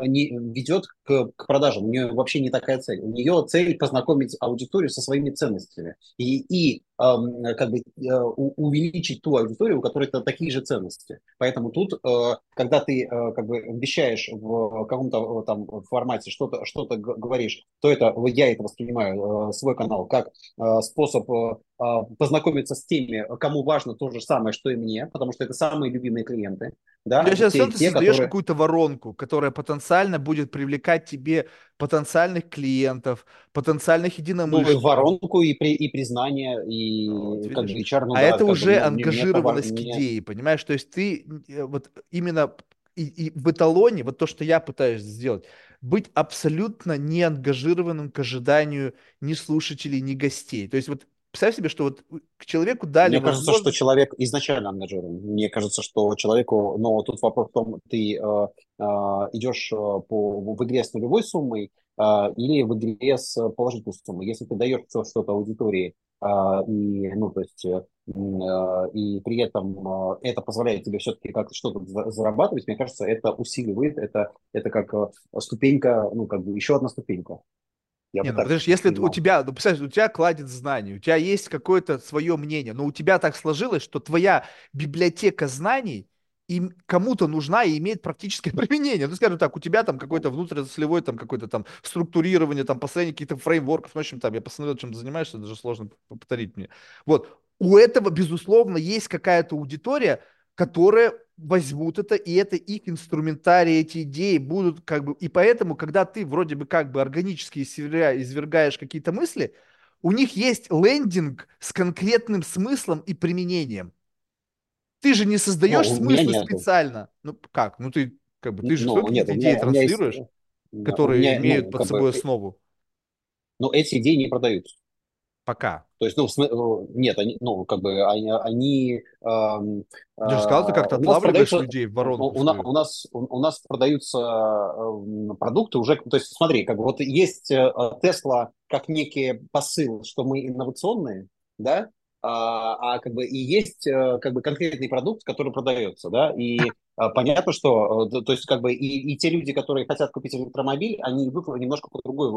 ведет к продажам. У нее вообще не такая цель. У нее цель познакомить аудиторию со своими ценностями и как бы увеличить ту аудиторию, у которой такие же ценности. Поэтому тут, когда ты как бы вещаешь в каком-то там формате, что-то говоришь, то я это воспринимаю, свой канал, как способ познакомиться с теми, кому важно то же самое, что и мне, потому что это самые любимые клиенты. Да? Я сейчас ты создаешь какую-то воронку, которая потенциально будет привлекать тебе потенциальных клиентов, потенциальных единомышленников. Ну, воронку и признание, и вот, как же HR. Ну, это уже ангажированность к идее, понимаешь? То есть ты вот именно и в эталоне, вот то, что я пытаюсь сделать, быть абсолютно не ангажированным к ожиданию ни слушателей, ни гостей. То есть вот представь себе, что вот к человеку дали... Мне кажется, что человек изначально ангажирован. Мне кажется, что человеку... Но тут вопрос в том, ты идешь в игре с нулевой суммой или в игре с положительной суммой. Если ты даешь что-то аудитории, и при этом это позволяет тебе все-таки как-то что-то зарабатывать, мне кажется, это усиливает, это как ступенька, ну, как бы еще одна ступенька. Нет, ну, знаешь, если у тебя кладет знания, у тебя есть какое-то свое мнение, но у тебя так сложилось, что твоя библиотека знаний им кому-то нужна и имеет практическое применение. Ну, скажем так, у тебя там какой-то внутрицелевой, там какое-то там структурирование, там построение каких-то фреймворков, ну, в общем, там, я посмотрел, чем ты занимаешься, даже сложно повторить мне. Вот, у этого, безусловно, есть какая-то аудитория, которая возьмут это, и это их инструментарий, эти идеи будут как бы... И поэтому, когда ты вроде бы как бы органически извергаешь какие-то мысли, у них есть лендинг с конкретным смыслом и применением. Ты же не создаешь смысл специально. Ну как? Ну ты как бы... Ты же какие-то идеи транслируешь, которые имеют под собой основу. Но эти идеи не продаются. Пока. То есть, ты же сказал, ты как-то отлавливаешь людей в воронку. У нас продаются продукты уже, то есть, смотри, как бы вот есть Tesla как некий посыл, что мы инновационные, да, а как бы и есть как бы конкретный продукт, который продается, да, и понятно, что, то есть, как бы, и те люди, которые хотят купить электромобиль, они идут немножко по другой,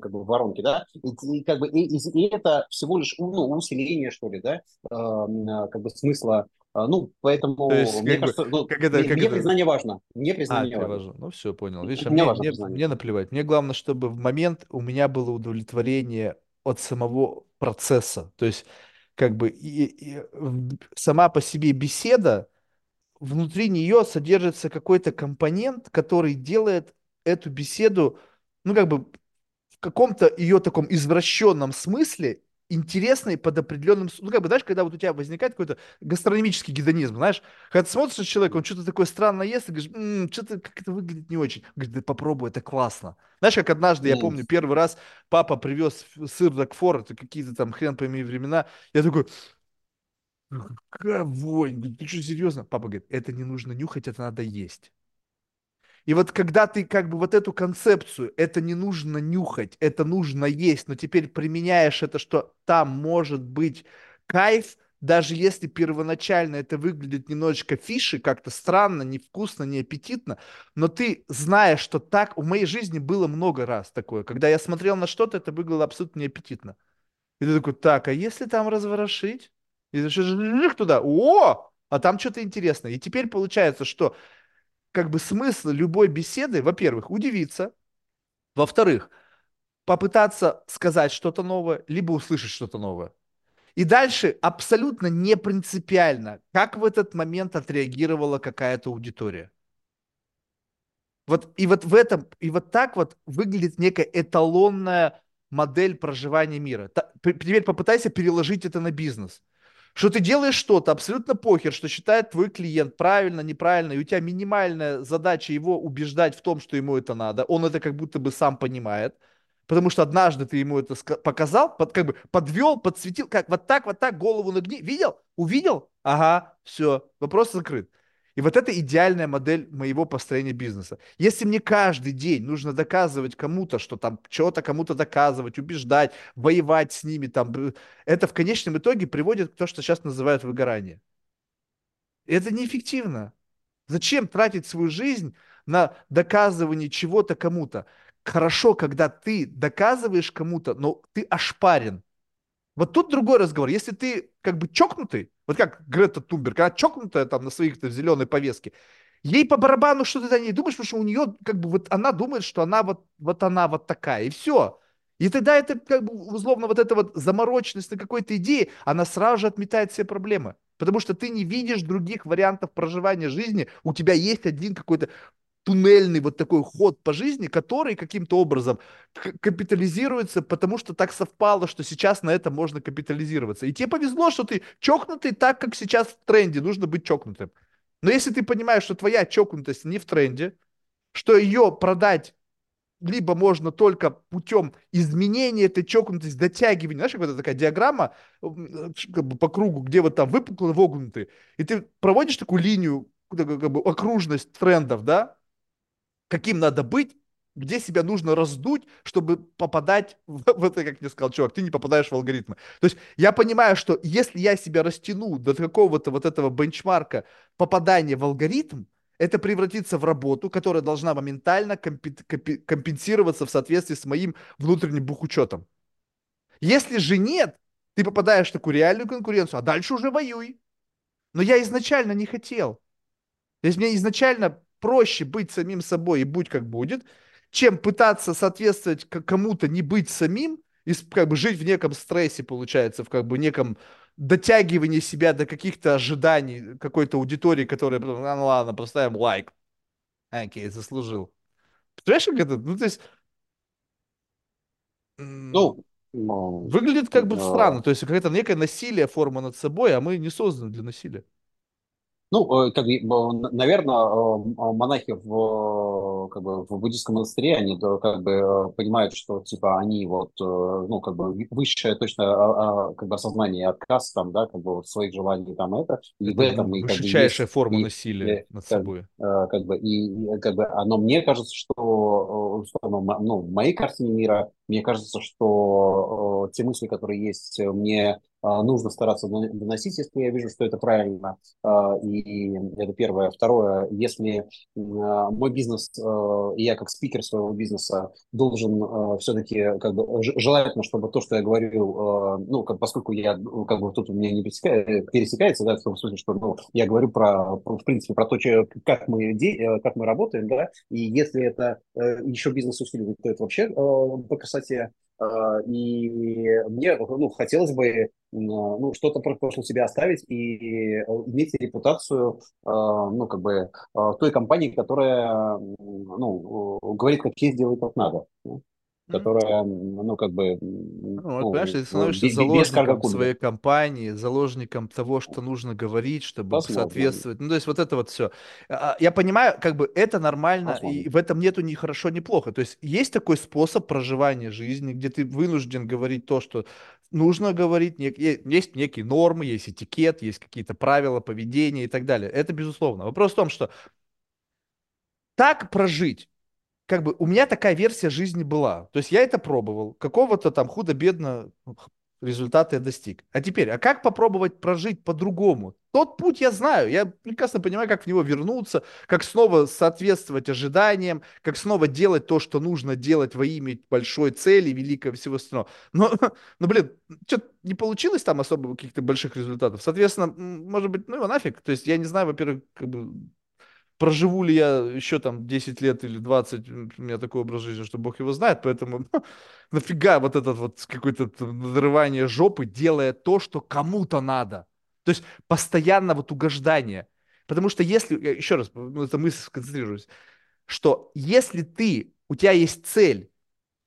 как бы, воронке, да, и как бы, и это всего лишь, усиление, что ли, да, как бы, смысла, поэтому, есть, мне кажется, мне признание важно, важно. Ну, все, понял, видишь, мне наплевать, мне главное, чтобы в момент у меня было удовлетворение от самого процесса, то есть, как бы, сама по себе беседа, внутри нее содержится какой-то компонент, который делает эту беседу, как бы в каком-то ее таком извращенном смысле интересной под определенным... как бы, знаешь, когда вот у тебя возникает какой-то гастрономический гедонизм, знаешь, когда ты смотришь на человека, он что-то такое странное ест, и говоришь, что-то как-то выглядит не очень. Говорит, да попробуй, это классно. Знаешь, как однажды, я помню, первый раз папа привез сыр Рокфор, это какие-то там хрен пойми времена, я такой... Какая вонь, ты что, серьезно? Папа говорит, это не нужно нюхать, это надо есть. И вот когда ты как бы вот эту концепцию, это не нужно нюхать, это нужно есть, но теперь применяешь это, что там может быть кайф, даже если первоначально это выглядит немножечко фиши, как-то странно, невкусно, неаппетитно, но ты знаешь, что так, в моей жизни было много раз такое, когда я смотрел на что-то, это выглядело абсолютно неаппетитно. И ты такой, а если там разворошить? И туда, а там что-то интересное. И теперь получается, что как бы смысл любой беседы, во-первых, удивиться, во-вторых, попытаться сказать что-то новое, либо услышать что-то новое. И дальше абсолютно не принципиально, как в этот момент отреагировала какая-то аудитория. Вот, и вот в этом, и вот так вот выглядит некая эталонная модель проживания мира. Теперь попытайся переложить это на бизнес. Что ты делаешь что-то, абсолютно похер, что считает твой клиент правильно, неправильно, и у тебя минимальная задача его убеждать в том, что ему это надо. Он это как будто бы сам понимает, потому что однажды ты ему это показал, как бы подвел, подсветил, как вот так, голову нагни. Видел? Увидел? Ага, все, вопрос закрыт. И вот это идеальная модель моего построения бизнеса. Если мне каждый день нужно доказывать кому-то, что там чего-то кому-то доказывать, убеждать, воевать с ними, там, это в конечном итоге приводит к тому, что сейчас называют выгорание. Это неэффективно. Зачем тратить свою жизнь на доказывание чего-то кому-то? Хорошо, когда ты доказываешь кому-то, но ты ошпарен. Вот тут другой разговор. Если ты как бы чокнутый, вот как Грета Тунберг, она чокнутая там на своих зеленой повестке, ей по барабану что ты за ней думаешь, потому что у нее как бы вот она думает, что она вот такая, и все. И тогда это как бы условно вот эта вот замороченность на какой-то идее, она сразу же отметает все проблемы. Потому что ты не видишь других вариантов проживания жизни, у тебя есть один какой-то туннельный вот такой ход по жизни, который каким-то образом капитализируется, потому что так совпало, что сейчас на это можно капитализироваться. И тебе повезло, что ты чокнутый так, как сейчас в тренде, нужно быть чокнутым. Но если ты понимаешь, что твоя чокнутость не в тренде, что ее продать либо можно только путем изменения этой чокнутости, дотягивания. Знаешь, как вот такая диаграмма как бы по кругу, где вот там выпуклые, вогнутые, и ты проводишь такую линию, как бы окружность трендов, да? Каким надо быть, где себя нужно раздуть, чтобы попадать в это, как мне сказал чувак, ты не попадаешь в алгоритмы. То есть я понимаю, что если я себя растяну до какого-то вот этого бенчмарка попадания в алгоритм, это превратится в работу, которая должна моментально компенсироваться в соответствии с моим внутренним бухучетом. Если же нет, ты попадаешь в такую реальную конкуренцию, а дальше уже воюй. Но я изначально не хотел. То есть мне изначально проще быть самим собой и будь как будет, чем пытаться соответствовать кому-то, не быть самим, и как бы жить в неком стрессе, получается, в как бы неком дотягивании себя до каких-то ожиданий какой-то аудитории, которая, ну ладно, поставим лайк. Окей, заслужил. Понимаешь, как это? Ну, то есть... выглядит как бы странно. То есть какая-то некая насилие форма над собой, а мы не созданы для насилия. Ну, как, наверное, монахи в, как бы, в буддийском монастыре, они как бы понимают, что типа они вот, ну, как бы высшее точно как бы осознание и отказ там, да, как бы вот своих желаний там это. И в этом и высочайшая как бы, форма насилия над собой. Как бы, и как бы оно мне кажется, что ну, в моей картине мира, мне кажется, что те мысли, которые есть, мне нужно стараться доносить, если я вижу, что это правильно. И это первое. Второе, если мой бизнес, я как спикер своего бизнеса должен все-таки, как бы, желательно, чтобы то, что я говорю, ну, поскольку я, как бы, тут у меня не пересекается, да, в том смысле, что ну, я говорю в принципе, про то, как мы работаем, да, и если это еще бизнес усиливает, то это вообще по красоте. И мне ну, хотелось бы ну, что-то про прошлое себя оставить и иметь репутацию ну, как бы, той компании, которая ну, говорит, как есть, делает, как надо. Которая, ну, как бы... Ну, вот, ну, понимаешь, ты становишься заложником своей компании, заложником того, что нужно говорить, чтобы соответствовать. Ну, то есть вот это вот все. Я понимаю, как бы это нормально, и в этом нету ни хорошо, ни плохо. То есть есть такой способ проживания жизни, где ты вынужден говорить то, что нужно говорить. Есть некие нормы, есть этикет, есть какие-то правила поведения и так далее. Это безусловно. Вопрос в том, что так прожить, как бы у меня такая версия жизни была. То есть я это пробовал. Какого-то там худо-бедно результата я достиг. А теперь, а как попробовать прожить по-другому? Тот путь я знаю. Я прекрасно понимаю, как в него вернуться, как снова соответствовать ожиданиям, как снова делать то, что нужно делать во имя большой цели, великого всего остального. Но блин, что-то не получилось там особо каких-то больших результатов. Соответственно, может быть, ну его нафиг. То есть я не знаю, во-первых, как бы... проживу ли я еще там 10 лет или 20, у меня такой образ жизни, что бог его знает, поэтому нафига вот это вот какое-то надрывание жопы, делая то, что кому-то надо. То есть постоянно вот угождание. Потому что если, еще раз, это мысль сконцентрируюсь, что если ты, у тебя есть цель,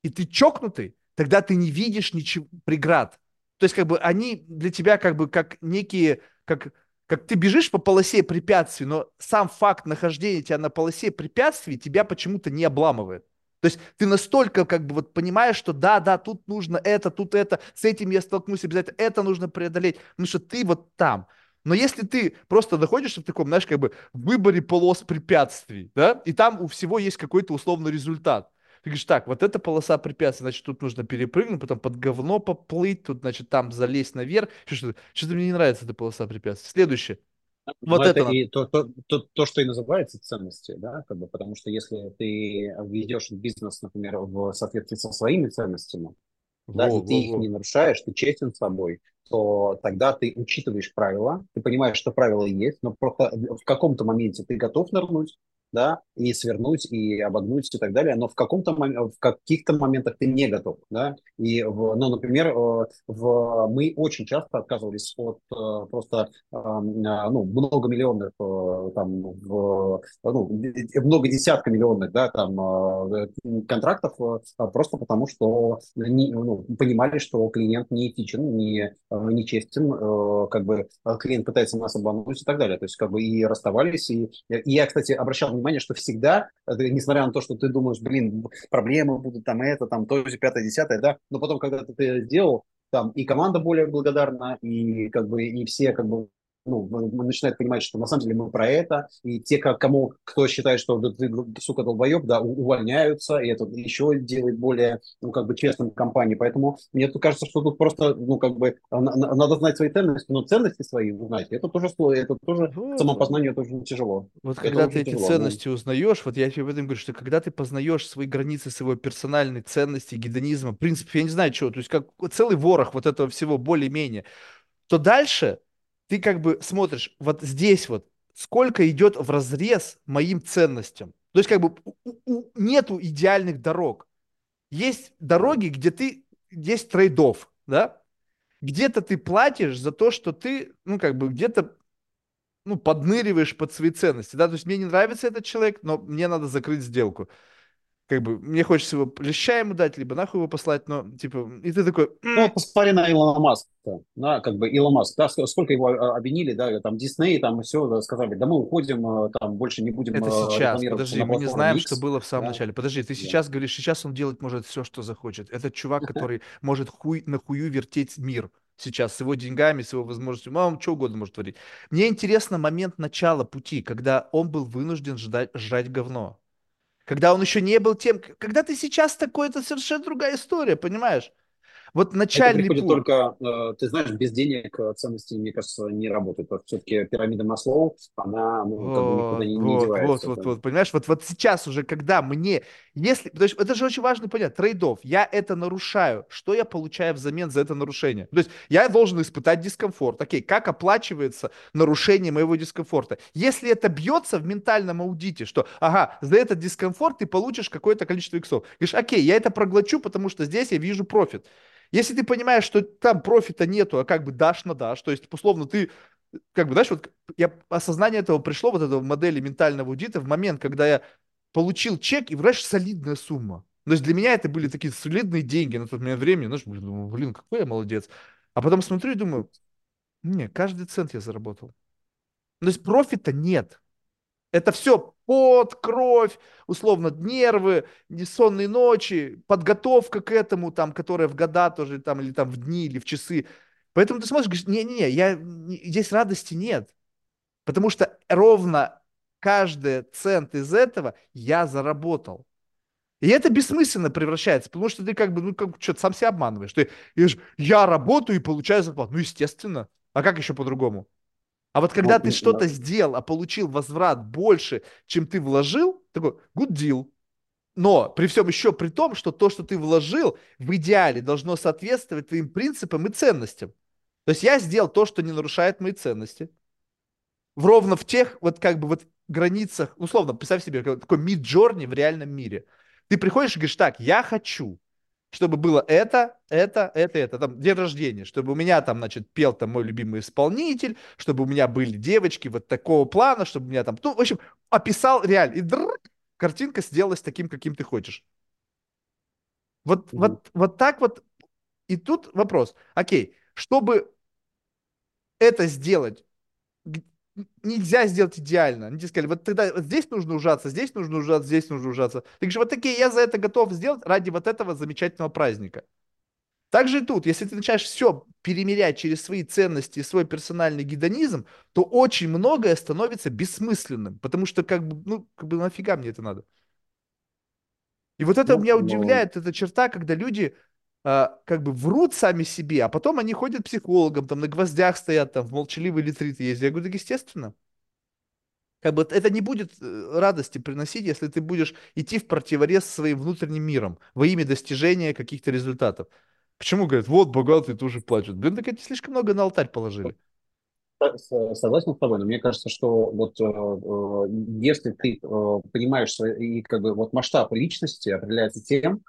и ты чокнутый, тогда ты не видишь ничего, преград. То есть как бы они для тебя как бы как некие, как ты бежишь по полосе препятствий, но сам факт нахождения тебя на полосе препятствий тебя почему-то не обламывает. То есть ты настолько как бы вот понимаешь, что да, тут нужно это, тут это, с этим я столкнусь обязательно, это нужно преодолеть, потому что ты вот там. Но если ты просто находишься в таком, знаешь, как бы выборе полос препятствий, да, и там у всего есть какой-то условный результат. Ты говоришь, так, вот эта полоса препятствий, значит, тут нужно перепрыгнуть, потом под говно поплыть, тут, значит, там залезть наверх. Что-то мне не нравится эта полоса препятствий. Следующее. Вот это и то, что и называется ценности, да, как бы, потому что если ты ведешь бизнес, например, в соответствии со своими ценностями, и ты их не нарушаешь, ты честен с собой, то тогда ты учитываешь правила, ты понимаешь, что правила есть, но просто в каком-то моменте ты готов нырнуть, да, и свернуть, и обогнуть, и так далее, но в каких-то моментах ты не готов, да, и, например, мы очень часто отказывались от просто, многомиллионных, там, многодесяткомиллионных, да, там, контрактов, просто потому что понимали, что клиент не этичен, не честен, как бы клиент пытается нас обмануть и так далее, то есть, как бы, и расставались, и я, кстати, обращал внимание, что всегда, несмотря на то, что ты думаешь, проблемы будут, там это, там то, пятое, десятое, да, но потом, когда ты это сделал, там и команда более благодарна, и как бы и все как бы начинают понимать, что на самом деле мы про это, и те, кто считает, что да, ты, сука, долбоеб, да, увольняются, и это еще делает более, как бы честным компании, поэтому мне тут кажется, что тут просто, как бы надо знать свои ценности, но ценности свои узнать, это тоже самопознание тоже тяжело. Вот когда ты эти ценности узнаешь, вот я тебе об этом говорю, что когда ты познаешь свои границы своей персональной ценности, гедонизма, в принципе, я не знаю, чего, то есть как целый ворох вот этого всего более-менее, то дальше ты как бы смотришь, вот здесь вот, сколько идет вразрез моим ценностям. То есть как бы нету идеальных дорог. Есть дороги, есть трейд-офф, да? Где-то ты платишь за то, что ты, где-то, подныриваешь под свои ценности, да? То есть мне не нравится этот человек, но мне надо закрыть сделку. Как бы мне хочется его леща ему дать, либо нахуй его послать, но типа, и ты такой... Посмотри на Илона Маска, да, как бы Илон Маск, да, сколько его обвинили, да, там, Дисней, там, все, да, сказали, да, мы уходим, там, больше не будем... Это сейчас, подожди, мы не знаем, X, что было в самом начале, подожди, ты сейчас говоришь, сейчас он делать может все, что захочет, это чувак, который может на хую вертеть мир сейчас, с его деньгами, с его возможностью, он что угодно может творить. Мне интересно момент начала пути, когда он был вынужден жрать говно. Когда он еще не был тем... Когда ты сейчас такой, это совершенно другая история, понимаешь? Вот начальный путь... Только, ты знаешь, без денег ценности, мне кажется, не работают. Все-таки пирамида Маслоу, она никуда не девается. Понимаешь? Вот сейчас уже, когда мне... То есть это же очень важно понять. Трейд-офф. Я это нарушаю. Что я получаю взамен за это нарушение? То есть я должен испытать дискомфорт. Окей, как оплачивается нарушение моего дискомфорта? Если это бьется в ментальном аудите, что, за этот дискомфорт ты получишь какое-то количество иксов. Говоришь, окей, я это проглочу, потому что здесь я вижу профит. Если ты понимаешь, что там профита нету, а как бы дашь на дашь, то есть, условно, ты, как бы, знаешь, осознание этого пришло, вот этого модели ментального аудита в момент, когда я получил чек, и, знаешь, солидная сумма. То есть для меня это были такие солидные деньги на тот момент времени, знаешь, думаю, какой я молодец. А потом смотрю и думаю, каждый цент я заработал. То есть профита нет. Это все пот, кровь, условно, нервы, несонные ночи, подготовка к этому, там, которая в года тоже, там, или там в дни, или в часы. Поэтому ты смотришь, говоришь, здесь радости нет. Потому что ровно каждый цент из этого я заработал. И это бессмысленно превращается, потому что ты что-то сам себя обманываешь. Ты говоришь, я работаю и получаю зарплату. Естественно. А как еще по-другому? А вот когда ты что-то сделал, а получил возврат больше, чем ты вложил, такой good deal. Но при всем еще при том, что то, что ты вложил, в идеале должно соответствовать твоим принципам и ценностям. То есть я сделал то, что не нарушает мои ценности. Ровно в тех, границах, условно, представь себе, такой мид-джорни в реальном мире. Ты приходишь и говоришь, так, я хочу, чтобы было это, там, день рождения, чтобы у меня там, значит, пел там мой любимый исполнитель, чтобы у меня были девочки вот такого плана, чтобы у меня там, ну, в общем, описал реально, и картинка сделалась таким, каким ты хочешь. Вот так вот, и тут вопрос, окей, чтобы это сделать, нельзя сделать идеально. Они тебе сказали, вот тогда вот здесь нужно ужаться. Ты говоришь, вот такие, я за это готов сделать ради вот этого замечательного праздника. Также и тут, если ты начинаешь все перемерять через свои ценности и свой персональный гедонизм, то очень многое становится бессмысленным, потому что как бы нафига мне это надо? И вот это меня удивляет, эта черта, когда люди как бы врут сами себе, а потом они ходят к психологам, там на гвоздях стоят, там в молчаливый ретрит ездят. Я говорю, так естественно. Как бы это не будет радости приносить, если ты будешь идти в противовес своим внутренним миром во имя достижения каких-то результатов. Почему, говорят, вот богатые тоже плачут. Блин, так они слишком много на алтарь положили. Согласен с тобой, но мне кажется, что вот если ты понимаешь и как бы вот масштаб личности определяется тем,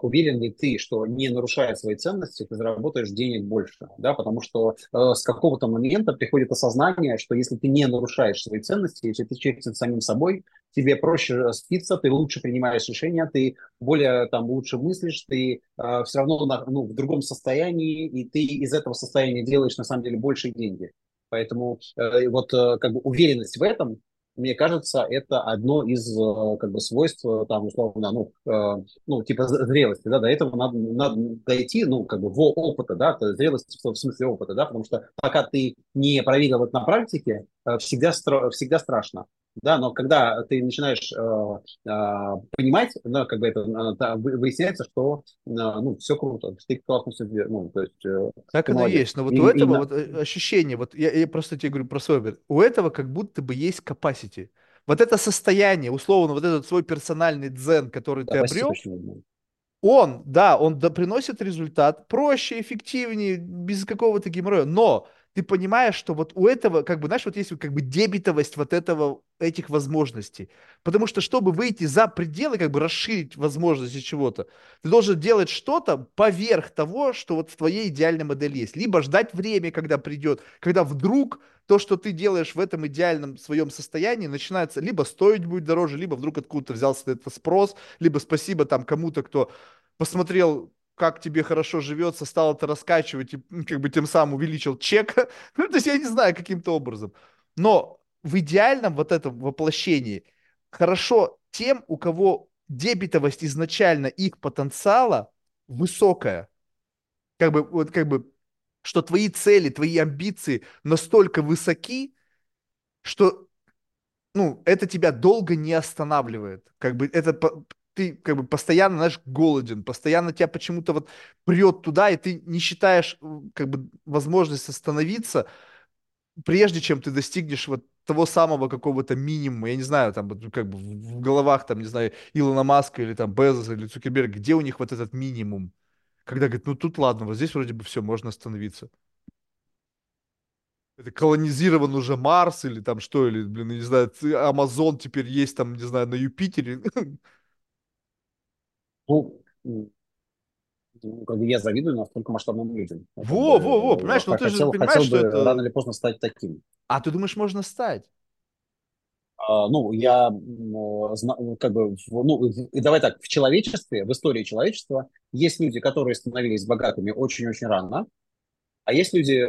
уверен ли ты, что не нарушая свои ценности, ты заработаешь денег больше, да, потому что с какого-то момента приходит осознание, что если ты не нарушаешь свои ценности, если ты честен самим собой, тебе проще спиться, ты лучше принимаешь решения, ты более там лучше мыслишь, ты все равно в другом состоянии, и ты из этого состояния делаешь на самом деле больше денег. Поэтому уверенность в этом, мне кажется, это одно из как бы свойств там условно, типа зрелости, да, до этого надо дойти, опыта, да, зрелости в смысле опыта, да, потому что пока ты не проверил это на практике, всегда страшно, да, но когда ты начинаешь понимать, да, как бы это выясняется, что все круто, ты классно все делаешь, то есть так оно есть, но вот у этого вот ощущение, вот я просто тебе говорю про свой опыт, у этого как будто бы есть capacity, вот это состояние, условно, вот этот свой персональный дзен, который ты обрел, он приносит результат проще, эффективнее, без какого-то геморроя, но ты понимаешь, что вот у этого, как бы, знаешь, вот есть как бы дебетовость вот этого, этих возможностей. Потому что, чтобы выйти за пределы, как бы расширить возможности чего-то, ты должен делать что-то поверх того, что вот в твоей идеальной модели есть. Либо ждать время, когда придет, когда вдруг то, что ты делаешь в этом идеальном своем состоянии, начинается либо стоить будет дороже, либо вдруг откуда-то взялся этот спрос, либо спасибо там кому-то, кто посмотрел, как тебе хорошо живется, стал это раскачивать и как бы тем самым увеличил чек. То есть я не знаю, каким-то образом. Но в идеальном вот этом воплощении хорошо тем, у кого дебетовость изначально их потенциала высокая. Что твои цели, твои амбиции настолько высоки, что это тебя долго не останавливает. Ты как бы постоянно, знаешь, голоден, постоянно тебя почему-то вот прет туда, и ты не считаешь как бы возможность остановиться, прежде чем ты достигнешь вот того самого какого-то минимума. Я не знаю, там как бы в головах, там, не знаю, Илона Маска или там Безоса или Цукерберга, где у них вот этот минимум? Когда говорят, тут ладно, вот здесь вроде бы все, можно остановиться. Это колонизирован уже Марс или там что, или, блин, не знаю, Amazon теперь есть там, не знаю, на Юпитере. Я завидую настолько масштабным людям. Понимаешь, ты же понимаешь, что это... рано или поздно стать таким. А ты думаешь, можно стать? Давай так, в человечестве, в истории человечества есть люди, которые становились богатыми очень-очень рано, а есть люди,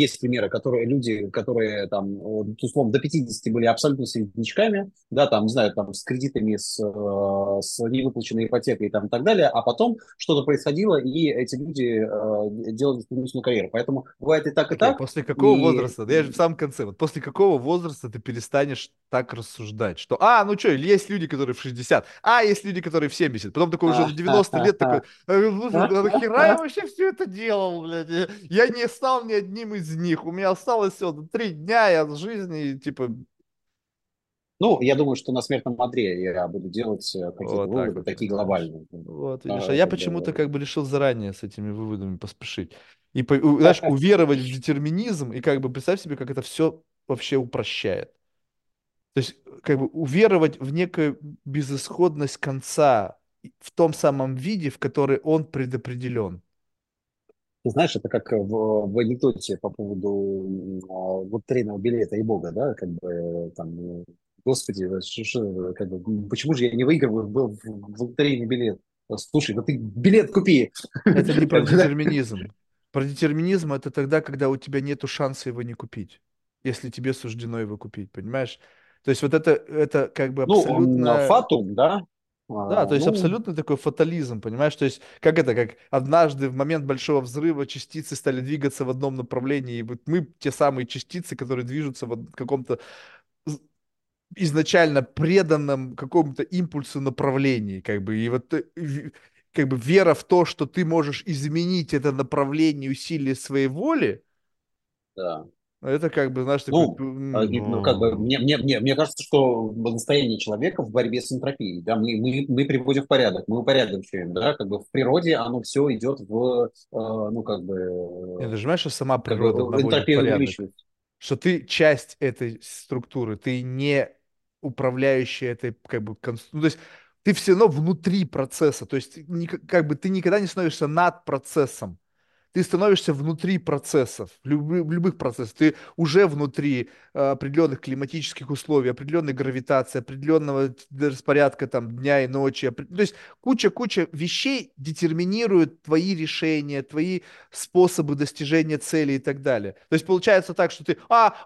есть примеры, которые там, условно, до 50 были абсолютно середнячками, да, там, не знаю, там, с кредитами, с невыплаченной ипотекой там, и так далее, а потом что-то происходило, и эти люди делали стремительную карьеру. Поэтому бывает и так, и так. После какого возраста, я же в самом конце, вот после какого возраста ты перестанешь так рассуждать, что, есть люди, которые в 60, есть люди, которые в 70, потом такой уже в 90 лет такой, нахера я вообще все это делал, блядь? Я не стал ни одним из них. У меня осталось всего 3 дня, я с жизни, типа... я думаю, что на смертном одре я буду делать какие-то выводы, такие глобальные. Вот, видишь, я почему-то решил заранее с этими выводами поспешить. И, знаешь, уверовать в детерминизм, и представь себе, как это все вообще упрощает. То есть как бы уверовать в некую безысходность конца в том самом виде, в который он предопределен. Ты знаешь, это как в анекдоте по поводу лотерейного билета и Бога, да, как бы там, Господи, как бы, почему же я не выигрываю в лотерейный билет? Слушай, да ты билет купи! Это не про детерминизм. Про детерминизм это тогда, когда у тебя нет шанса его не купить, если тебе суждено его купить, понимаешь? То есть вот это как бы абсолютно... Ну, фатум, да? Да, то есть абсолютно такой фатализм, понимаешь? То есть как это, как однажды в момент большого взрыва частицы стали двигаться в одном направлении, и вот мы те самые частицы, которые движутся в каком-то изначально преданном какому-то импульсу направлении, как бы, и вот как бы вера в то, что ты можешь изменить это направление усилия своей воли, да. Это как бы, знаешь, такой... Ну, как бы, мне кажется, что настроение человека в борьбе с энтропией, да, мы приводим в порядок, мы упорядочиваем, да, как бы в природе оно все идет в, ну, как бы... Ты же понимаешь, что сама природа энтропию увеличивает. Что ты часть этой структуры, ты не управляющий этой, как бы, ну, то есть ты все равно внутри процесса, то есть как бы ты никогда не становишься над процессом, ты становишься внутри процессов, любых процессов, ты уже внутри определенных климатических условий, определенной гравитации, определенного распорядка там дня и ночи, то есть куча вещей детерминирует твои решения, твои способы достижения цели и так далее. То есть получается так, что ты,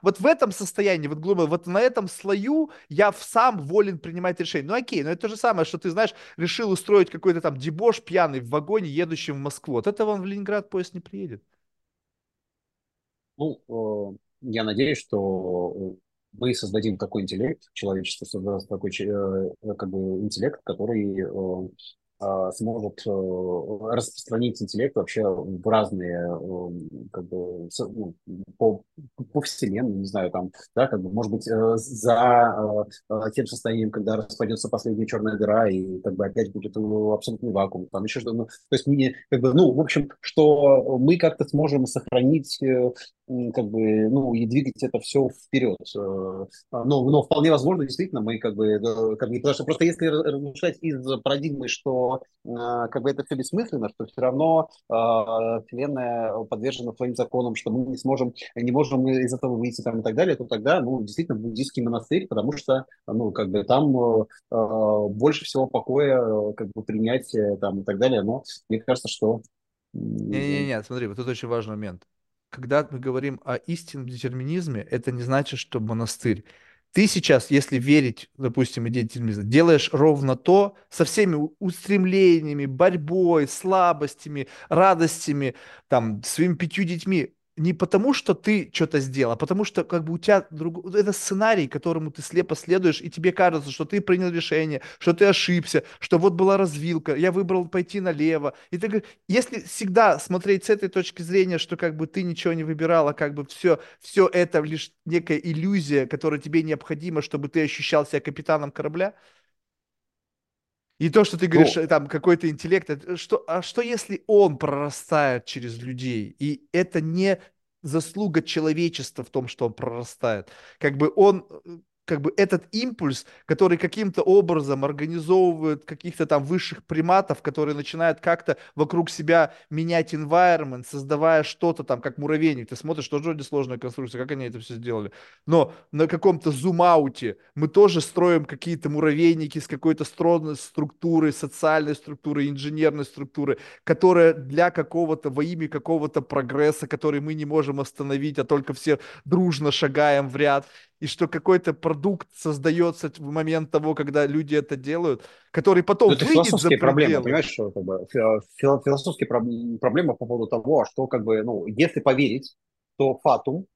вот в этом состоянии, вот глубоко, вот на этом слою я сам волен принимать решение. Ну окей, но это то же самое, что ты, знаешь, решил устроить какой-то там дебош пьяный в вагоне, едущем в Москву. От этого он в Ленинград поезд не приедет. Ну, я надеюсь, что мы создадим такой интеллект, человечество создаст такой как бы интеллект, который сможет распространить интеллект вообще в разные, как бы, по вселенной, не знаю, там, да, как бы, может быть, за тем состоянием, когда распадется последняя черная дыра, и как бы опять будет абсолютный вакуум, там еще что-то, ну, то есть, как бы, ну, в общем, что мы как-то сможем сохранить, как бы, ну, и двигать это все вперед. Но вполне возможно, действительно, мы как бы, потому что просто если размышлять из парадигмы, что как бы это все бессмысленно, что все равно Вселенная подвержена своим законам, что мы не можем из этого выйти там, и так далее, то тогда, ну, действительно, буддийский монастырь, потому что, ну, как бы там больше всего покоя, как бы принятие там и так далее, но мне кажется, что... Не-не-не, смотри, вот тут очень важный момент. Когда мы говорим о истинном детерминизме, это не значит, что монастырь. Ты сейчас, если верить, допустим, идее детерминизма, делаешь ровно то со всеми устремлениями, борьбой, слабостями, радостями, там, своими 5 детьми. Не потому, что ты что-то сделал, а потому, что как бы у тебя это сценарий, которому ты слепо следуешь, и тебе кажется, что ты принял решение, что ты ошибся, что вот была развилка, я выбрал пойти налево. И ты говоришь, если всегда смотреть с этой точки зрения, что как бы ты ничего не выбирал, а как бы все это лишь некая иллюзия, которая тебе необходима, чтобы ты ощущал себя капитаном корабля, и то, что ты говоришь, там, какой-то интеллект, а что если он прорастает через людей, и это не заслуга человечества в том, что он прорастает, как бы он, как бы этот импульс, который каким-то образом организовывает каких-то там высших приматов, которые начинают как-то вокруг себя менять environment, создавая что-то там, как муравейник. Ты смотришь, что вроде сложная конструкция, как они это все сделали. Но на каком-то зум-ауте мы тоже строим какие-то муравейники с какой-то структурой, социальной структурой, инженерной структурой, которая для какого-то, во имя какого-то прогресса, который мы не можем остановить, а только все дружно шагаем в ряд. И что какой-то продукт создается в момент того, когда люди это делают, который потом выйдет за пределы. Это философские проблемы, понимаешь, что, как бы, философские проблемы по поводу того, что, как бы, ну, если поверить, то фатум,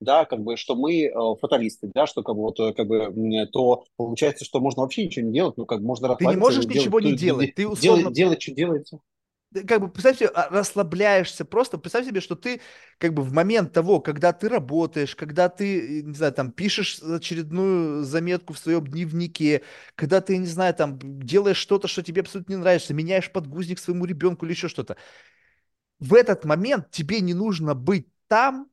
да, как бы, что мы фаталисты, да, что, как бы, вот, как бы, то получается, что можно вообще ничего не делать, ну, как можно расслабиться. Ты не можешь ничего не делать. Ты условно... Делать, что делается. Как бы, представь себе, расслабляешься просто, представь себе, что ты, как бы, в момент того, когда ты работаешь, когда ты, не знаю, там, пишешь очередную заметку в своем дневнике, когда ты, не знаю, там, делаешь что-то, что тебе абсолютно не нравится, меняешь подгузник своему ребенку или еще что-то. В этот момент тебе не нужно быть там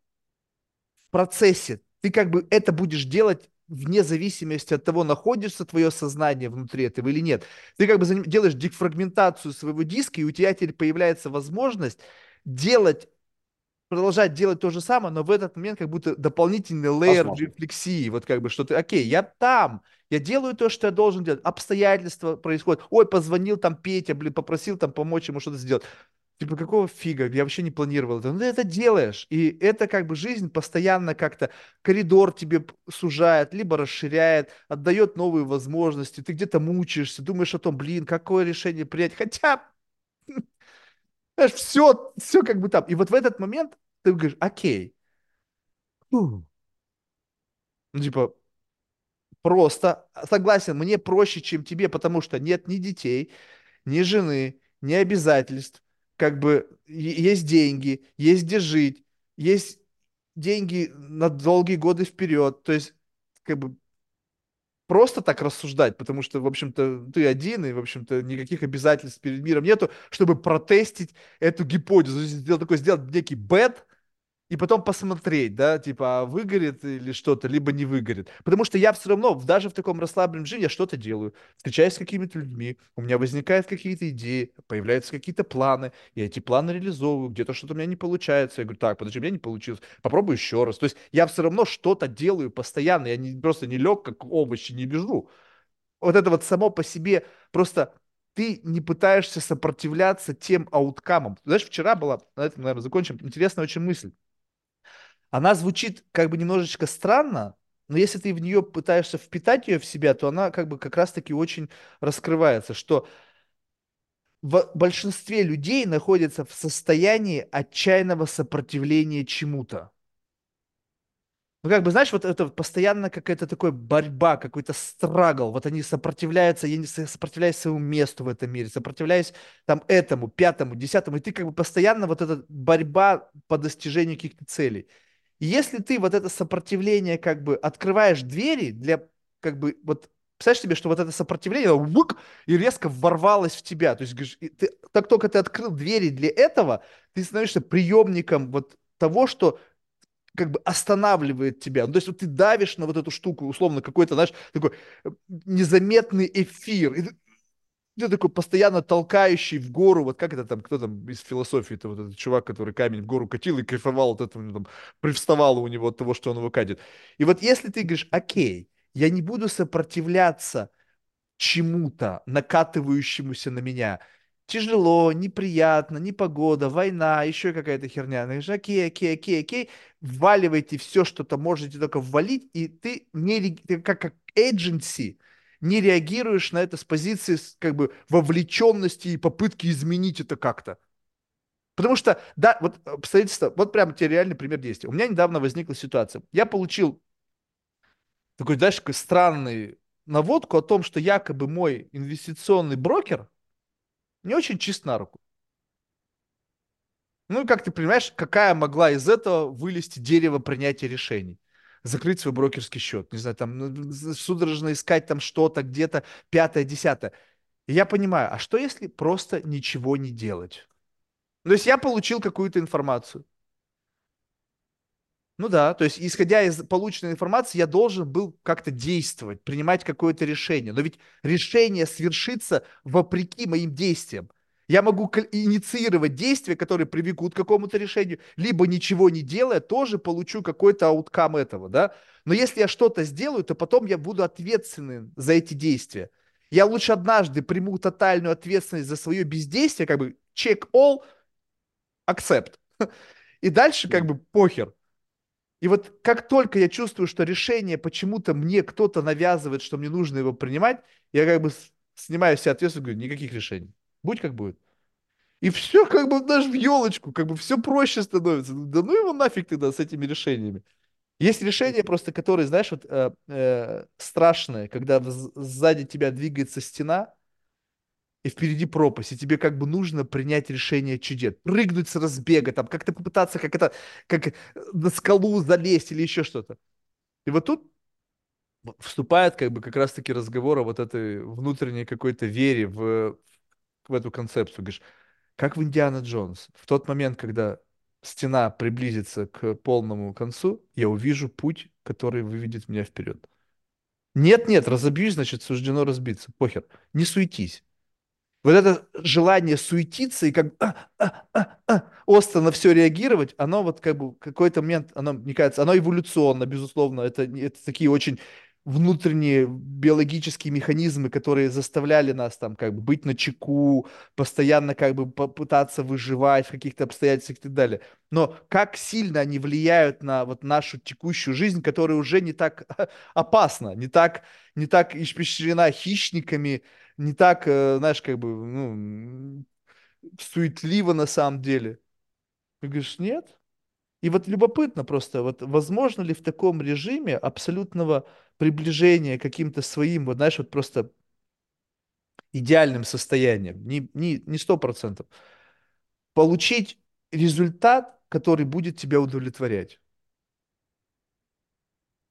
в процессе. Ты, как бы, это будешь делать вне зависимости от того, находится твое сознание внутри этого или нет. Ты как бы делаешь дефрагментацию своего диска, и у тебя теперь появляется возможность делать, продолжать делать то же самое, но в этот момент как будто дополнительный лейер рефлексии, вот как бы, что ты, окей, я там, я делаю то, что я должен делать, обстоятельства происходят, ой, позвонил там Петя, блин, попросил там помочь ему что-то сделать. Типа, какого фига, я вообще не планировал это. Ну, ты это делаешь, и это как бы жизнь постоянно как-то коридор тебе сужает, либо расширяет, отдает новые возможности, ты где-то мучаешься, думаешь о том, блин, какое решение принять, хотя... Знаешь, все как бы там. И вот в этот момент ты говоришь, окей. Ну, типа, просто согласен, мне проще, чем тебе, потому что нет ни детей, ни жены, ни обязательств. Как бы есть деньги, есть где жить, есть деньги на долгие годы вперед. То есть, как бы, просто так рассуждать, потому что, в общем-то, ты один, и, в общем-то, никаких обязательств перед миром нету, чтобы протестить эту гипотезу. Сделать некий бет, и потом посмотреть, да, типа, выгорит или что-то, либо не выгорит. Потому что я все равно, даже в таком расслабленном жизни, я что-то делаю. Встречаюсь с какими-то людьми, у меня возникают какие-то идеи, появляются какие-то планы, я эти планы реализовываю, где-то что-то у меня не получается. Я говорю, так, подожди, у меня не получилось, попробую еще раз. То есть я все равно что-то делаю постоянно, я просто не лег, как овощи, не лежу. Вот это вот само по себе, просто ты не пытаешься сопротивляться тем ауткамам. Знаешь, вчера была, на этом, наверное, закончим, интересная очень мысль. Она звучит как бы немножечко странно, но если ты в нее пытаешься впитать ее в себя, то она как бы как раз-таки очень раскрывается, что в большинстве людей находится в состоянии отчаянного сопротивления чему-то. Ну как бы, знаешь, вот это постоянно какая-то такая борьба, какой-то страгл, вот они сопротивляются, я не сопротивляюсь своему месту в этом мире, сопротивляюсь там этому, пятому, десятому, и ты как бы постоянно вот эта борьба по достижению каких-то целей. Если ты вот это сопротивление как бы открываешь двери для как бы вот, представляешь себе, что вот это сопротивление вук, и резко ворвалось в тебя. То есть ты, так только ты открыл двери для этого, ты становишься приемником вот того, что как бы останавливает тебя. Ну, то есть вот ты давишь на вот эту штуку, условно, какой-то, знаешь, такой незаметный эфир. И ты такой постоянно толкающий в гору, вот как это там, кто там из философии, это вот этот чувак, который камень в гору катил и кайфовал от этого, там, привставало у него от того, что он его катит. И вот если ты говоришь, окей, я не буду сопротивляться чему-то, накатывающемуся на меня, тяжело, неприятно, непогода, война, еще какая-то херня. Ты говоришь, окей, вваливайте все, что-то можете только ввалить, и ты как agency не реагируешь на это с позиции как бы вовлеченности и попытки изменить это как-то. Потому что, да, вот обстоятельства, вот прямо тебе реальный пример действия. У меня недавно возникла ситуация. Я получил такой, знаешь, такой странный наводку о том, что якобы мой инвестиционный брокер не очень чист на руку. Ну и как ты понимаешь, какая могла из этого вылезти дерево принятия решений? Закрыть свой брокерский счет, не знаю, там судорожно искать там что-то, где-то, пятое, десятое. И я понимаю, а что если просто ничего не делать? То есть я получил какую-то информацию. Ну да, то есть исходя из полученной информации, я должен был как-то действовать, принимать какое-то решение. Но ведь решение свершится вопреки моим действиям. Я могу инициировать действия, которые приведут к какому-то решению, либо ничего не делая, тоже получу какой-то ауткам этого, да. Но если я что-то сделаю, то потом я буду ответственен за эти действия. Я лучше однажды приму тотальную ответственность за свое бездействие, как бы check all, accept. И дальше как бы похер. И вот как только я чувствую, что решение почему-то мне кто-то навязывает, что мне нужно его принимать, я как бы снимаю все ответственность и говорю, никаких решений. Будь как будет. И все как бы даже в елочку, как бы все проще становится. Да ну его нафиг тогда с этими решениями. Есть решения просто, которые, знаешь, вот страшные, когда сзади тебя двигается стена, и впереди пропасть, и тебе как бы нужно принять решение чудес. Прыгнуть с разбега, там, как-то попытаться как на скалу залезть или еще что-то. И вот тут вступает как бы как раз-таки разговор о вот этой внутренней какой-то вере в эту концепцию. Говоришь, как в Индиана Джонс, в тот момент, когда стена приблизится к полному концу, я увижу путь, который выведет меня вперед. Нет, разобьюсь, значит, суждено разбиться. Похер. Не суетись. Вот это желание суетиться и как остро на все реагировать, оно вот как бы какой-то момент, оно, мне кажется, оно эволюционно, безусловно. Это такие очень внутренние биологические механизмы, которые заставляли нас там как бы быть начеку, постоянно как бы попытаться выживать в каких-то обстоятельствах и так далее. Но как сильно они влияют на вот нашу текущую жизнь, которая уже не так опасна, не так испещрена хищниками, не так, знаешь, как бы, ну, суетливо на самом деле. Ты говоришь, нет? И вот любопытно просто, вот возможно ли в таком режиме абсолютного приближения к каким-то своим, вот знаешь, вот просто идеальным состоянием, не 100%, получить результат, который будет тебя удовлетворять?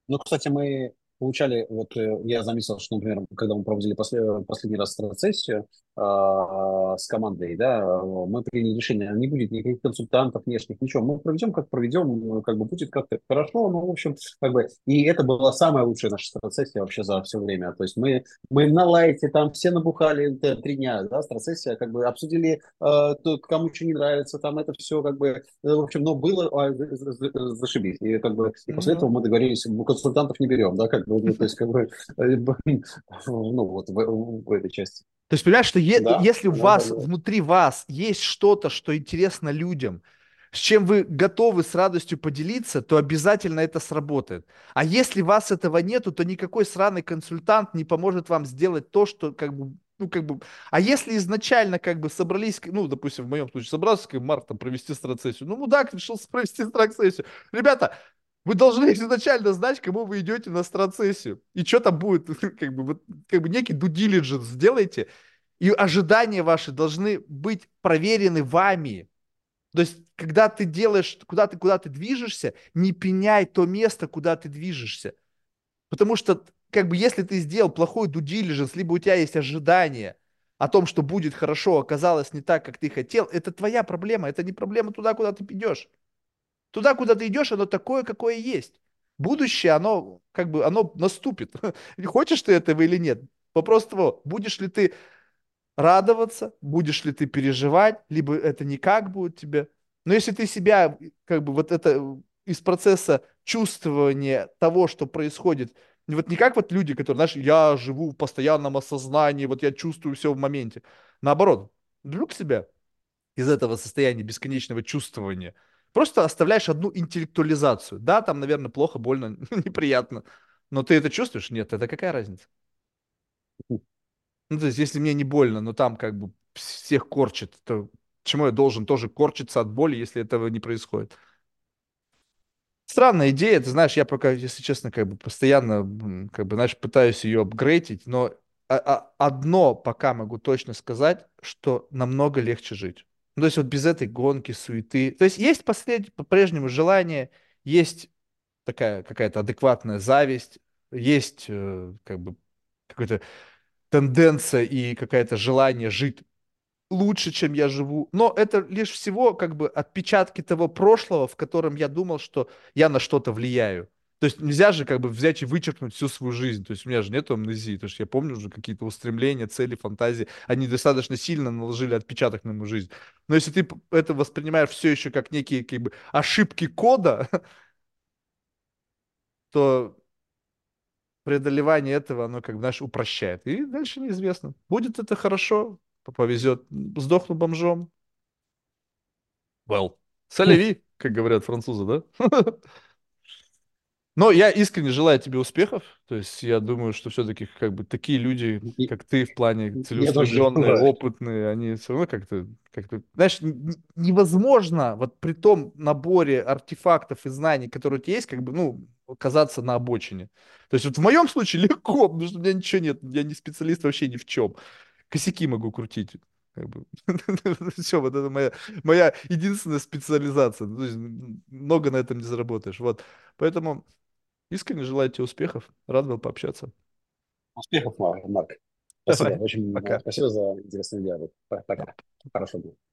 Ну, кстати, мы получали, вот я заметил, что, например, когда мы проводили последний раз трансессию с командой, да, мы приняли решение, не будет никаких консультантов внешних, ничего, мы проведем, как бы будет как-то хорошо, ну, в общем, как бы, и это была самая лучшая наша трансессия вообще за все время, то есть мы на лайте там все набухали 3 дня, да, трансессия, как бы обсудили, кому что не нравится, там это все, как бы, в общем, но было, зашибись, и как бы, и после этого мы договорились, консультантов не берем, да, как то есть, как бы, ну, вот в этой части. То есть, понимаешь, что если у вас, внутри вас есть что-то, что интересно людям, с чем вы готовы с радостью поделиться, то обязательно это сработает. А если у вас этого нету, то никакой сраный консультант не поможет вам сделать то, что, как бы, ну, как бы... А если изначально, как бы, собрались, ну, допустим, в моем случае, собрался, как Марк, там, провести страцессию, ну, мудак решил провести страцессию. Ребята, вы должны изначально знать, кому вы идете на страцессию. И что там будет, как бы некий due diligence сделайте. И ожидания ваши должны быть проверены вами. То есть, когда ты делаешь, куда ты движешься, не пеняй то место, куда ты движешься. Потому что, как бы, если ты сделал плохой due diligence, либо у тебя есть ожидания о том, что будет хорошо, оказалось не так, как ты хотел, это твоя проблема, это не проблема туда, куда ты идешь. Туда, куда ты идешь, оно такое, какое есть. Будущее, оно как бы, оно наступит. Хочешь ты этого или нет? Вопрос того, будешь ли ты радоваться, будешь ли ты переживать, либо это никак будет тебе. Но если ты себя, как бы, вот это из процесса чувствования того, что происходит, вот не как вот люди, которые, знаешь, я живу в постоянном осознании, вот я чувствую все в моменте. Наоборот, вдруг себя из этого состояния бесконечного чувствования просто оставляешь одну интеллектуализацию. Да, там, наверное, плохо, больно, неприятно. Но ты это чувствуешь? Нет, это какая разница? Ну, то есть, если мне не больно, но там как бы всех корчит, то почему я должен тоже корчиться от боли, если этого не происходит? Странная идея. Ты знаешь, я пока, если честно, как бы постоянно, как бы, знаешь, пытаюсь ее апгрейдить, но одно пока могу точно сказать, что намного легче жить. Ну, то есть вот без этой гонки, суеты. То есть есть по-прежнему желание, есть такая какая-то адекватная зависть, есть как бы какая-то тенденция и какое-то желание жить лучше, чем я живу. Но это лишь всего как бы отпечатки того прошлого, в котором я думал, что я на что-то влияю. То есть нельзя же как бы взять и вычеркнуть всю свою жизнь. То есть у меня же нет амнезии. То есть я помню уже какие-то устремления, цели, фантазии. Они достаточно сильно наложили отпечаток на мою жизнь. Но если ты это воспринимаешь все еще как некие как бы ошибки кода, то преодолевание этого, оно как бы, знаешь, упрощает. И дальше неизвестно. Будет это хорошо, повезет. Сдохну бомжом. Well, салеви, как говорят французы, да? Но я искренне желаю тебе успехов. То есть я думаю, что все-таки как бы такие люди, как ты, в плане целеустремленные, опытные, они все равно как-то... Знаешь, невозможно вот при том наборе артефактов и знаний, которые у тебя есть, как бы, ну, оказаться на обочине. То есть вот в моем случае легко, потому что у меня ничего нет, я не специалист вообще ни в чем. Косяки могу крутить. Как бы. Все, вот это моя единственная специализация. То есть много на этом не заработаешь. Вот. Поэтому... Искренне желаю тебе успехов. Рад был пообщаться. Успехов, Марк. Спасибо. Очень пока. Спасибо за интересный диалог. Пока. Хорошо было.